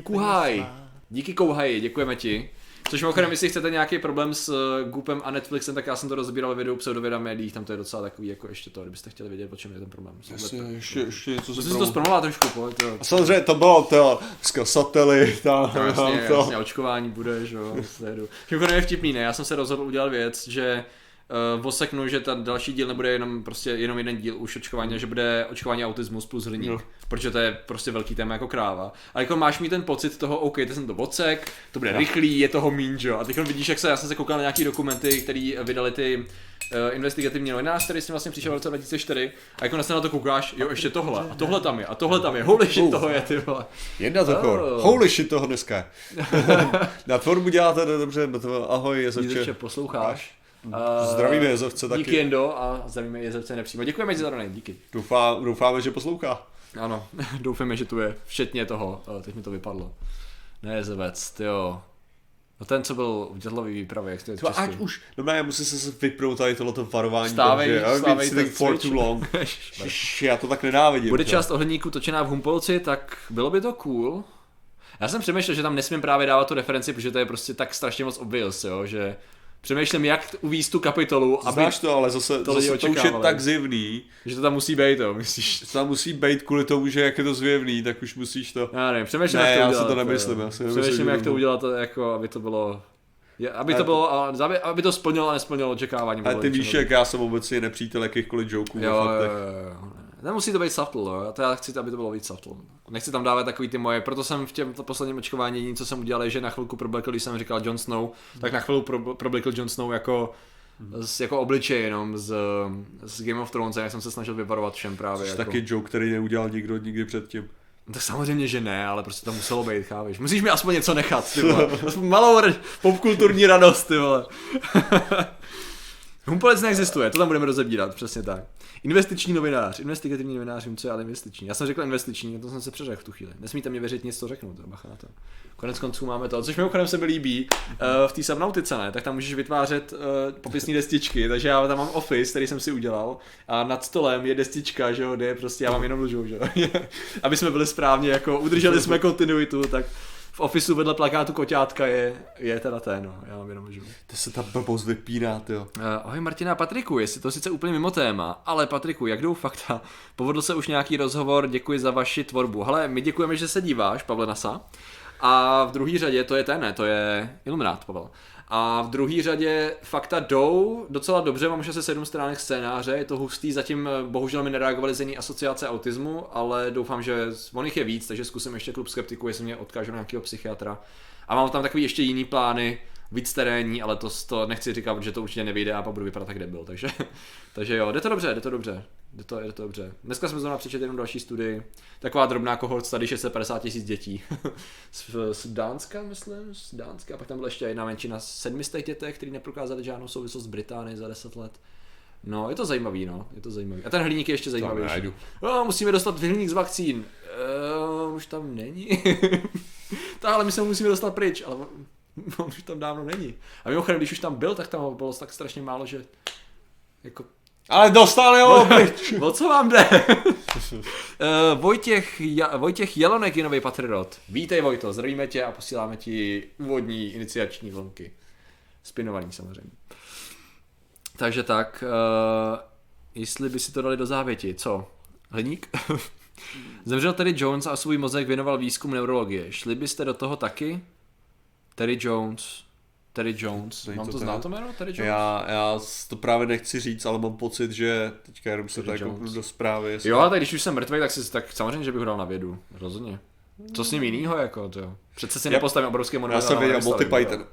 Kuhaj. Díky Kouhaji, děkujeme ti. Což mimochodem, jestli chcete nějaký problém s Goopem a Netflixem, tak já jsem to rozbíral videu pseudověda médiích, tam to je docela takový, jako ještě to, kdybyste chtěli vědět, o čem je ten problém. Ještě něco se to zpromoval trošku, pojď. A samozřejmě to bylo to, sateli, jasně, očkování bude, že jo, sledu. Mimochodem je vtipný, ne, já jsem se rozhodl udělat věc, že voseknu, že ten další díl nebude jenom jeden díl už očkování, že bude očkování autismus plus hliník, protože to je prostě velký téma jako kráva. A jako máš mi ten pocit toho, OK, teď jsem to vocek, to bude rychlý, je toho míň, jo. A teď vidíš, jak já jsem se koukal na nějaký dokumenty, který vydali ty investigativní novinář, který jsem vlastně přišel v roce 2004 a jako se na to koukáš, jo, ještě tohle, a tohle tam je, a tohle tam je, holy shit, toho je, ty vole. Jedna to holy shit, toho dneska. Na tvorbu děláte dobře, ahoj, Jezovče, posloucháš. Zdravíme Jezovce taky. Díky Endo a zdravíme Jezovce nepřímo. Děkujeme ti za donej, díky. Doufáme, že poslouchá. Ano, doufáme, že tu je, včetně toho, teď mi to vypadlo. Nejezevec, tyjo. No ten, co byl v dědlový výpravě, jak to je v Česku. Ať už, dobrá, já musím se vypnout tady tohleto varování. Stávej, tak for too long. Já to tak nenávidím. Bude část Ohledníku točená v Humpolci, tak bylo by to cool. Já jsem přemýšlel, že tam nesmím právě dávat tu referenci, protože to je prostě tak strašně moc obvious, jo, že přemýšlím, jak uvízt tu kapitolu, aby... Znáš to, ale zase to už je tak zjevný. Že to tam musí být, jo, myslíš? To tam musí být kvůli tomu, že jak je to zjevný, tak už musíš to... Já nevím, přemýšlím, jak to udělat. Ne, já si to nemyslím, jak to udělat, jako, aby to bylo... Aby to splnilo a nesplnilo očekávání. Ale ty víš, jak já jsem obecně nepřítel jakýchkoliv jokeů. Nemusí to být subtle, jo? To já chci, aby to bylo víc subtle. Nechci tam dávat takový ty moje, proto jsem v těm posledním očkování jediný, co jsem udělal, je, že na chvilku problikl, když jsem říkal Jon Snow, tak na chvilku problikl Jon Snow jako obličej jenom z Game of Thrones, a já jsem se snažil vyvarovat všem právě. Což taky joke, který neudělal nikdo nikdy předtím. Tak samozřejmě, že ne, ale prostě to muselo být, chápeš. Musíš mi aspoň něco nechat, ty vole. Aspoň malou popkulturní radost, ty vole. Humpolec neexistuje, to tam budeme rozebírat, přesně tak. Investiční novinář, investigativní novinář, vím, co je, ale investiční. Já jsem řekl investiční, to jsem se přeřekl v tu chvíli. Nesmíte mě věřit nic, co řeknu, to bacha na to. Konec konců máme to, což mimochodem se mi líbí, v té Subnautice, ne? Tak tam můžeš vytvářet popisní destičky, takže já tam mám office, který jsem si udělal, a nad stolem je destička, že jo, kde je prostě, já mám jenom lžou, že jo. Aby jsme byli správně, jako udrželi jsme kontinuitu, tak... V ofisu vedle plakátu koťátka je teda ten, no, já mám jenom můžu. To se ta blbost vypíná, jo. Ahoj Martina a Patriku, jestli to sice úplně mimo téma, ale Patriku, jak jdou fakta? Povedl se už nějaký rozhovor, děkuji za vaši tvorbu. Hele, my děkujeme, že se díváš, Pavle Nasa. A v druhý řadě, to je ten, ne, to je Illuminát, Pavel. A v druhý řadě fakta jdou docela dobře, mám už asi 7 stránek scénáře, je to hustý, zatím bohužel mi nereagovali z jiný asociace autismu, ale doufám, že on jich je víc, takže zkusím ještě klub skeptiků, jestli mě odkážu na nějakého psychiatra. A mám tam takový ještě jiný plány, víc terénní, ale to nechci říkat, protože to určitě nevyjde a pak budu vypadat tak debil, takže jo, jde to dobře. Dneska jsme zrovna přečetli jenom další studii, taková drobná kohort study 650 000 dětí z Dánska, myslím, a pak tam byla ještě jedna menšina 700 dětek, který neprokázali žádnou souvislost s Británií za 10 let. No, je to zajímavý, A ten hliník je ještě zajímavější. No, musíme dostat hliník z vakcín. Už tam není. Ale my se musíme dostat pryč, ale on už tam dávno není. A mimochodem, když už tam byl, tak tam bylo tak strašně málo, že jako... Ale dostali ho, pryč! O co vám jde? Vojtěch Jelonek je nový patrirod. Vítej, Vojto, zdravíme tě a posíláme ti úvodní iniciační vlnky. Spinovaný samozřejmě. Takže tak, jestli by si to dali do závěti, co? Hliník? Zemřel Terry Jones a svůj mozek věnoval výzkumu neurologie. Šli byste do toho taky? Terry Jones. Mám to zná to jméno? Terry Jones? Já to právě nechci říct, ale mám pocit, že teďka jenom se tak kouknu do zprávy. Jo, ale tak když už jsem mrtvej, tak samozřejmě, že bych ho dal na vědu. Rozhodně. Co s ním jinýho, jako to? Přece si nepostavím obrovské monumenty. Já jsem věděl Monty Python.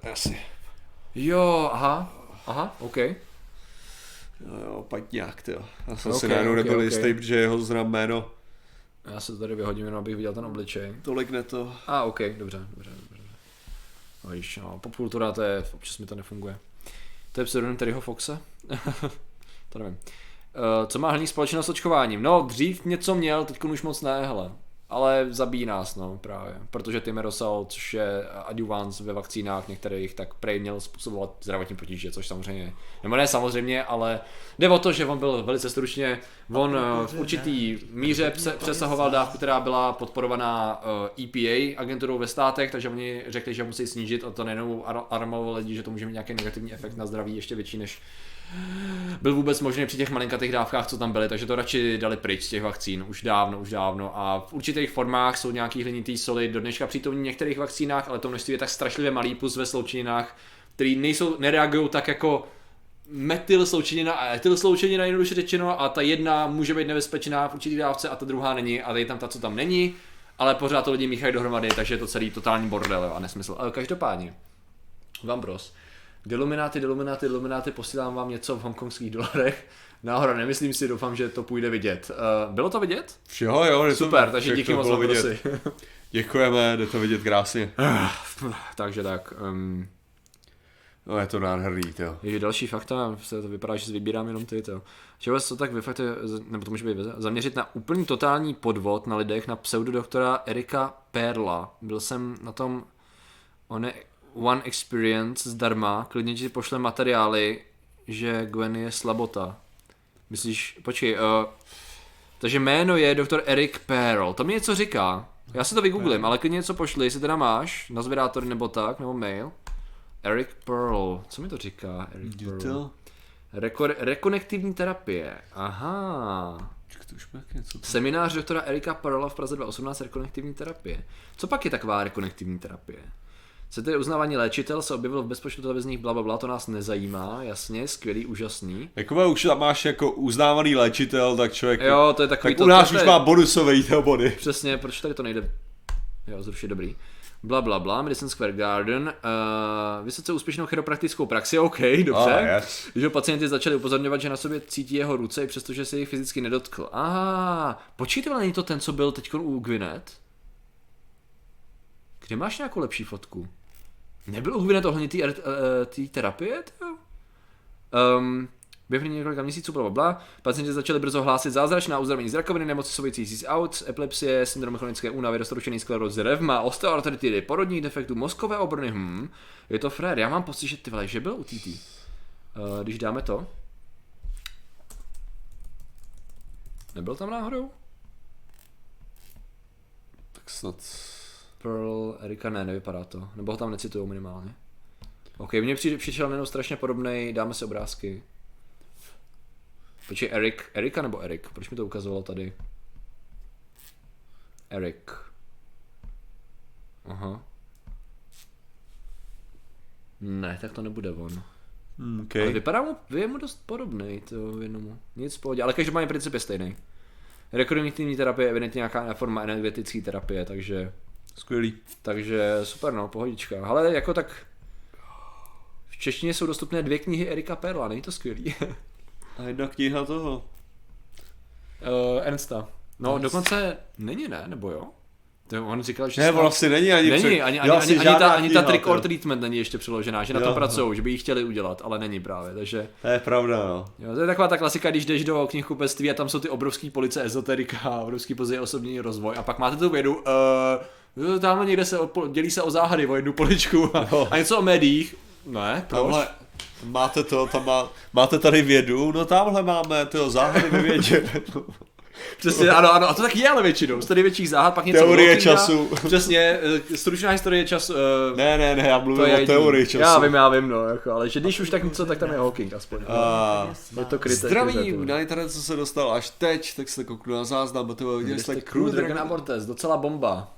Jo, aha, okej. Jo, Patňák, tyjo. Já jsem si najednou nebyl jistý, protože jeho znám jméno. Já se to tady vyhodím, jenom abych viděl ten obličej. Tolik ne to. Okej, dobře. No, popkultura, to je, občas mi to nefunguje. To je pseudonym Terryho Foxe? To nevím. Co má hliník společného s očkováním? No, dřív něco měl, teď už moc ne, hele. Ale zabíjí nás, no, právě. Protože Timerosal, což je adjuvans ve vakcínách některých, tak prej měl způsobovat zdravotní potíže, což samozřejmě, nebo ne samozřejmě, ale jde o to, že on byl velice stručně, on v určitý míře přesahoval dávku, která byla podporovaná EPA agenturou ve státech, takže oni řekli, že musí snížit, a to nejenom alarmovalo lidi, že to může mít nějaký negativní efekt na zdraví ještě větší, než byl vůbec možný při těch malinkatých dávkách, co tam byly, takže to radši dali pryč z těch vakcín už dávno, a v určitých formách jsou nějaký hlinitý soli do dneška přítomní v některých vakcínách, ale to množství je tak strašlivě malý, plus ve sloučeninách, které nereagují tak jako metyl sloučenina a etyl sloučenina, jednoduše řečeno, a ta jedna může být nebezpečná v určitý dávce a ta druhá není, a tady tam ta, co tam není, ale pořád to lidi míchají dohromady, takže je to celý totální bordel a nesmysl. Ale každopádně Vambros. Delumináty, posílám vám něco v hongkongských dolarech. Náhoda, nemyslím si, doufám, že to půjde vidět. Bylo to vidět? Všeho, jo. Super, takže díky moc, Ambrosy. Děkujeme, jde to vidět krásně. Takže tak. No je to nádherný, jo. Je další fakta, to vypadá, že si vybírám jenom ty, jo. Čeho se to tak vyfakt, nebo to může být zaměřit na úplný totální podvod na lidech, na pseudodoktora Erika Perla. Byl jsem na tom One Experience zdarma, klidně ti pošle materiály, že Gwen je slabota. Myslíš, počkej, takže jméno je doktor Erik Perl, to mi něco říká. Já si to vygooglím, ale klidně něco pošli, jestli teda máš, na zvědátor nebo tak, nebo mail. Erik Perl, co mi to říká Erik Perl? Rekonektivní terapie, aha. Seminář doktora Erika Perla v Praze 2018, rekonektivní terapie. Co pak je taková rekonektivní terapie? Se tedy uznávání léčitel se objevilo v bezpočtu televizních blablabla, to nás nezajímá, jasně, skvělý, úžasný. Jakové už tam máš jako uznávaný léčitel, tak člověk, jo, to je takový tak to, u nás to už je... má bonusový ty body. Přesně, proč tady to nejde, jo, zrušit, dobrý. Blablabla, Madison Square Garden, vysoce úspěšnou chiropraktickou praxi, OK, dobře. Yes. Že pacienty začali upozorňovat, že na sobě cítí jeho ruce, i přestože se jich fyzicky nedotkl. Aha, počítal, není to ten, co byl teď u Gwyneth? Kde máš nějakou lepší fotku? Nebyl uhvěnet ohledně té terapie? Během několika měsíců, blablabla, pacienti začali brzo hlásit zázračná uzdravení z rakoviny, nemoci související s AUC, epilepsie, syndrom chronické únavy, roztroušený sklerózy, revma, osteoartritidy, porodních defektů, mozkové obrny, je to frér, já mám pocit, že ty vole, že byl u TT. Když dáme to. Nebyl tam náhodou? Tak snad... Pearl, Erika, ne, nevypadá to. Nebo ho tam necitujou minimálně. OK, mně přišel jenom strašně podobnej, dáme si obrázky. Počkej, Erika nebo Erik? Proč mi to ukazovalo tady? Erik. Aha. Ne, tak to nebude on. Okay. Ale je mu dost podobnej, to jednomu. Nic v pohodě, ale každopádně princip je stejný. Rekonektivní terapie je evidentně nějaká forma energetické terapie, takže... Skvělý. Takže super, no, pohodička. Ale jako tak v češtině jsou dostupné 2 knihy Erika Perla, není to skvělý? A jedna kniha toho. Ernsta. No Ernst. Dokonce není, ne? Nebo jo? To on říkal, že... Ne, vlastně není ani... Ani ta Trick or Treatment není ještě přiložená, že na to pracují, že by ji chtěli udělat, ale není právě, takže... To je pravda, jo. To je taková ta klasika, když jdeš do knihkupectví a tam jsou ty obrovský police ezoterika, obrovský pozice osobní rozvoj a pak máte tu vědu... Tamhle někde se dělí se o záhady o jednu poličku a něco o médiích, ne, proč? Máte to, máte tady vědu, no tamhle máme tyho záhady ve vědě. Přesně, ano, a to tak je ale většinou, tady větších záhad, pak něco teorie blokina, času. Přesně, stručná historie času. Ne, já mluvím o teorii času. Já vím, no, jako, ale že když už tak něco, tak tam je Hawking aspoň. Je to kryté. Zdraví, na internet, co se dostal až teď, tak se kouknu na záznam, viděli jste Crew Dragon Amortes, docela bomba.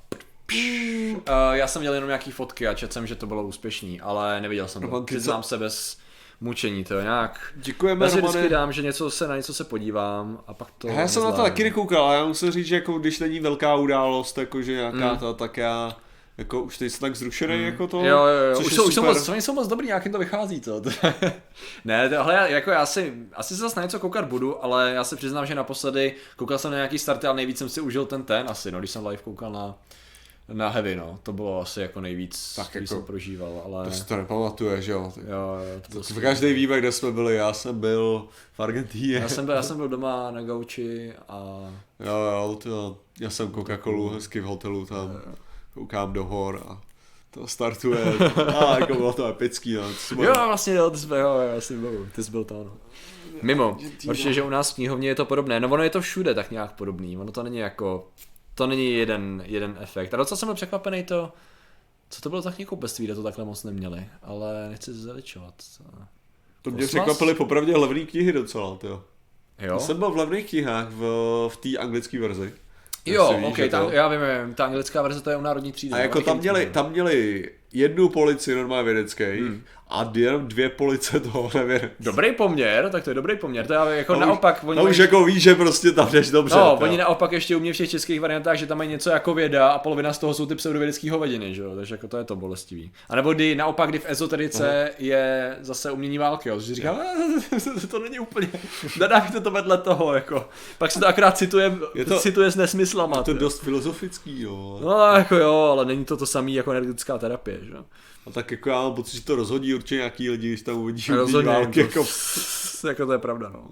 Já jsem dělal jenom nějaký fotky a četl jsem, že to bylo úspěšný, ale neviděl jsem to. Přiznám se bez mučení, to nějak. Děkujeme, Romane. Já si vždycky dám, že na něco se podívám a pak to... Já jsem na to taky nekoukal, ale já musím říct, že jako když není velká událost, jakože nějaká ta, tak já... Jako už teď jsi tak zrušený jako to. Jo, už jsou moc dobrý, nějakým to vychází to. Ne, ale jako já si, asi se zase na něco koukat budu, ale já se přiznám, že naposledy koukal jsem na nějaký starty, ale nejvíc jsem si užil ten asi, no, když jsem live koukal na Heavy, no, to bylo asi jako nejvíc, tak když jako, jsem prožíval, ale... To si to nepamatuje, že jo? To každý víme, kde jsme byli, já jsem byl v Argentíně. Já jsem byl doma na gauči a... Jo, já jsem Coca-Colu hezky v hotelu tam, koukám do hor a to startuje, jako bylo to epický, no. Ty jsi byl tam, no. Mimo, protože u nás v knihovně je to podobné, no ono je to všude tak nějak podobný, ono to není jako... To není jeden efekt. A docela jsem byl překvapený to, co to bylo za knihkupectví, kde to takhle moc neměli, ale nechci zaličovat. To mě překvapily popravdě levné knihy docela, tyjo. Jo? Já jsem byl v levných knihách v té anglické verzi. Jo, víš, ok, já vím, ta anglická verze to je u národní třídy. A jako tam měli jednu polici normálně vědecké a jenom 2 police toho nevědecké. Dobrý poměr, tak to je dobrý poměr, to já jako no naopak... Už jako víš, že prostě tam jdeš dobře. No, oni naopak ještě u mě v těch českých variantách, že tam mají něco jako věda a polovina z toho jsou ty pseudovědecký hovadiny, že jo, takže jako to je to bolestivý. A nebo naopak, kdy v ezoterice je zase umění války, jo, že říkám, to není úplně, nadávíte to vedle toho, jako. Pak se to akorát cituje s nesmyslama. To je dost filozofický, jo. No, jako jo, ale není to samý jako energetická terapie. nevíde, že? A tak jako já mám pocit, že to rozhodí určitě nějaký lidi, když tam uvidí války. Jako to je pravda, no.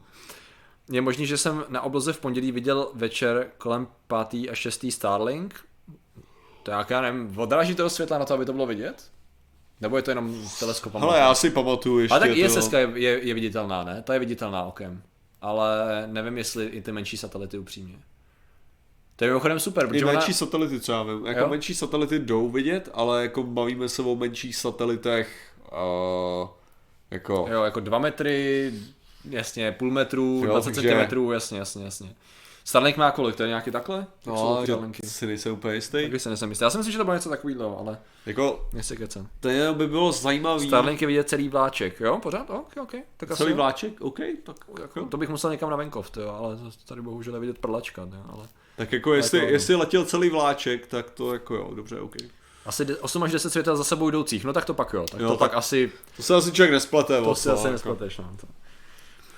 Je možný, že jsem na obloze v pondělí viděl večer kolem 5. a 6. Starlink. To já nevím, odráží toho světla na to, aby to bylo vidět? Nebo je to jenom teleskopem? Ale já si pamatuju ještě. A tak ISS je viditelná, ne? Ta je viditelná okem. Ale nevím, jestli i ty menší satelity upřímně. To je mimochodem super, protože menší satelity, co já vím. Jako jo? Menší satelity jdou vidět, ale jako bavíme se o menších satelitech jako... Jo, jako 2 metry, jasně, půl metru, jo, 20 centimetrů, jasně. Starlink má kolik, to je nějaký takhle? No, si nejsem úplně jistý. Taky si nejsem jistý. Já jsem si, že to bylo něco takovýhle, ale jako, nejsi kecen. To je, by bylo zajímavý. Starlink je vidět celý vláček, jo? Pořád? OK. Tak celý asi, vláček? OK. Tak, jako, to bych musel někam na venkov, jo, ale tady bohužel je vidět prdlačka. Jo, ale, tak jako jestli letěl celý vláček, tak to jako jo, dobře, OK. Asi 8 až 10 světel za sebou jdoucích, no tak to pak jo. Tak jo, to tak, pak asi... To se asi člověk nesplete. To se asi nespleteš, no.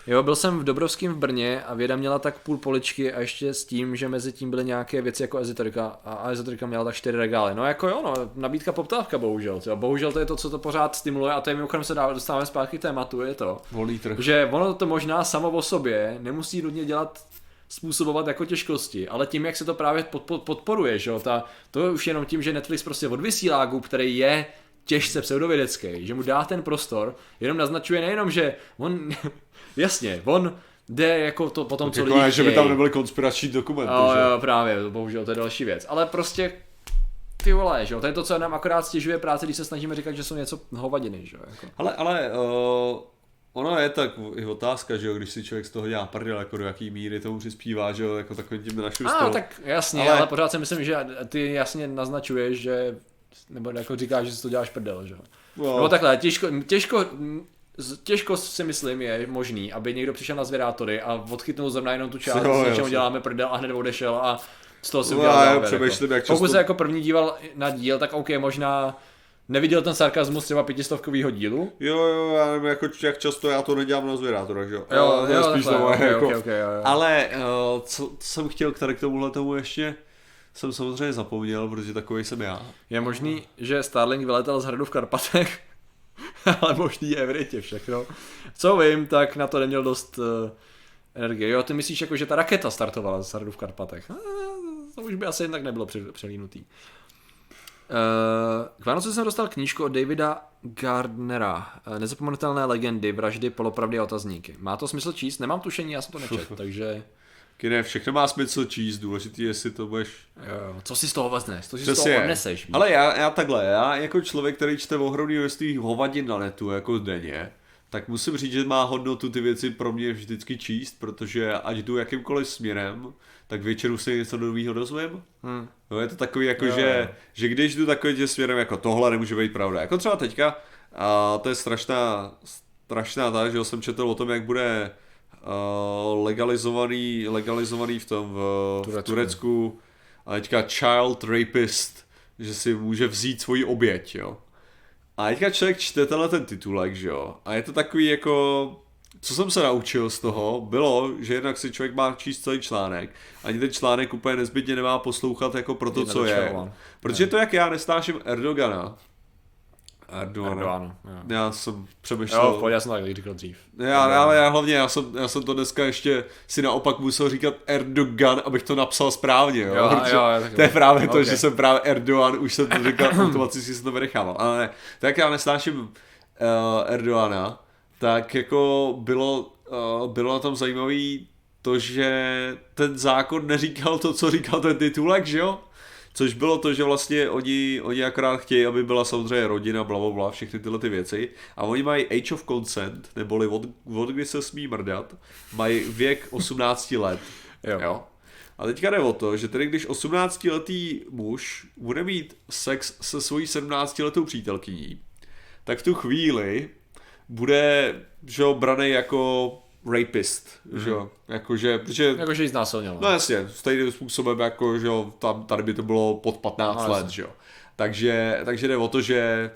Jo, byl jsem v Dobrovském v Brně a Věda měla tak půl poličky a ještě s tím, že mezi tím byly nějaké věci jako ezoterika a ezoterika měla tak 4 regály. No jako jo, no, nabídka, poptávka bohužel. Tjo. Bohužel to je to, co to pořád stimuluje a to je mimochodem se dostáváme zpátky k tématu, je to. Volný trh. Že ono to možná samo o sobě nemusí nudně dělat, způsobovat jako těžkosti, ale tím, jak se to právě podporuje, že jo, to je už jenom tím, že Netflix prostě odvysílá Goop, který je těžce pseudovědecký, že mu dá ten prostor, jenom naznačuje nejenom, že on, jasně, on jde jako to potom, co lidi chtějí. Že by tam nebyly konspirační dokumenty, že? Jo, právě, bohužel, to je další věc, ale prostě ty vole, že jo, to je to, co nám akorát stěžuje práci, když se snažíme říkat, že jsou něco hovadiny, že jo. Jako. Ale ono je tak i otázka, že jo, když si člověk z toho dělá prdel, jako do jaký míry tomu přispívá, že jo, jako takovým tím naším stolu. Ano, tak jasně, ale pořád si myslím, že ty jasně naznačuješ, že nebo jako říkáš, že si to děláš prdel, že jo. No. Nebo takhle, těžko si myslím je možný, aby někdo přišel na zvědátory a odchytnul zrovna jenom tu část, s čemu děláme prdel a hned odešel a z toho si udělal závěr. Jako. Pokud se jako první díval na díl, tak OK, možná neviděl ten sarkazmus třeba 500 dílu. Jo, já nevím, jako, jak často já to nedělám na zvědátorech, že jo. Ale co jsem chtěl tady k tomuhle tomu ještě... Jsem samozřejmě zapomněl, protože takovej jsem já. Je možný, že Starlink vyletal z hradu v Karpatech, ale možný je v rytě všechno. Co vím, tak na to neměl dost energie. Jo, ty myslíš, jako, že ta raketa startovala z hradu v Karpatech. To už by asi jen tak nebylo přelínutý. K Vánoci jsem dostal knížku od Davida Gardnera. Nezapomenutelné legendy, vraždy, polopravdy a otazníky. Má to smysl číst? Nemám tušení, já jsem to nečetl, takže... Ne, všechno má smysl číst, důležitý, jestli to budeš... Jo, co si z toho odneseš, Ale já takhle, já jako člověk, který čte ohromný množství hovadin na netu, jako denně, tak musím říct, že má hodnotu ty věci pro mě vždycky číst, protože ať jdu jakýmkoliv směrem, tak večeru se něco nového dozvím. No, je to takový, jako že když jdu takovým směrem, jako tohle nemůže být pravda. Jako třeba teďka, a to je strašná ta, že jsem četl o tom, jak bude... legalizovaný v Turecku a teďka child rapist, že si může vzít svoji oběť, jo. A teďka člověk čte tenhle ten titulek, že jo. A je to takový jako, co jsem se naučil z toho, bylo, že jednak si člověk má číst celý článek, ani ten článek úplně nezbytně nemá poslouchat jako pro to, co je. Protože to, jak já nestáším Erdogana. Já jsem přemýšlel. Jo, pojď, já jsem tak říkal dřív. Já jsem to dneska ještě si naopak musel říkat Erdogan, abych to napsal správně, jo. To je právě to, že jsem právě Erdogan, už jsem to říkal, automaticky jsem to vydechával. Ale ne, tak já nesnáším Erdogana, tak jako bylo na tom zajímavý to, že ten zákon neříkal to, co říkal ten titulek, že jo? Což bylo to, že vlastně oni akorát chtějí, aby byla samozřejmě rodina, blablabla, všechny tyhle ty věci. A oni mají age of consent, neboli od kdy se smí mrdat, mají věk 18 let. Jo. A teďka jde o to, že tedy když 18-letý muž bude mít sex se svojí 17-letou přítelkyní, tak v tu chvíli bude, že jo, branej jako... rapist, že jo, jakože jí znásilnil. No jasně, stejným způsobem, jako, že jo, tady by to bylo pod 15 let, že jo. Takže jde o to, že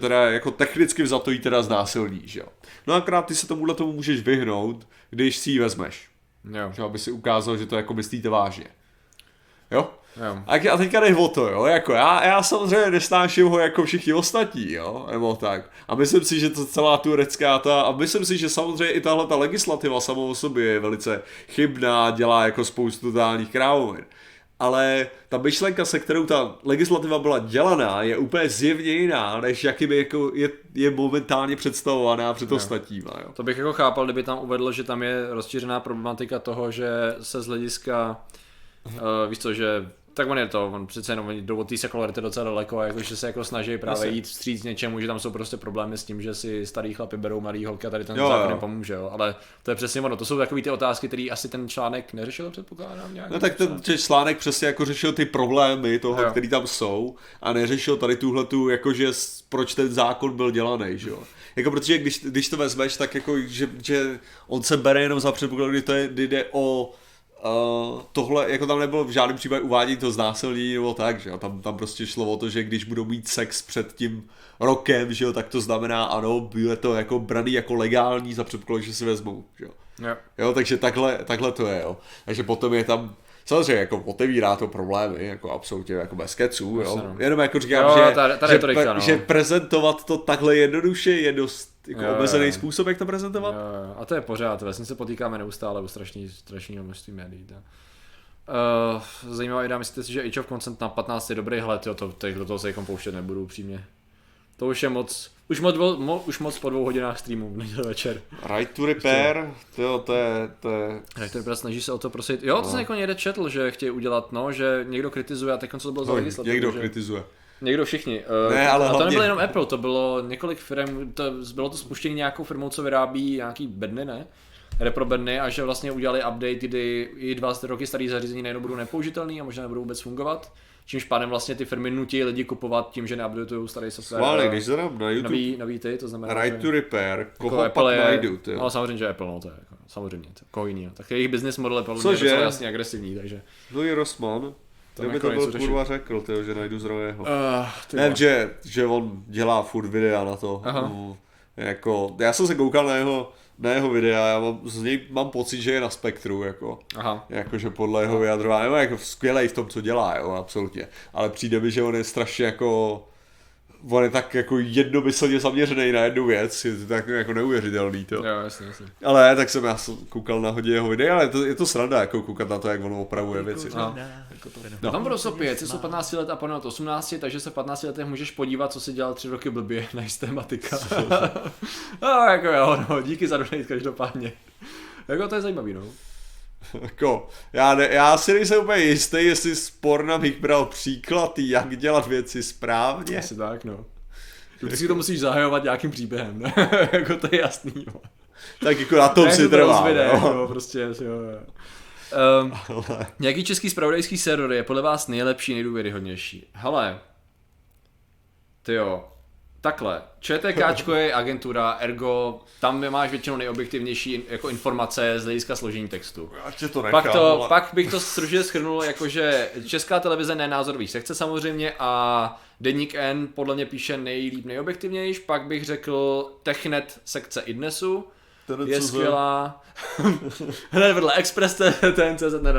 teda jako technicky vzato jí teda znásilní, že jo. No akorát ty se tomuhle tomu můžeš vyhnout, když si ji vezmeš. Jo. Že aby si ukázal, že to jako myslíte vážně. Jo. A teďka dej o to, jo, jako já samozřejmě nesnáším ho jako všichni ostatní, jo, nebo tak. A myslím si, že to celá turecká a myslím si, že samozřejmě i tahle ta legislativa samou o sobě je velice chybná, dělá jako spoustu totálních krávovin. Ale ta myšlenka, se kterou ta legislativa byla dělaná, je úplně zjevně jiná, než jakým jako je momentálně představovaná před ostatníma. Jo. To bych jako chápal, kdyby tam uvedlo, že tam je rozšířená problematika toho, že se z hlediska, víš co, že tak on je to, on přece jenom do té sekularity docela daleko a jakože se jako snaží právě jít vstříc něčemu, že tam jsou prostě problémy s tím, že si starý chlapi berou malý holky a tady ten zákon nepomůže, jo. Ale to je přesně ono, to jsou takový ty otázky, které asi ten článek neřešil, předpokládám nějak. No tak ten článek přesně jako řešil ty problémy toho, který tam jsou a neřešil tady tuhletu, jakože proč ten zákon byl dělaný, že jo. Jako protože když to vezmeš, tak jako, že on se bere jenom za předpoklad, kdy jde o tohle, jako tam nebylo v žádném případě uvádění to znásilnění nebo tak, že jo, tam prostě šlo o to, že když budou mít sex před tím rokem, že jo, tak to znamená, ano, bude to jako braný jako legální za předpoklad, že si vezmou, že jo. Yeah. Jo, takže takhle to je, jo. Takže potom je tam, samozřejmě jako otevírá to problémy, jako absolutně jako bez keců, jo. No. Jenom jako říkám, jo, že retorika, no, že prezentovat to takhle jednoduše je dost jako omezený způsob, jak to prezentovat. Jo. A to je pořád, vlastně se potýkáme neustále u strašného množství médií. Zajímavá idea, myslíte si, že Age of Consent na 15 je dobrý hled, jo, do toho se jako pouštět nebudu upřímně. To už je moc po 2 hodinách streamu večer. Right to Repair, to je... Right to Repair snaží se o to prosit, jo, to jsem jako někde četl, že chtějí udělat, no, že někdo kritizuje a teď co to bylo za legislativu. Někdo kritizuje. Někdo všichni. Ne, ale a to nebylo jenom Apple, to bylo několik firm, bylo to spuštění nějakou firmou, co vyrábí nějaký bedny, ne? Reprobedny, a že vlastně udělali update, kdy i 20 roky starý zařízení nejenom budou nepoužitelný a možná nebudou vůbec fungovat. Čímž pádem vlastně ty firmy nutí lidi kupovat tím, že neupdatujou starý software. Vále, když zadám na YouTube nový ty, to znamená Right to Repair, koho pak najdu, ty. Ale samozřejmě, že Apple, no to je jako, samozřejmě, to, koho jinýho. Tak jejich business model je podle mě docela jasně agresivní, takže. No je Rossmann. Kdyby to byl kurva řekl, tyjo, že najdu zdrojého. Ne, že on dělá furt videa na to. Jako, já jsem se koukal na jeho videa, já z něj mám pocit, že je na spektru, jako. Jakože podle jeho vyjadrování, no, jako skvělej v tom, co dělá, jo, absolutně. Ale přijde mi, že on je strašně jako, on je tak jako jednomyslně zaměřený na jednu věc, je to tak jako neuvěřitelný to. Jo, jasně. Ale tak já jsem koukal na hodně jeho videa, ale je to sranda jako koukat na to, jak on opravuje věci. Tam budou sopět, jsou 15 let a pan 18, takže se v 15 letech můžeš podívat, co si dělal 3 roky blbě, nice tematika. No, jako jo, no, díky za donate každopádně. Jako to je zajímavý, no. Jako, já si nejsem úplně jistý, jestli sporna bych bral příklad, jak dělat věci správně. Asi tak, no. Ty si to musíš zahajovat nějakým příběhem, ne? Jako to je jasný, jo. Tak jako na tom si trvá, no. Prostě, jo. Nějaký český zpravodajský server je podle vás nejlepší, nejdůvěryhodnější? Hele, tyjo, takhle, ČTKčko je agentura, ergo, tam máš většinou nejobjektivnější jako informace z hlediska složení textu. To nechám, pak bych to stručně shrnul, jakože Česká televize ne názorový sekce samozřejmě a Deník N podle mě píše nejlíp, nejobjektivnější, pak bych řekl Technet sekce iDnesu. Je skvělá. Hned vedle Express, TNCZ, ne.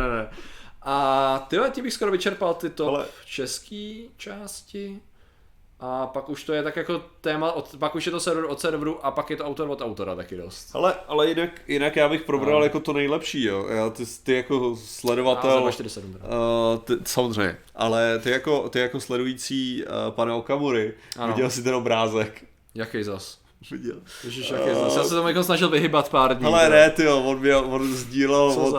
A tyhle, ti bych skoro vyčerpal ty top český části. A pak už to je tak jako téma, pak už je to server od serveru a pak je to autor od autora taky dost. Ale jinak já bych probral jako to nejlepší, jo. Já, ty jako sledovatel, 47, samozřejmě, ale ty jako sledující pana Okamury, viděl jsi ten obrázek. Jaký zas? Viděl. Já se tomu jako snažil vyhybat pár dní. Hele, ne, tyjo, on sdílel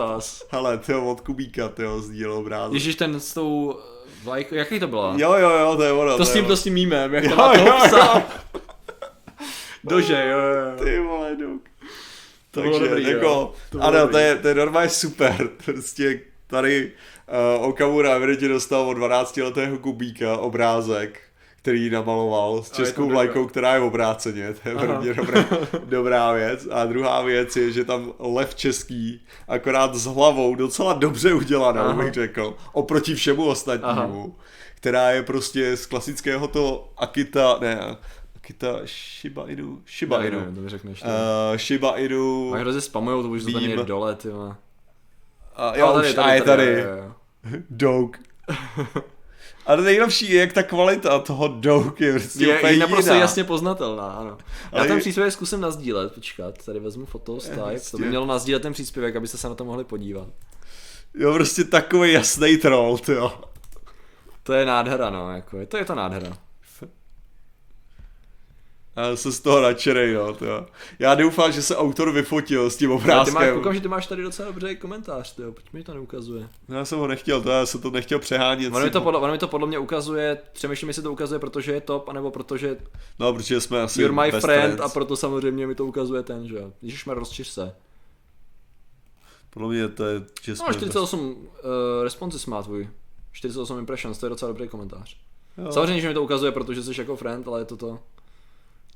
od Kubíka, tyjo, sdílel obrázek. Ježiš, ten s tou vlajkou, jaký to byla? Jo, to je ono. To s tím mýmem, jak to má toho psa. Dože, jo. Ty vole, duk. To bylo dobrý, jako, jo. Ano, to je normálně super, prostě tady Okamura evidentně dostal od 12-letého Kubíka obrázek, který namaloval s českou vlajkou, která je obráceně, to je pro mě dobrá věc. A druhá věc je, že tam lev český, akorát s hlavou docela dobře udělaná, bych řekl, oproti všemu ostatnímu, která je prostě z klasického toho Shiba Inu. Ne, to mi řekneš. Shiba Inu. Mají hrozně spamujou, to už to tady je dole, tyma. A je tady. Doug. Ale nejlepší je, jak ta kvalita toho douky prostě je úplně jiná. Je naprosto jasně poznatelná, ano. Já ten příspěvek zkusím nasdílet, počkat, tady vezmu fotostype, to by mělo nasdílet ten příspěvek, abyste se na to mohli podívat. Jo, prostě takový jasný troll, jo. To je nádhera, no, jako, je to nádhera. Já se z toho nadšerej, jo, jo. Já doufám, že se autor vyfotil s tím obrázkem. Já koukám, že ty máš tady docela dobře komentář, jo, proč mi to neukazuje? Já jsem ho nechtěl, já jsem to nechtěl přehánět. Ono mi to podle mě ukazuje, přemýšlím, jestli to ukazuje, protože je top, anebo protože... No, protože jsme asi you're my friend a proto samozřejmě mi to ukazuje ten, že jo. Ježišmar, rozčiř se. Podle mě to je, že jsme... No, 48 responses má tvůj. 48 impressions, to je docela dobrý komentář. Jo. Samozřejmě, že mi to ukazuje, protože jsi jako friend, ale je to.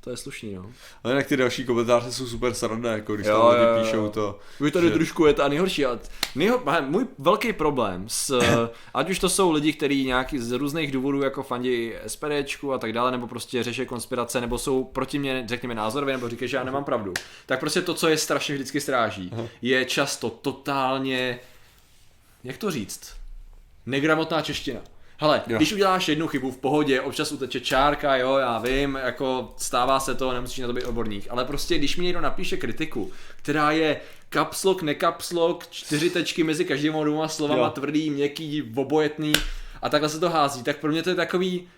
To je slušný, no. Ale jinak ty další komentáře jsou super sranda, jako když tam lidi píšou to. Vy tady družkujete a nejhorší. Můj velký problém s... ať už to jsou lidi, kteří nějaký z různých důvodů jako fandí SPDčku a tak dále, nebo prostě řeší konspirace, nebo jsou proti mě, řekněme, názorově, nebo říkají, že já nemám pravdu. Tak prostě to, co je strašně vždycky stráží, je často totálně... Jak to říct? Negramotná čeština. Hele, jo. Když uděláš jednu chybu, v pohodě, občas uteče čárka, jo, já vím, jako stává se to, nemusíš na to být odborník, ale prostě když mi někdo napíše kritiku, která je kapslok, nekapslok, 4 tečky mezi každýma 2 slovama, jo. Tvrdý, měkký, obojetný a takhle se to hází, tak pro mě to je takový,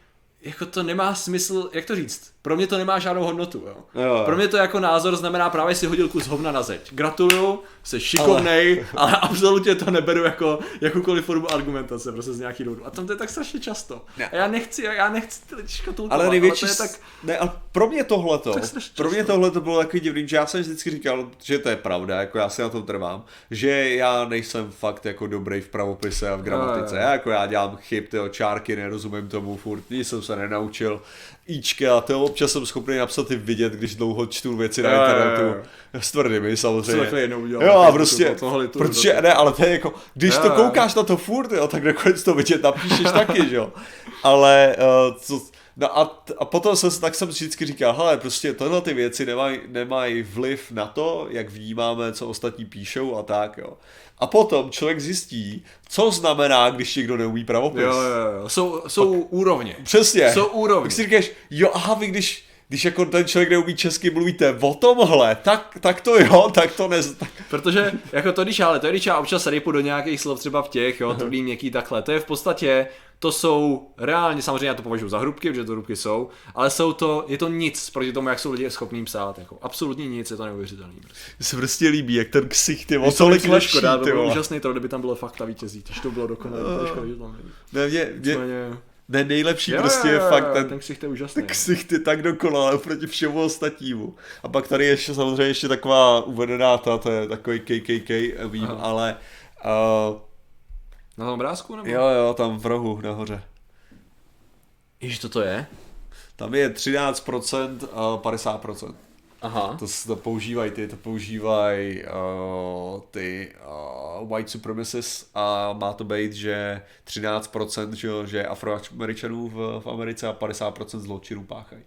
jako to nemá smysl, jak to říct, pro mě to nemá žádnou hodnotu, jo. Pro mě to jako názor znamená právě si hodil kus hovna na zeď. Gratuluju, jsi šikovnej, ale absolutně to neberu jako jakoukoliv formu argumentace, prostě z nějaký důvodu. A tam to je tak strašně často. A já nechci škatulkovat, ale to je tak... Ne, ale pro mě tohleto, bylo takový divný, že já jsem vždycky říkal, že to je pravda, jako já si na tom trvám, že já nejsem fakt jako dobrý v pravopise a v gramatice, já dělám chyb, tyjo, čárky, nerozumím tomu furt, nic jsem se nenaučil. Ička, to občas jsem schopný napsat i vidět, když dlouho čtu věci na internetu. S tvrdými samozřejmě. Jo, a prostě, protože ne, ale to je jako, když to koukáš na to furt, jo, tak nakonec to vidět napíšeš taky, že jo. Ale a potom jsem vždycky říkal, hele, prostě tohle ty věci nemají vliv na to, jak vnímáme, co ostatní píšou a tak, jo. A potom člověk zjistí, co znamená, když někdo neumí pravopis. Jo. Jsou úrovně. Přesně. Jsou úrovně. Tak si říkáš, jo, aha, vy když jako ten člověk neumí česky, mluvíte o tomhle, tak to jo, tak to ne. Tak... Protože jako když já občas rypu do nějakých slov třeba v těch, jo, tvrdý, měkký, takhle, to je v podstatě, to jsou reálně, samozřejmě já to považuji za hrubky, protože to hrubky jsou, ale je to nic proti tomu, jak jsou lidi schopní psát, jako absolutně nic, je to neuvěřitelný. Mně se prostě líbí, jak ten ksich, ty vole, tolik lepší, ty vole. To bylo úžasný, to kdyby tam bylo fakt ta vítězí, to bylo dokonalé, to škoda, že tam není. Ne, nejlepší prostě je fakt ten ksicht je úžasný. Ksicht je tak dokonalé proti všemu ostatnímu. A pak tady ještě samozřejmě taková uvedená to je takový KKK, vím, ale... Na tom obrázku nebo? Jo, tam v rohu nahoře. Ježiš, to je? Tam je 13% a 50%. Aha. To používají ty white supremacists a má to být, že 13% že je Afroameričanů v Americe a 50% zločinů páchají.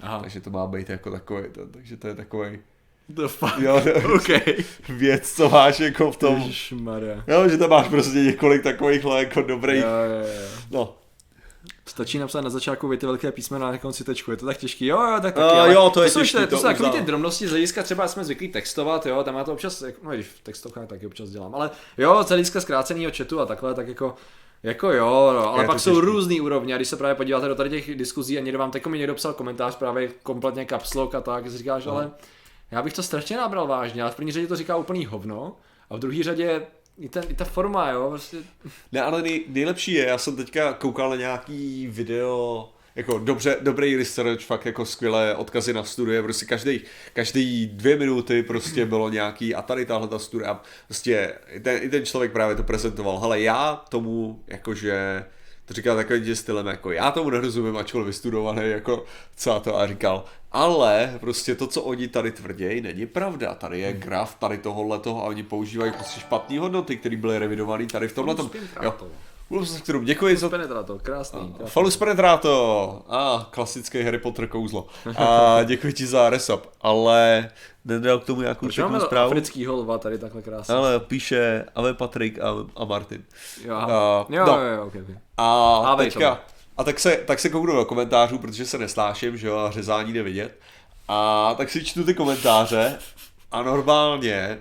Aha. Takže to má být jako takový, takže to je takový... The fuck, jo, okay. Věc, co máš jako v tom... Ježišmarja. Jo, že tam máš prostě několik takovýchhle jako dobrých... Jo. No. Stačí napsat na začátku věty velké písmena na konci tečku, je to tak těžký, jo, tak taky, jo, to je těžký, to jsou takový ty drobnosti z hlediska, třeba jsme zvyklí textovat, jo, tam já to občas, no když v textovkách taky občas dělám, ale jo, z hlediska zkráceného chatu a takhle, tak jako jo, no, ale pak jsou různý úrovně a když se právě podíváte do tady těch diskuzí a někdo vám teď mi někdo psal komentář právě kompletně caps lock a tak, říkáš, ale já bych to strašně nabral vážně, ale v první řadě to říká úplný hovno a v druhý řadě i ta forma, jo, prostě. Ne, ale nejlepší je, já jsem teďka koukal na nějaký video, jako dobrý research, fakt jako skvělé odkazy na studie, prostě každý 2 minuty prostě bylo nějaký a tady tahle ta studie, prostě i ten člověk právě to prezentoval, hele, já tomu jakože... Říkal takovým stylem, jako já tomu nerozumím, ačkoliv vystudovaný, jako co to a říkal, ale prostě to, co oni tady tvrdějí, není pravda, tady je graf, tady tohohle toho a oni používají prostě špatné hodnoty, které byly revidované tady v tomhletom, jo. Ulus Kterou, děkuji za... Penetrátor, krásný. Falus Penetrátor, klasické Harry Potter kouzlo. A děkuji ti za resub, ale nedal k tomu nějakou zprávu. Máme africký holva tady takhle krásný. Ale píše Ave Patrik a Martin. Jo, okay. A teďka, a tak se kouknu do komentářů, protože se nesláším, že jo, a řezání jde vidět. A tak si čtu ty komentáře a normálně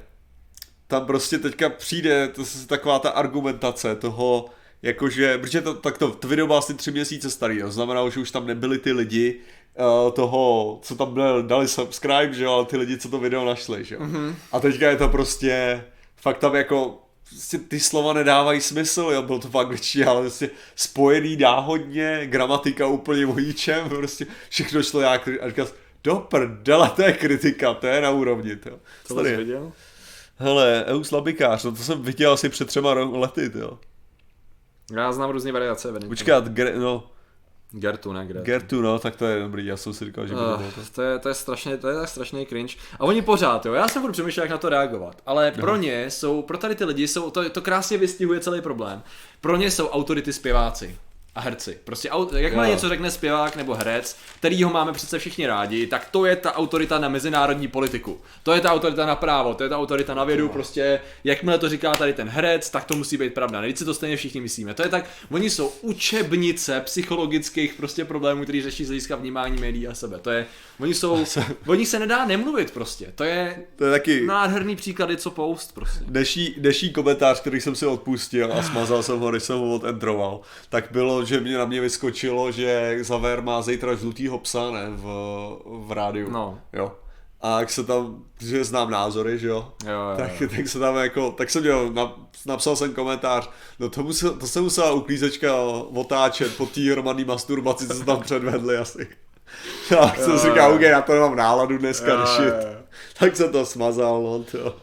tam prostě teďka přijde to taková ta argumentace toho, jakože, protože to video má asi 3 měsíce starý, to znamená, že už tam nebyli ty lidi toho, co tam dali subscribe, že jo, ale ty lidi, co to video našli, že jo. Mm-hmm. A teďka je to prostě, fakt tam jako, prostě ty slova nedávají smysl, jo, bylo to v angličtině, ale prostě spojený náhodně, gramatika úplně vojíčem, prostě všechno šlo nějak, a říkám, do prdele, to je kritika, to je na úrovni, to. Co jsi viděl? Hele, EU slabikář, no to jsem viděl asi před 3 lety, jo. Já znám různé variace. Počkat, Gertu. Gertu, no, tak to je dobrý, já jsem si říkal, že bude to. To je tak strašný cringe. A oni pořád, jo, já jsem budu přemýšlel, jak na to reagovat, ale pro ně jsou, pro tady ty lidi jsou, to krásně vystihuje celý problém, pro ně jsou autority zpěváci a herci. Prostě jakmile něco řekne zpěvák nebo herec, kterýho máme přece všichni rádi, tak to je ta autorita na mezinárodní politiku. To je ta autorita na právo, to je ta autorita na vědu, prostě jakmile to říká tady ten herec, tak to musí být pravda. Nejde si to stejně všichni myslíme. To je tak, oni jsou učebnice psychologických prostě problémů, který řeší z hlediska vnímání médií a sebe. To je, oni se nedá nemluvit prostě. To je taky nádherný příklady, co post prostě. Dnešní komentář, který jsem si odpustil a smazal jsem ho, když jsem ho odentroval, tak bylo, že na mě vyskočilo, že Xaver má zítra žlutýho psa, ne, v rádiu, no. Jo. A jak se tam, že znám názory, že jo. Tak se tam jako, tak jsem dělal, napsal jsem komentář, no to se musela uklízečka otáčet po té hromadné masturbaci, co se tam předvedli asi. Tak jsem si říkal, OK, já to nemám náladu dneska řešit. Tak jsem to smazal, no to.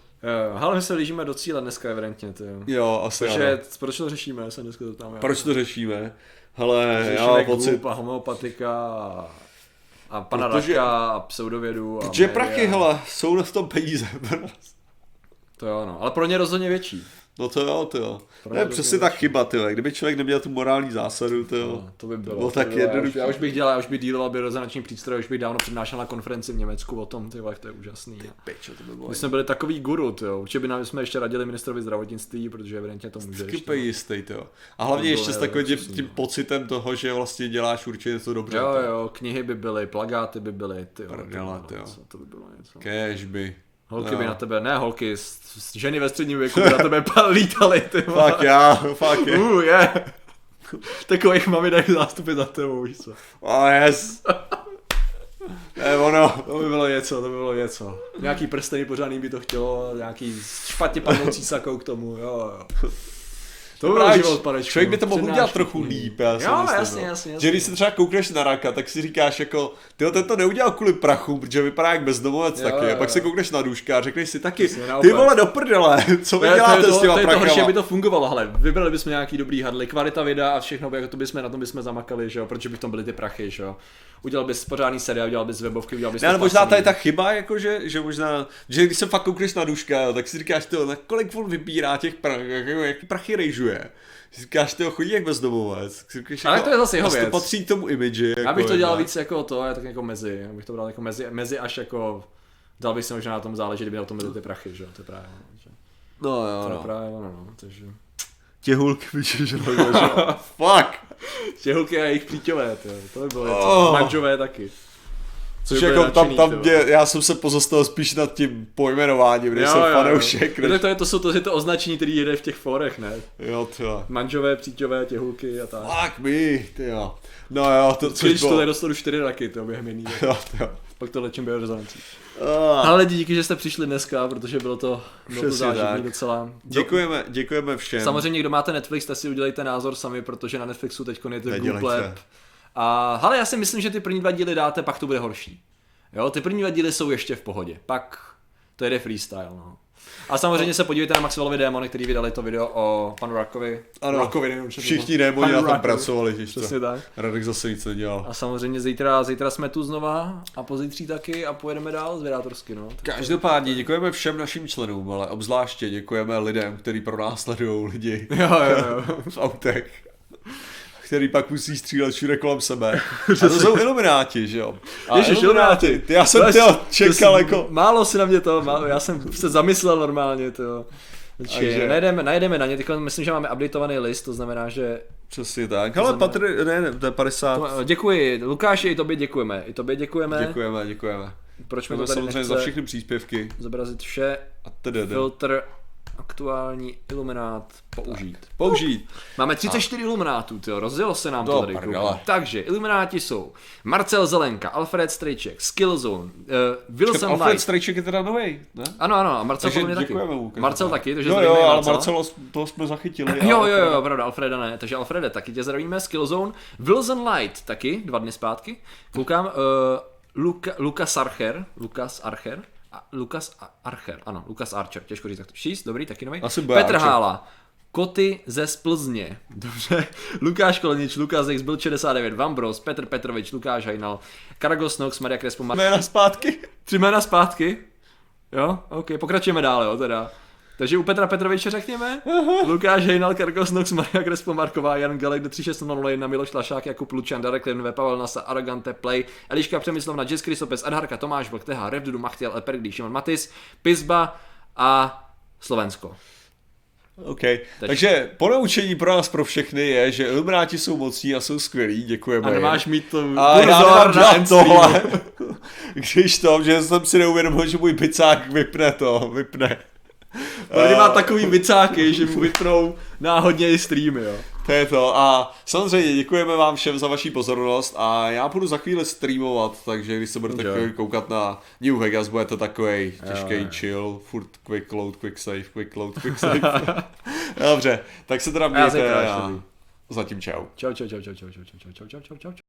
Ale my se blížíme do cíle dneska evidentně, ty jo. Asi protože, proč to řešíme, se dneska zeptám. Proč to řešíme? Hele, řešíme Goop a homeopatika a pana Raška a pseudovědu. Protože prachy, hele, jsou na tom peníze. To jo, no, ale pro ně rozhodně větší. No to jo, to jo. To je přesně ta chyba, ty jo. Kdyby člověk neměl tu morální zásadu, to jo. No, to by bylo. To tak jednoduché. Já už bych díloval biorezonační přístroj, už bych dávno přednášel na konferenci v Německu o tom, ty jo, to je úžasný. Ty pičo, to by bylo. My jsme byli takový guru, ty jo. Určitě by nám jsme ještě radili ministrovi zdravotnictví, protože evidentně to může. Skipej jistý, ty jo. A hlavně ještě s takovým tím pocitem toho, že vlastně děláš určitě něco dobře. Jo, knihy by byly, plakáty by byly, ty jo. To by bylo něco. Kéžby. Holky by na tebe, ne holky, ženy ve středním věku by na tebe lítaly, ty vole. Fuck yeah. Takových maminek zástupy za tebou, víš co. Oh yes. Ono. To by bylo něco. Nějaký prsteny pořádný by to chtělo, nějaký špatně padnoucí sakou k tomu, jo. To byl život, panečku. Člověk by to mohl udělat trochu líp, jasně. Že když se třeba koukneš na raka, tak si říkáš jako, tyjo, ten to neudělal kvůli prachu, protože vypadá jak bezdomovec taky. A pak se koukneš na důška a řekneš si taky, ty vole do prdele, co vy děláte s těma prakama. To je to horší, aby to fungovalo, hele, vybrali bychom nějaký dobrý hadly, kvalita videa a všechno, jako to bychom, na tom bychom zamakali, že jo, protože by v tom byly ty prachy, že jo. Udělal bys pořádný seriál, udělal bys webovky, udělal bys. Ne, ale možná tady ta chyba, jakože, že možná, že když se fakt koukneš na duška, tak si říkáš, tyjo, na kolik on vybírá těch jaký prachy rejžuje. Říkáš, tyjo, chodí jak bezdomovec. Ale to je zase jeho věc. To patří k tomu imidži. Jako, já bych to dělal víc jako to, tak jako mezi. Já bych to bral jako mezi až jako, dal bych se možná na tom záležet, kdyby na tom mezi ty prachy, že jo, to je právě. Že? No jo, to je právě ono, no, takže... Těhulky vyčeš, že fuck! Těhulky a jejich příťové, to by bylo něco. Manžové taky. Což jako nadšený, tam já jsem se pozastavil spíš nad tím pojmenováním, když jsem fanoušek. Než... To je to označení, který jde v těch forech, ne? Jo, tyjo. Manžové, příťové, těhulky a tak. Fuck me, tyjo. No jo, to což bylo. Když to 4 raky, to během jiný. Jo, tyjo. Pak to lečím biorezonancí. Ale lidi, díky, že jste přišli dneska, protože bylo to záživný docela. Děkujeme všem. Samozřejmě, kdo máte Netflix, tak si udělejte názor sami, protože na Netflixu teďkon je to Google. A hele, já si myslím, že ty první 2 díly dáte, pak to bude horší. Jo, ty první 2 díly jsou ještě v pohodě. Pak to jede freestyle, no. A samozřejmě se podívejte na Max Milovi démoni, který vydali to video o panu Rakovi. Ano, Rakovi, nevím, všichni démoni na tom pracovali, přesně tak. Radek zase nic nedělal. A samozřejmě zítra jsme tu znova a pozítří taky a pojedeme dál zvědátorsky, no. Každopádně děkujeme všem našim členům, ale obzvláště děkujeme lidem, kteří pro nás sledujou lidi. Jo. V autech. Který pak musí střílet všude kolem sebe. A to jsou ilumináti, že jo? Ježiš, ilumináti. Já jsem to čekal jako... Málo si na mě to, já jsem se zamyslel normálně to. Najdeme na ně, teď myslím, že máme updatovaný list, to znamená, že... Přesně tak, ale Patr, ne, to je 50... Děkuji, Lukáši, i tobě děkujeme. Děkujeme. Proč mi to tady samozřejmě za všechny příspěvky. Zobrazit vše, filtr... Aktuální iluminát použít. Máme 34 iluminátů, tyjo, rozdělo se nám to tady. Takže ilumináti jsou Marcel Zelenka, Alfred Strejček, Skillzone, Wilson Light. Alfred Strejček je teda novej, ne? Ano, a Marcel podle mě taky. Marcel taky, takže zdravíme Marcela. Jo, ale Marcela toho jsme zachytili. Jo, pravda, Alfreda ne, takže Alfrede taky tě zdravíme, Skillzone, Wilson Light taky, 2 dny zpátky, koukám, Lukas Archer, těžko říct, tak to 6, dobrý, taky nový. Petr Hála, Koty ze Plzně, dobře, Lukáš Kolenič, Lukas X, byl 69, Vambros, Petr Petrovič, Lukáš Hajnal, Karagos Nox, Maria Krespo, Tři jména zpátky, jo, ok, pokračujeme dál, jo, teda. Takže u Petra Petroviče řekněme, Lukáš Hejnal, Kargos Nox, Maria Krespo, Marková, Jan Galek, do 3601, Miloš Lašák, Jakub Lučan, Darek Limnve, Pavel Nasa, Arrogante Play, Eliška Přemyslovna, Jess Krysopes, Adharka, Tomáš Vlk, TH, Revdudu, Machtiel, Elpergdý, Šimon Matis, Pizba a Slovensko. OK, takže ponaučení pro nás pro všechny je, že ilumináti jsou mocní a jsou skvělí, děkujeme. A nemáš mít to kurzor na tohle, když to, že jsem si neuvědomil, že můj picák vypne. Protože má takový vicáky, že mu vypnou náhodně i streamy, jo. To je to a samozřejmě děkujeme vám všem za vaši pozornost a já půjdu za chvíli streamovat, takže když se budete koukat na New Vegas, budete takovej těžkej chill, furt quick load, quick save. Dobře, tak se teda mějte a zatím čau. Čau.